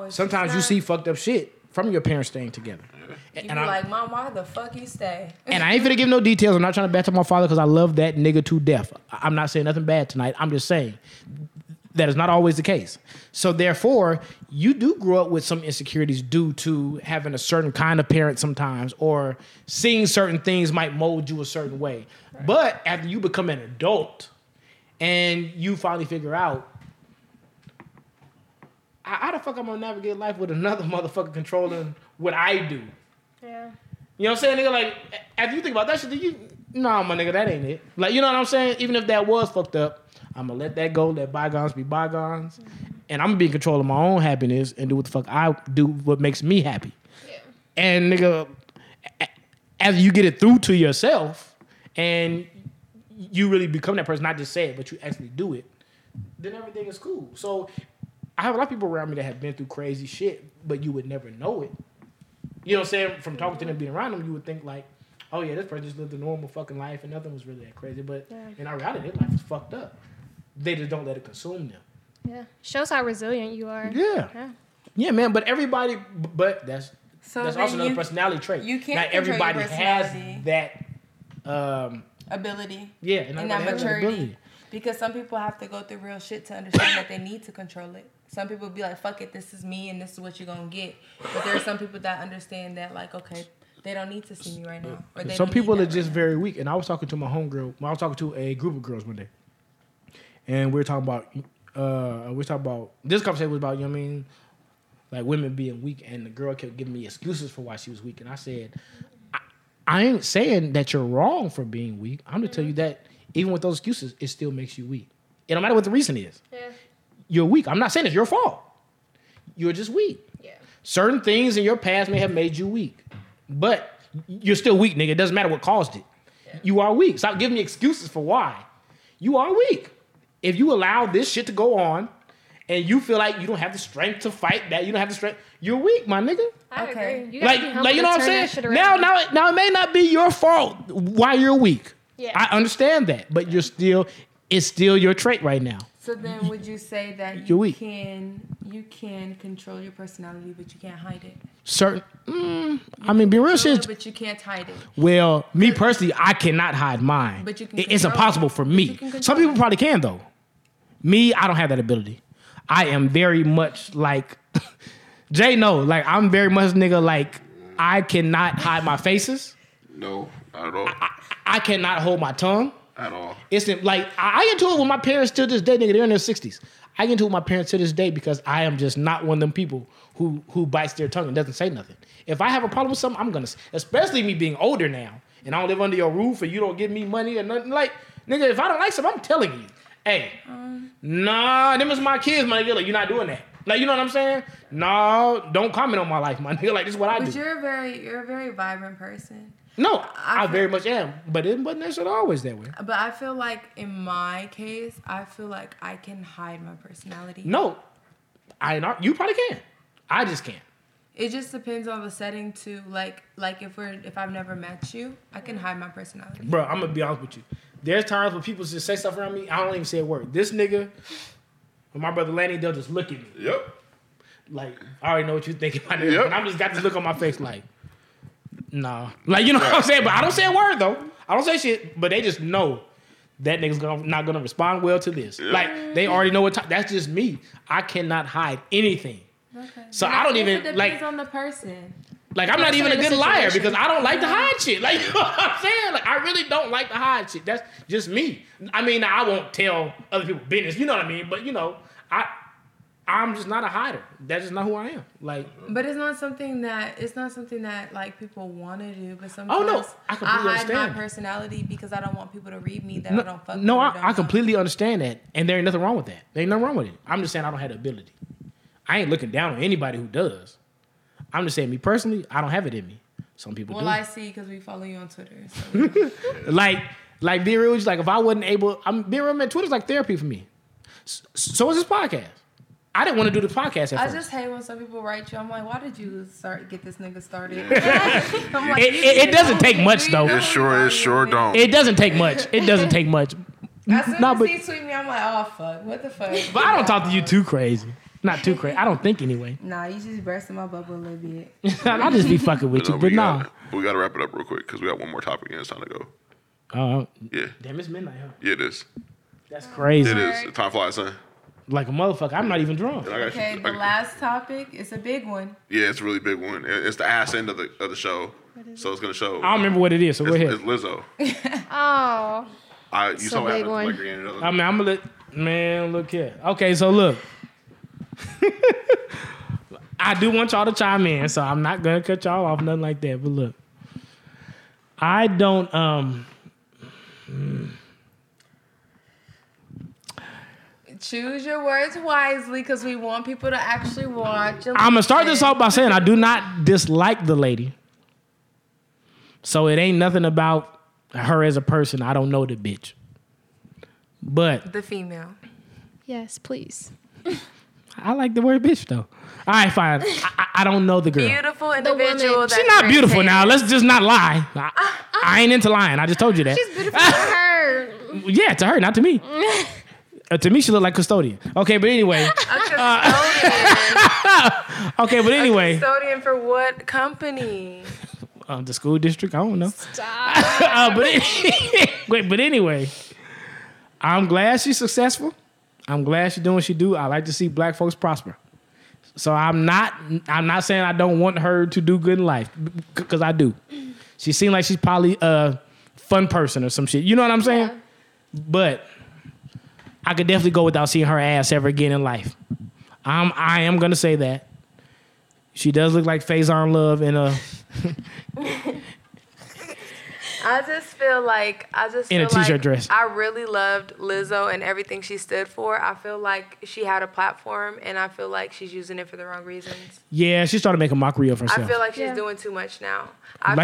Sometimes you see fucked up shit from your parents staying together. And you're like, Mom, why the fuck you stay? And I ain't finna give no details. I'm not trying to bash on my father because I love that nigga to death. I'm not saying nothing bad tonight. I'm just saying that is not always the case. So therefore, you do grow up with some insecurities due to having a certain kind of parent sometimes, or seeing certain things might mold you a certain way. Right. But after you become an adult and you finally figure out, how the fuck I'm gonna navigate life with another motherfucker controlling what I do? Yeah. You know what I'm saying, nigga? Like, after you think about that shit, nah, my nigga, that ain't it. Like, you know what I'm saying? Even if that was fucked up, I'm going to let that go, let bygones be bygones, and I'm going to be in control of my own happiness and do what the fuck I do, what makes me happy. Yeah. And, nigga, as you get it through to yourself and you really become that person, not just say it, but you actually do it, then everything is cool. So I have a lot of people around me that have been through crazy shit, but you would never know it. You know what I'm saying? From talking to them, being around them, you would think, like, oh, yeah, this person just lived a normal fucking life and nothing was really that crazy. But in our reality, their life is fucked up. They just don't let it consume them. Yeah. Shows how resilient you are. Yeah. Yeah, man. But everybody, that's also another personality trait. You can't Not everybody has that ability. Yeah. And that maturity. Because some people have to go through real shit to understand that they need to control it. Some people be like, fuck it, this is me and this is what you're going to get. But there are some people that understand that, like, okay, they don't need to see me right now. Or some people are just very weak. And I was talking to my homegirl. I was talking to a group of girls one day. And we were talking about this conversation was about, you know what I mean, like women being weak, and the girl kept giving me excuses for why she was weak. And I said, I ain't saying that you're wrong for being weak. I'm gonna tell you that even with those excuses, it still makes you weak. It don't matter what the reason is. Yeah. You're weak. I'm not saying it's your fault. You're just weak. Yeah. Certain things in your past may have made you weak, but you're still weak, nigga. It doesn't matter what caused it. Yeah. You are weak. Stop giving me excuses for why. You are weak. If you allow this shit to go on and you feel like you don't have the strength to fight that, you don't have the strength, you're weak, my nigga. I agree. You like you know what I'm saying? Now it may not be your fault why you're weak. Yeah. I understand that, but it's still your trait right now. So then would you say that you can control your personality, but you can't hide it? Be real shit. But you can't hide it. Well, me personally, I cannot hide mine. But you can it's impossible for me. Some people probably can, though. Me, I don't have that ability. I am very much like... Jay, no. Like, I'm very much, nigga, like, I cannot hide my faces. No, not at all. I cannot hold my tongue. At all. It's like, I get to it with my parents to this day, nigga. They're in their 60s. I get into it with my parents to this day because I am just not one of them people who bites their tongue and doesn't say nothing. If I have a problem with something, I'm going to, especially me being older now, and I don't live under your roof and you don't give me money or nothing, like, nigga, if I don't like something, I'm telling you, hey, nah, them is my kids, my nigga, like, you're not doing that. Like, you know what I'm saying? No, don't comment on my life, my nigga, like, this is what I do. But you're a very vibrant person. No, I very much am, but it wasn't necessarily always that way. But I feel like in my case, I feel like I can hide my personality. No, you probably can. I just can't. It just depends on the setting too. Like if I've never met you, I can hide my personality. Bro, I'm gonna be honest with you. There's times when people just say stuff around me, I don't even say a word. This nigga, with my brother Lanny, they'll just look at me. Yep. Like, I already know what you're thinking about this. Yep. And I'm just got this look on my face like, no. Like, you know what I'm saying? But I don't say a word, though. I don't say shit, but they just know. that nigga's not gonna respond well to this. Like, they already know what time. That's just me. I cannot hide anything. Okay. So I don't even, it depends on the person. Like, I'm not even a good liar because I don't like to hide shit. Like, you know what I'm saying? Like, I really don't like to hide shit. That's just me. I mean, I won't tell other people business, you know what I mean? But, you know, I'm just not a hider. That's just not who I am. Like, but it's not something that like people want to do. But sometimes I hide my personality because I don't want people to read me that I don't fuck with. No, I completely understand that, and there ain't nothing wrong with that. There ain't nothing wrong with it. I'm just saying I don't have the ability. I ain't looking down on anybody who does. I'm just saying, me personally, I don't have it in me. Some people do. Well, I see because we follow you on Twitter. So. like being real, like if I wasn't able, being real, man, Twitter's like therapy for me. So is this podcast. I didn't want to do the podcast at first. I just hate when some people write you. I'm like, why did you get this nigga started? I'm like, it doesn't take much, though. It sure don't. It doesn't take much. As soon as he tweet me, I'm like, oh, fuck. What the fuck? But I don't talk to you too crazy. Not too crazy. I don't think, anyway. Nah, you just bursting my bubble a little bit. I'll just be fucking with you, but no. We got to wrap it up real quick because we got one more topic and it's time to go. Oh. Yeah. Damn, it's midnight, huh? Yeah, it is. That's crazy. It is. Time flies, son. Like a motherfucker. I'm not even drunk. Okay, the last topic is a big one. Yeah, it's a really big one. It's the ass end of the show. So it's going to show. I don't remember what it is, so go ahead. It's Lizzo. Oh. You saw what happened. Like, I mean, I'm going to let... Man, look here. Okay, so look. I do want y'all to chime in, so I'm not going to cut y'all off, nothing like that. But look. I don't... Choose your words wisely because we want people to actually watch. I'm going to start this off by saying I do not dislike the lady. So it ain't nothing about her as a person. I don't know the bitch. But. The female. Yes, please. I like the word bitch, though. All right, fine. I don't know the girl. Beautiful individual. She's not beautiful now. Let's just not lie. I ain't into lying. I just told you that. She's beautiful to her. Yeah, to her, not to me. To me, she looked like Custodian. Okay, but anyway. A Custodian for what company? The school district? I don't know. Stop. But anyway, I'm glad she's successful. I'm glad she's doing what she do. I like to see black folks prosper. So I'm not saying I don't want her to do good in life, because I do. She seems like she's probably a fun person or some shit. You know what I'm saying? Yeah. But... I could definitely go without seeing her ass ever again in life. I am going to say that. She does look like Faison Love in a... I just feel like in a t-shirt dress. I really loved Lizzo and everything she stood for. I feel like she had a platform, and I feel like she's using it for the wrong reasons. Yeah, she started making mockery of herself. I feel like she's doing too much now.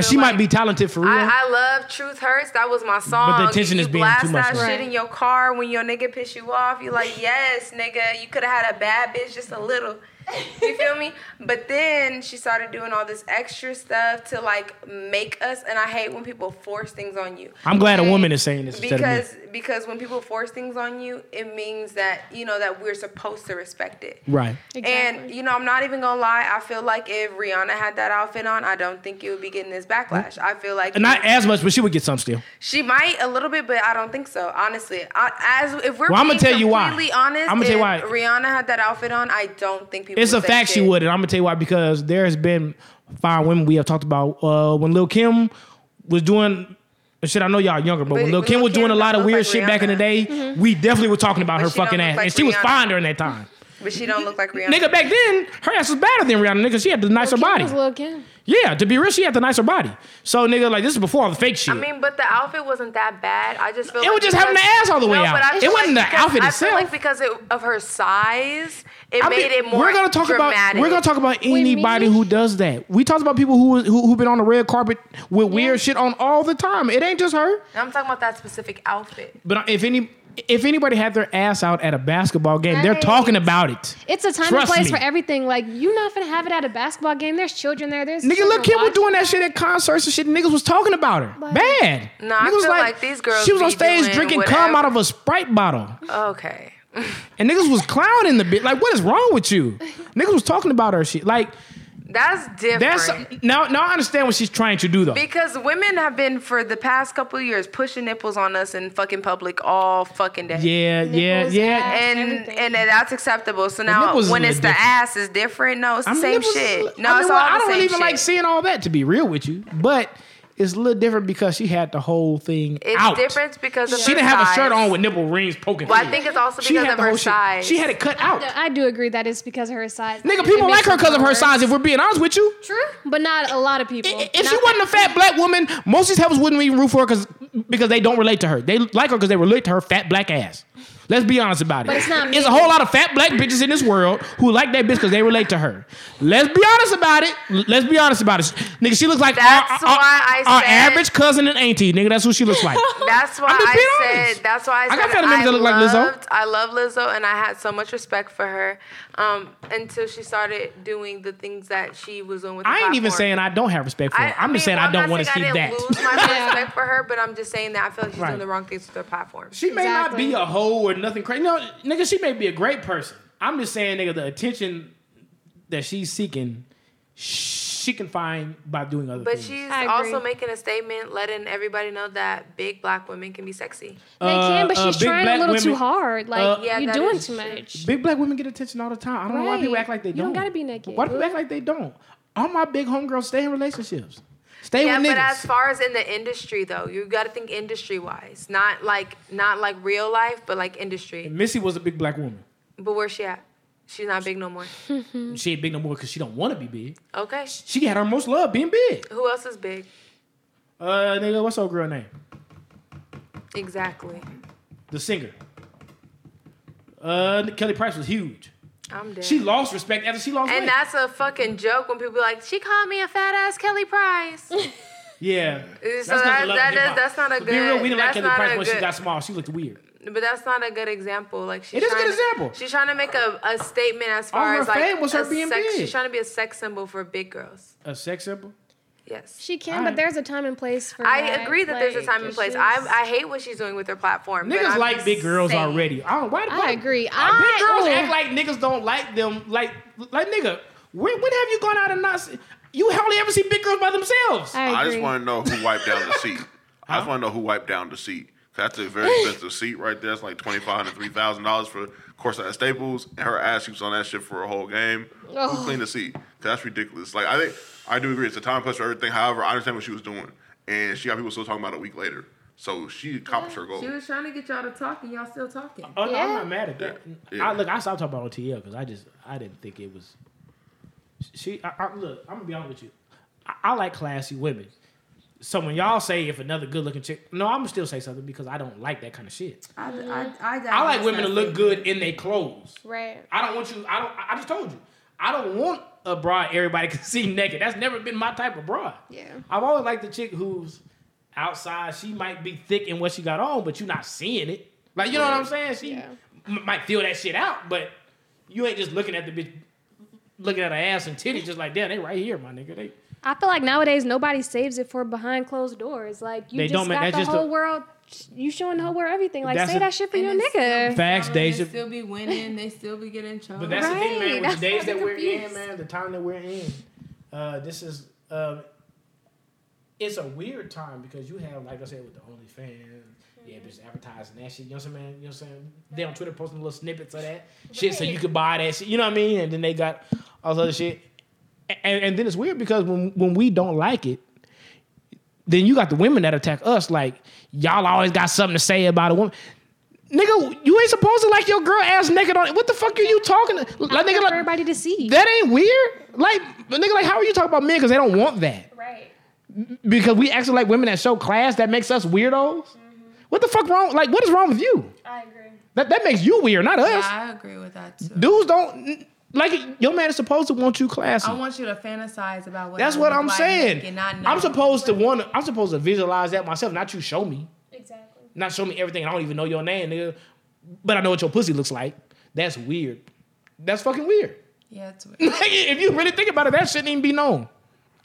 She might be talented for real. I love "Truth Hurts." That was my song. But the attention is being too much. You blast that shit in your car when your nigga piss you off. You're like, yes, nigga, you could have had a bad bitch just a little. You feel me? But then she started doing all this extra stuff to like make us, and I hate when people force things on you. I'm glad a woman is saying this because when people force things on you, it means that you know that we're supposed to respect it. Right. Exactly. And you know, I'm not even gonna lie. I feel like if Rihanna had that outfit on, I don't think it would be getting this backlash. I feel like not as much, but she would get some still. She might a little bit, but I don't think so. Honestly, I'm gonna tell you why. Rihanna had that outfit on, I don't think people. It's a fact she would, and I'm going to tell you why, because there has been fine women we have talked about. When Lil' Kim was doing... Shit, I know y'all younger, but when Lil' Kim was doing a lot of weird shit back in the day, we definitely were talking about her fucking ass. And she was fine during that time. But she don't look like Rihanna. Nigga, back then, her ass was better than Rihanna, nigga. She had the nicer body. Kim was Lil' Kim. Yeah, to be real, she had the nicer body. So, nigga, like, this is before all the fake shit. I mean, but the outfit wasn't that bad. I just feel like... It was just having the ass all the way out. It wasn't the outfit itself. I feel like because of her size, it made it more dramatic. We're going to talk about anybody who does that. We talked about people who've been on the red carpet with weird shit on all the time. It ain't just her. I'm talking about that specific outfit. But If anybody had their ass out at a basketball game, they're talking about it. It's a time and place for everything. Like, you're not finna have it at a basketball game. There's children there. Nigga, Lil' Kim was doing that shit at concerts and shit. Niggas was talking about her. Like, bad. No, I feel like these girls. She was on stage drinking cum out of a Sprite bottle. Okay. And niggas was clowning the bitch. Like, what is wrong with you? Niggas was talking about her shit. Like, That's different. Now I understand what she's trying to do, though. Because women have been, for the past couple of years, pushing nipples on us in fucking public all fucking day. Yeah. And that's acceptable. So now when it's the ass is different, no, it's the same shit. No, it's all the same shit. I don't even like seeing all that, to be real with you. But it's a little different because she had the whole thing out. It's different because of her size. She didn't have a shirt on with nipple rings poking through. Well, I think it's also because of her size. She had it cut out. I do agree that it's because of her size. Nigga, people like her because of her size, if we're being honest with you. True, but not a lot of people. If she wasn't a fat black woman, most of these helpers wouldn't even root for her because they don't relate to her. They like her because they relate to her fat black ass. Let's be honest about it. But it's not me. There's a whole lot of fat black bitches in this world who like that bitch because they relate to her. Let's be honest about it. Nigga, she looks like our average cousin and auntie. Nigga, that's who she looks like. That's why I said I love Lizzo, and I had so much respect for her until she started doing the things that she was doing with the platform. I ain't even saying I don't have respect for her. I'm just saying I don't want to see that. I didn't lose my respect for her, but I'm just saying that I feel like she's doing the wrong things with her platform. She may not be a hoe or nothing crazy. No, nigga, she may be a great person. I'm just saying, nigga, the attention that she's seeking, she can find by doing other things. But she's also making a statement, letting everybody know that big black women can be sexy. They can, but she's trying a little too hard. You're doing too much. Big black women get attention all the time. I don't know why people act like they don't. You don't gotta be naked. Why do people act like they don't? All my big homegirls stay in relationships. Stay with niggas. Yeah, but as far as in the industry, though, you got to think industry-wise. Not like real life, but like industry. And Missy was a big black woman. But where's she at? She's not big no more. She ain't big no more because she don't want to be big. Okay. She had her most love being big. Who else is big? Nigga, what's her girl name? Exactly. The singer. Kelly Price was huge. I'm dead. She lost respect after she lost weight. That's a fucking joke when people be like, she called me a fat ass Kelly Price. Yeah. So that's not a good. We didn't like Kelly Price when she got small. She looked weird. But that's not a good example. It is a good example. She's trying to make a statement as far as like was her being big. She's trying to be a sex symbol for big girls. A sex symbol? Yes. She can, but there's a time and place for that. I agree that there's a time and place. I hate what she's doing with her platform. Niggas like big girls already. I agree. Big girls act like niggas don't like them. Like nigga, when have you gone out and not... You hardly ever see big girls by themselves. I just want to know who wiped down the seat. That's a very expensive seat right there. It's like $2,500, $3,000 for Corsair Staples. And her ass shoots on that shit for a whole game. Oh. Who cleaned the seat? Because that's ridiculous. I do agree. It's a time place for everything. However, I understand what she was doing. And she got people still talking about it a week later. So she accomplished her goal. She was trying to get y'all to talk and y'all still talking. No, I'm not mad at that. Yeah. I stopped talking about OTL because I didn't think it was... I'm going to be honest with you. I like classy women. So when y'all say if another good looking chick, no, I'm gonna still say something because I don't like that kind of shit. I like women to look good in their clothes. Right. I just told you. I don't want a bra everybody can see naked. That's never been my type of bra. Yeah. I've always liked the chick who's outside. She might be thick in what she got on, but you're not seeing it. Like you know what I'm saying? She might feel that shit out, but you ain't just looking at the bitch, looking at her ass and titties, just like damn, they right here, my nigga. I feel like nowadays nobody saves it for behind closed doors. Like you world, you showing the whole world everything. Like say that shit for your nigga. Facts, Deja. They still be winning. They still be getting trouble. But that's the thing, man. With the days that we're in, man, the time that we're in, this is it's a weird time because you have, like I said, with the OnlyFans. Yeah, bitch, advertising that shit. You know what I'm saying? They on Twitter posting little snippets of that shit, so you could buy that shit. You know what I mean? And then they got all this other shit. And then it's weird because when we don't like it, then you got the women that attack us. Like, y'all always got something to say about a woman. Nigga, you ain't supposed to like your girl ass naked on it. What the fuck are you talking to? I want everybody to see. That ain't weird. Nigga, how are you talking about men? Because they don't want that. Right. Because we actually like women that show class. That makes us weirdos. Mm-hmm. What the fuck wrong? What is wrong with you? I agree. That makes you weird, not us. Yeah, I agree with that, too. Dudes don't... your man is supposed to want you classy. I want you to fantasize about what. That's what I'm saying. I'm supposed to visualize that myself. Not you show me. Exactly. Not show me everything. I don't even know your name, nigga. But I know what your pussy looks like. That's weird. That's fucking weird. Yeah, it's weird. If you really think about it, that shouldn't even be known.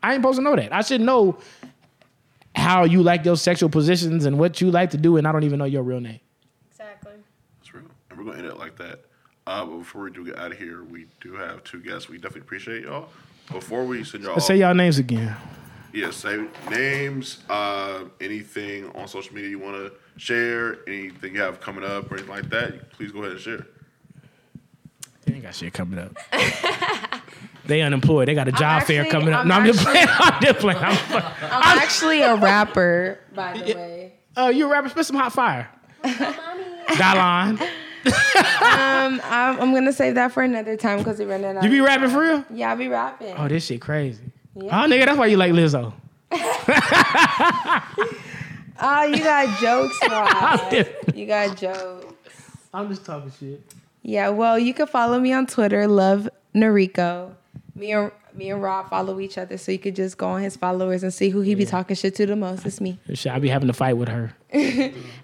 I ain't supposed to know that. I should know how you like your sexual positions and what you like to do, and I don't even know your real name. Exactly. That's real. And we're gonna end it like that. But before we do get out of here, we do have two guests. We definitely appreciate y'all. Before we send y'all... Say y'all names again. Yeah, say names, anything on social media you want to share, anything you have coming up or anything like that, please go ahead and share. They ain't got shit coming up. They unemployed. They got a job fair coming up. I'm just playing. I'm actually a rapper, by the way. You're a rapper? Spit some hot fire. Dylan. I'm going to save that for another time because we ran out. You be rapping for real? Yeah, I be rapping. Oh, this shit crazy. Yeah. Oh, nigga, that's why you like Lizzo. Oh, you got jokes, Rob. You got jokes. I'm just talking shit. Yeah, well, you can follow me on Twitter, Love Noriko. Me and Rob follow each other, so you could just go on his followers and see who he be talking shit to the most. It's me. I be having a fight with her.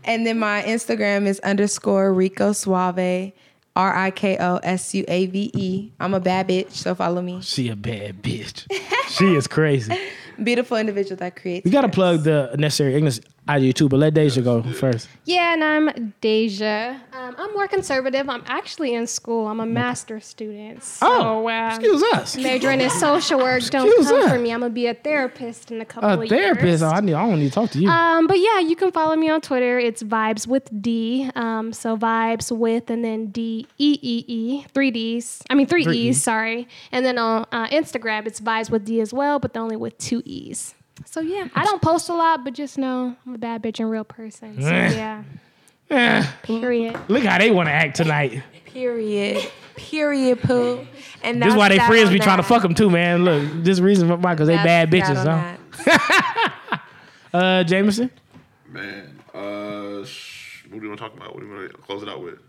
And then my Instagram is _RikoSuave. RIKOSUAVE. I'm a bad bitch, so follow me. She a bad bitch. She is crazy. Beautiful individual that creates. You got to plug the Necessary Ignorance IG too, but let Deja go first. Yeah, and I'm Deja. I'm more conservative. I'm actually in school. I'm a master's student. So, excuse us. Majoring in social work. Don't come for me. I'm going to be a therapist in a couple of years. A therapist? I don't need to talk to you. But yeah, you can follow me on Twitter. It's Vibes with D. So Vibes with and then D-E-E-E. Three E's. And then on Instagram, it's Vibes with D as well, but only with 2 E's. So, yeah, I don't post a lot, but just know I'm a bad bitch and real person. So, yeah. Period. Look how they want to act tonight. Period, poo. And that's this is why they friends be trying to fuck them, too, man. Look, this reason why, because they bad bitches, huh? Jameson? Man, what do you want to talk about? What do you want to close it out with?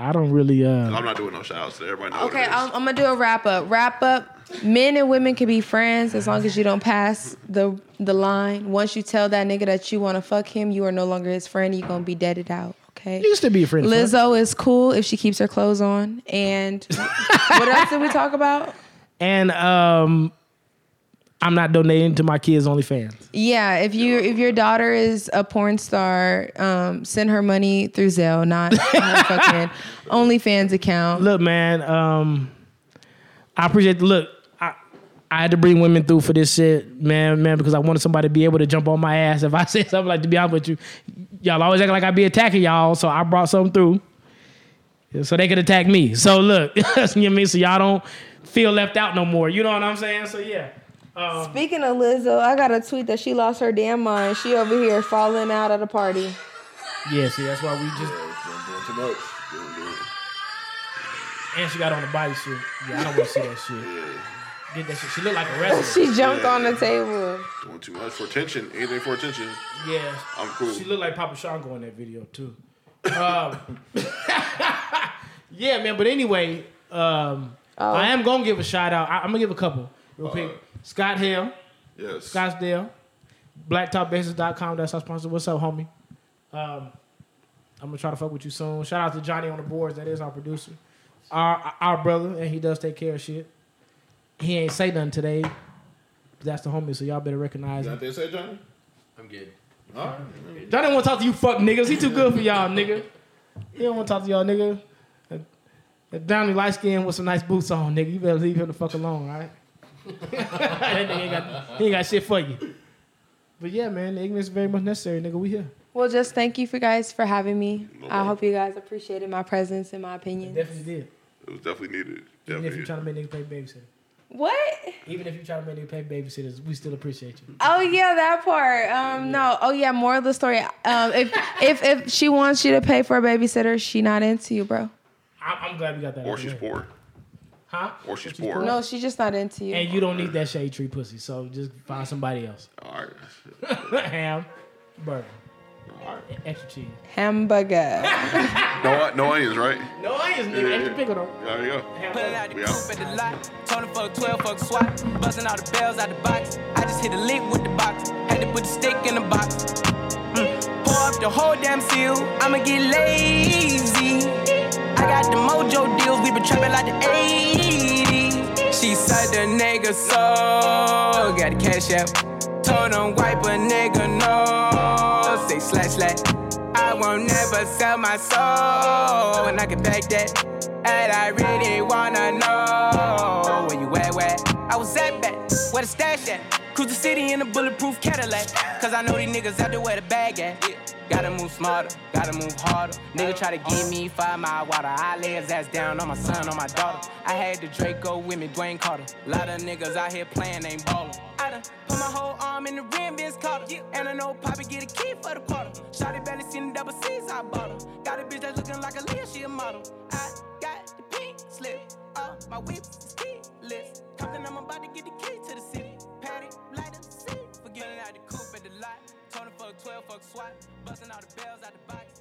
I don't really... I'm not doing no shout-outs to everybody. Okay, I'm going to do a wrap-up. Men and women can be friends as long as you don't pass the line. Once you tell that nigga that you want to fuck him, you are no longer his friend. You're going to be deaded out, okay? You still be a friend. Lizzo is cool if she keeps her clothes on. And what else did we talk about? And I'm not donating to my kids' OnlyFans. Yeah, if your daughter is a porn star, send her money through Zelle, not her fucking OnlyFans account. Look, man, I appreciate. Look, I had to bring women through for this shit, man, because I wanted somebody to be able to jump on my ass if I said something like, to be honest with you, y'all always act like I be attacking y'all, so I brought something through so they could attack me. So look, you know what I mean? So y'all don't feel left out no more. You know what I'm saying? So yeah. Speaking of Lizzo, I got a tweet that she lost her damn mind. She over here falling out at a party. Yeah, see, that's why we just... And she got on the bodysuit. Yeah, I don't want to see that shit. Yeah. Get that shit. She looked like a wrestler. She jumped on the table. Doing too much for attention. Anything for attention. Yeah. I'm cool. She looked like Papa Shango in that video, too. Yeah, man, but anyway, I am going to give a shout out. I'm going to give a couple. Real quick. Scott Hill. Yes. Scottsdale. blacktopbasis.com. That's our sponsor. What's up, homie? I'm going to try to fuck with you soon. Shout out to Johnny on the boards. That is our producer. Our brother, and he does take care of shit. He ain't say nothing today. That's the homie, so y'all better recognize him. You got there say, Johnny? I'm good. Huh? Johnny don't want to talk to you fuck niggas. He too good for y'all, nigga. He don't want to talk to y'all, nigga. That Johnny light skin with some nice boots on, nigga. You better leave him the fuck alone, all right? That nigga ain't got shit for you. But yeah, man, the ignorance is very much necessary, nigga. We here. Well, just thank you for guys for having me. I hope you guys appreciated my presence and my opinions. It definitely did. It was definitely needed. Even if you're trying to make niggas pay babysitters. What? Even if you're trying to make niggas pay babysitters, we still appreciate you. Oh yeah, that part. No. Oh yeah, moral of the story. If she wants you to pay for a babysitter, she not into you, bro. I'm glad we got that. Or she's poor. Huh? Or she's poor. No, she's just not into you. And you don't need that shade tree pussy, so just find somebody else. All right. Ham, burger. All right. Extra cheese. Hamburger. no onions, right? No onions, nigga. Extra pickle, though. There you go. Put it out the coop at the lot. Tony fuck 12, fuck swap. Busting all the bells out the box. I just hit a lick with the box. Had to put the stick in the box. Pour up the whole damn seal. I'ma get lazy. I got the mojo deals, we been trapping like the 80s. She said the nigga soul, got the cash out. Told him wipe a nigga no, say / I won't never sell my soul, and I can back that. And I really wanna know where you at. I was at. Where the stash at? Cruise the city in a bulletproof Cadillac. Cause I know these niggas out there where the bag at. Gotta move smarter, gotta move harder. Nigga try to give me 5 mile water. I lay his ass down on my son, on my daughter. I had the Draco with me, Dwayne Carter. Lot of niggas out here playing, ain't ballin'. I done put my whole arm in the rim, Vince Carter. And I know Poppy get a key for the quarter. Shawty barely seen the double C's, I bought her. Got a bitch that's looking like a Leah, she a model. I got the pink slip, my whip's is keyless. Compton, I'm about to get the key to the city. Patty, light up the seat. Forgetting out the coupe at the lot. Tony fuck 12, fuck SWAT. Busting all the bells out the box.